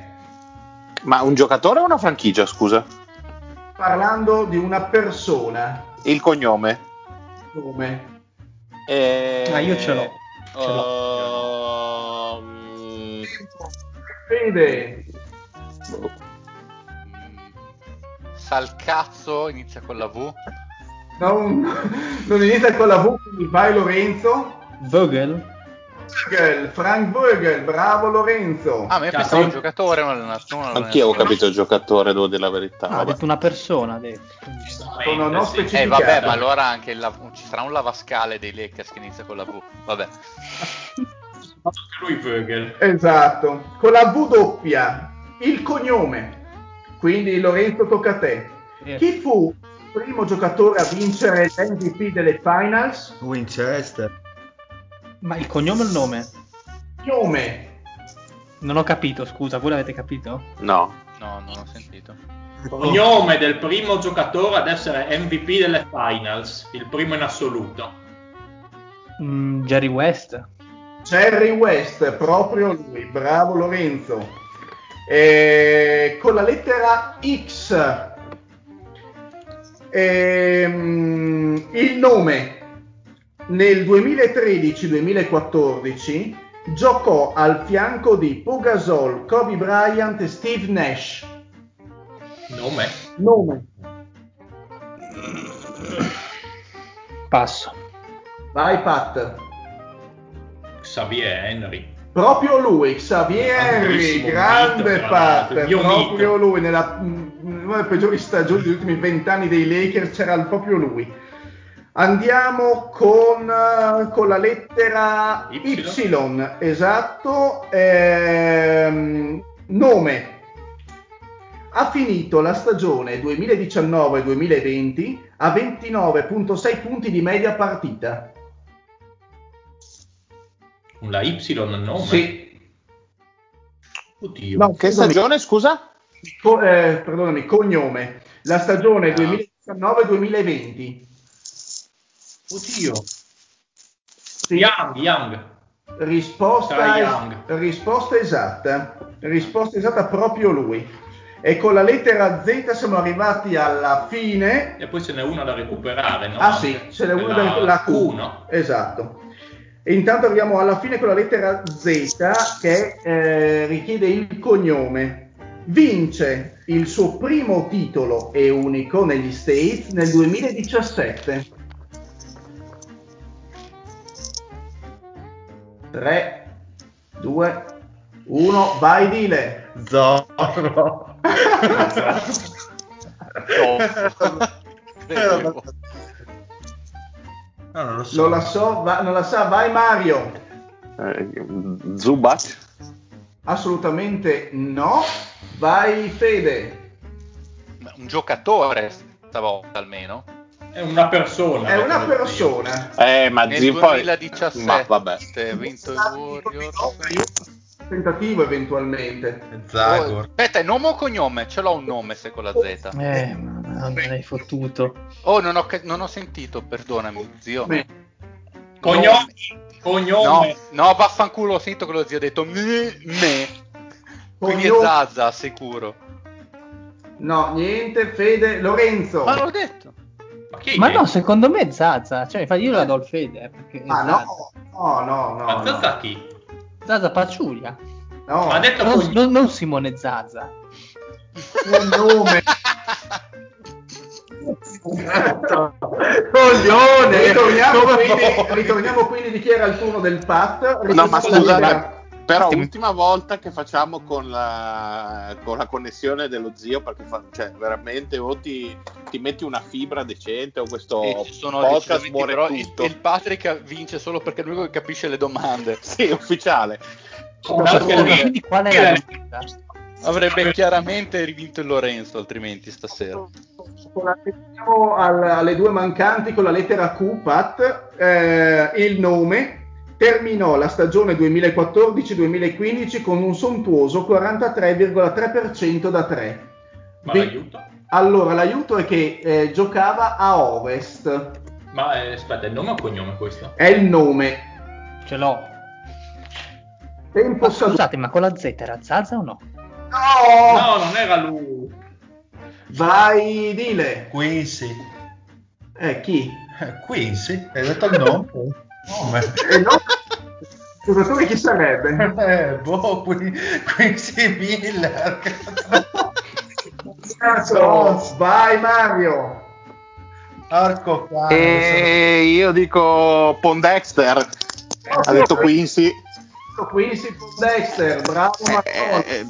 Ma un giocatore o una franchigia, scusa? Parlando di una persona. Il cognome. Come? Io ce l'ho. Fede. Salcazzo inizia con la V. Non inizia con la V, vai Lorenzo. Vogel, Frank Vogel, bravo Lorenzo. A me pensavo un giocatore, ma non anch'io ho capito il giocatore, devo dire la verità. Ha detto una persona, ha detto. Sono non specificato. Vabbè, ma allora anche ci sarà un lavascale dei Lakers che inizia con la V. Vabbè. Lui Vogel. Esatto, con la V doppia, il cognome. Quindi Lorenzo tocca a te. Yeah. Chi fu il primo giocatore a vincere l'MVP delle Finals? Winchester. Ma il cognome o il nome? Nome. Non ho capito, scusa, voi l'avete capito? No, non ho sentito. Cognome del primo giocatore ad essere MVP delle Finals, il primo in assoluto. Jerry West, proprio lui, bravo Lorenzo. Con la lettera X. Il nome. Nel 2013-2014 Giocò al fianco di Pau Gasol, Kobe Bryant e Steve Nash. Nome. Passo. Vai Pat. Xavier Henry. Proprio lui, Xavier Henry, grande mito, Pat. Proprio mito. Lui, nella una delle peggiori stagioni degli ultimi 20 anni dei Lakers c'era proprio lui. Andiamo con la lettera Y, esatto. Nome. Ha finito la stagione 2019-2020 a 29.6 punti di media partita. La Y nome? Sì. Oddio. No, che stagione, scusa? Perdonami, cognome. La stagione 2019-2020. Oddio. Sì. Young. Risposta esatta proprio lui. E con la lettera Z siamo arrivati alla fine. E poi ce n'è una da recuperare, no? Ah sì, ce n'è una da Q1. Esatto. E intanto arriviamo alla fine con la lettera Z che richiede il cognome. Vince il suo primo titolo e unico negli States nel 2017. 3, 2, 1, vai Dile! Zorro! No, non lo so. Non la sa, vai Mario. Zubac? Assolutamente no. Vai Fede. Un giocatore stavolta almeno. È una persona. Ma nel 2017 ma vabbè. Vinto il Warriors. Tentativo eventualmente. Zagor. Aspetta, è nome o cognome? Ce l'ho un nome se con la Z. Non me l'hai fottuto. Non ho sentito, perdonami, zio. Cognome. No, vaffanculo, ho sentito che lo zio ha detto me. Quindi è Zazza, sicuro. No, niente, Fede, Lorenzo. Ma l'ho detto. Ma no, secondo me è Zazza, cioè io la do al Fede, perché no. Zazza chi? Zazza Paciulia, no, ha detto non Simone Zazza. Cognome. Ritorniamo quindi di chi era il turno del Pat. No, ma scusa, però l'ultima volta che facciamo con la connessione dello zio, perché veramente o ti metti una fibra decente o questo podcast muore tutto. Il Patrick vince solo perché lui capisce le domande. Sì, ufficiale. Quindi qual è la avrebbe chiaramente rivinto il Lorenzo altrimenti stasera. Siamo alle due mancanti con la lettera Q, Pat. Il nome. Terminò la stagione 2014-2015 con un sontuoso 43,3% da 3. Ma l'aiuto? Allora, l'aiuto è che giocava a Ovest. Ma aspetta, è il nome o cognome questo? È il nome. Ce l'ho. Scusate, ma con la Z era Zaza o no? No, non era lui. Vai, Dile. Quincy. Chi? Quincy, hai detto il nome? No? Scusatore, chi sarebbe? Quincy Miller. Cazzo, vai Mario. Arco io dico Pondexter. Ha detto Quincy Pondexter, bravo Mario.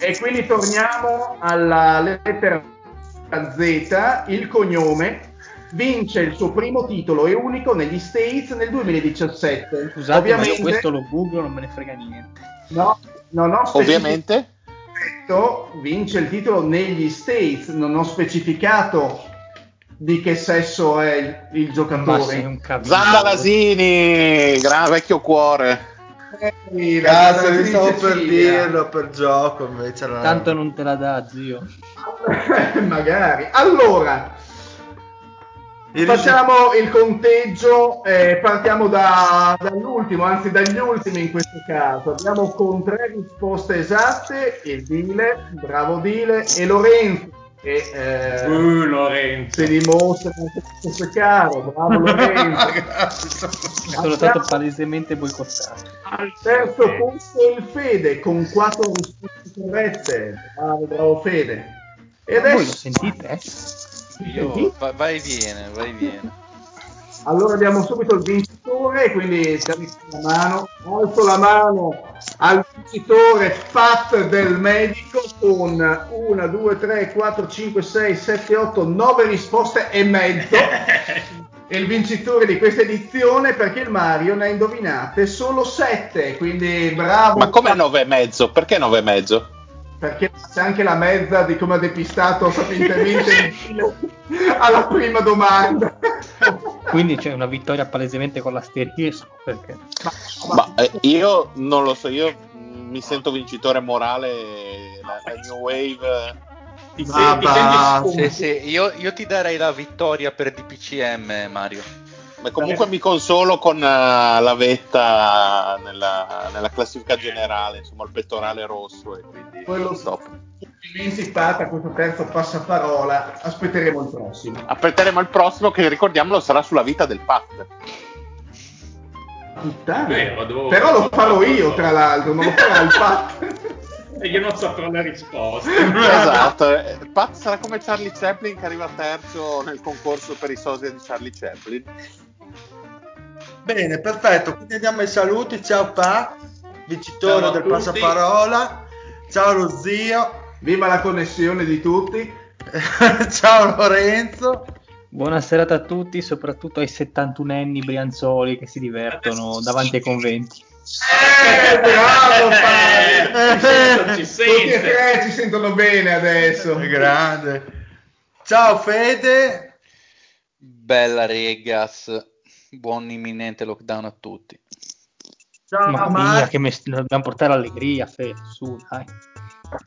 E quindi torniamo alla lettera Z, il cognome. Vince il suo primo titolo e unico negli States nel 2017. Scusate, ovviamente, ma io questo lo googlo, non me ne frega niente. No, ovviamente vince il titolo negli States, non ho specificato di che sesso è il giocatore. Zanna Lasini, gran vecchio cuore. Cazzo, mi stavo per dirlo per gioco, invece tanto non te la dà, zio. Magari. Allora facciamo il conteggio, partiamo dall'ultimo, anzi dagli ultimi in questo caso. Abbiamo con 3 risposte esatte il Dile, bravo Dile, e Lorenzo E Lorenzo si dimostra questo caro, bravo Lorenzo. Sono stato palesemente boicottato. Al terzo posto il Fede con 4 risposte corrette. Bravo Fede. E adesso voi lo sentite? Io, vai e viene, vai e viene. Allora abbiamo subito il vincitore, quindi alzo la mano al vincitore Pat del Medico con 1, 2, 3, 4, 5, 6, 7, 8, 9 risposte e mezzo. E il vincitore di questa edizione, perché il Mario ne ha indovinate solo 7, quindi bravo. Ma come 9 e mezzo? Perché 9 e mezzo? Perché c'è anche la mezza di come ha depistato sapientemente alla prima domanda. Quindi c'è una vittoria palesemente con l'asterisco. Perché? Io non lo so, io mi sento vincitore morale, la New Wave. Io ti darei la vittoria per DPCM, Mario. Ma comunque mi consolo con la vetta nella classifica generale, insomma il pettorale rosso, e quindi quello stop. Iniziata questo terzo passaparola, aspetteremo il prossimo. Aspetteremo il prossimo che, ricordiamolo, sarà sulla vita del Pat. Puttana. Però lo farò io, tra l'altro, non lo farà il Pat. E io non saprò la risposta. Esatto. Pat sarà come Charlie Chaplin che arriva terzo nel concorso per i sosia di Charlie Chaplin. Bene, perfetto, quindi andiamo ai saluti. Ciao Pat, vincitore del passaparola. Ciao lo zio. Viva la connessione di tutti. Ciao Lorenzo. Buona serata a tutti, soprattutto ai 71enni brianzoli che si divertono davanti ai conventi. Bravo Pat. Tutti e tre ci sentono bene adesso. Grande. Ciao Fede. Bella Regas. Buon imminente lockdown a tutti. Ciao Mario, che dobbiamo portare allegria, Fede, su, dai.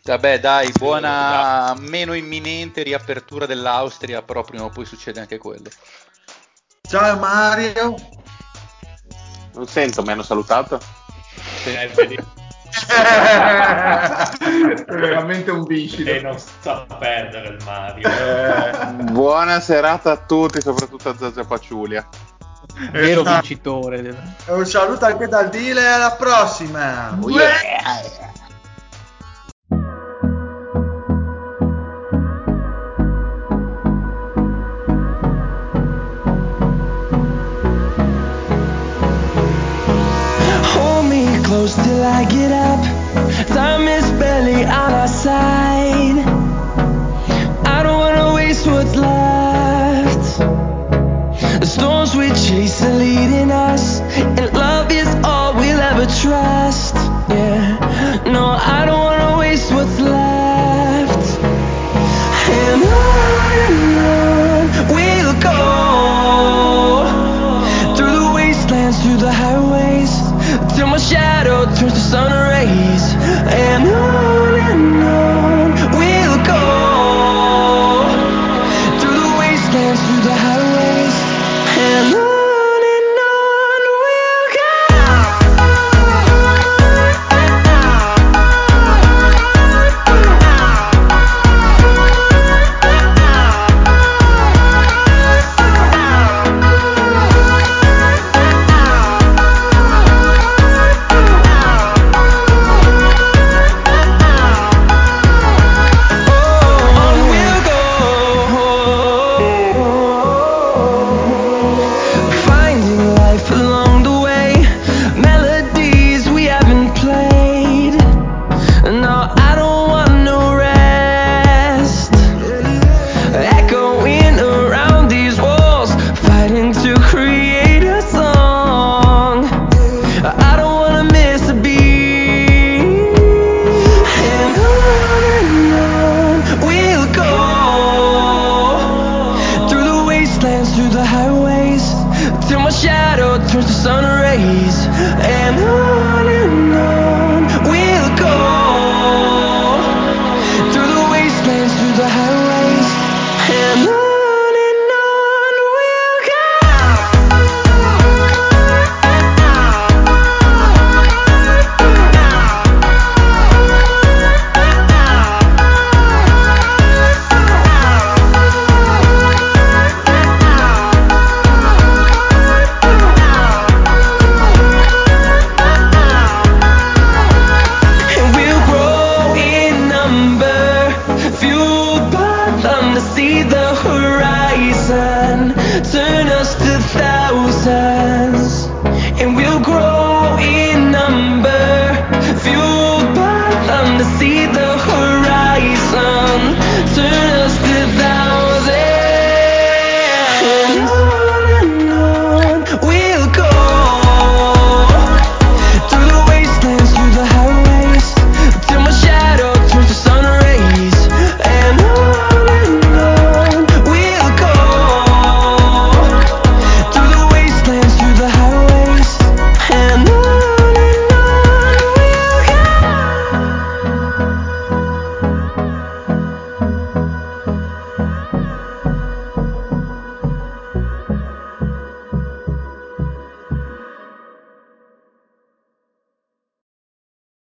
Vabbè, dai, buona meno imminente riapertura dell'Austria, però prima o poi succede anche quello. Ciao Mario. Non sento, mi hanno salutato. È veramente un vincito. E non sta a perdere il Mario. Buona serata a tutti, soprattutto a Zazza Paciulia. Vero vincitore. Un saluto anche dal Dile, alla prossima. Yeah.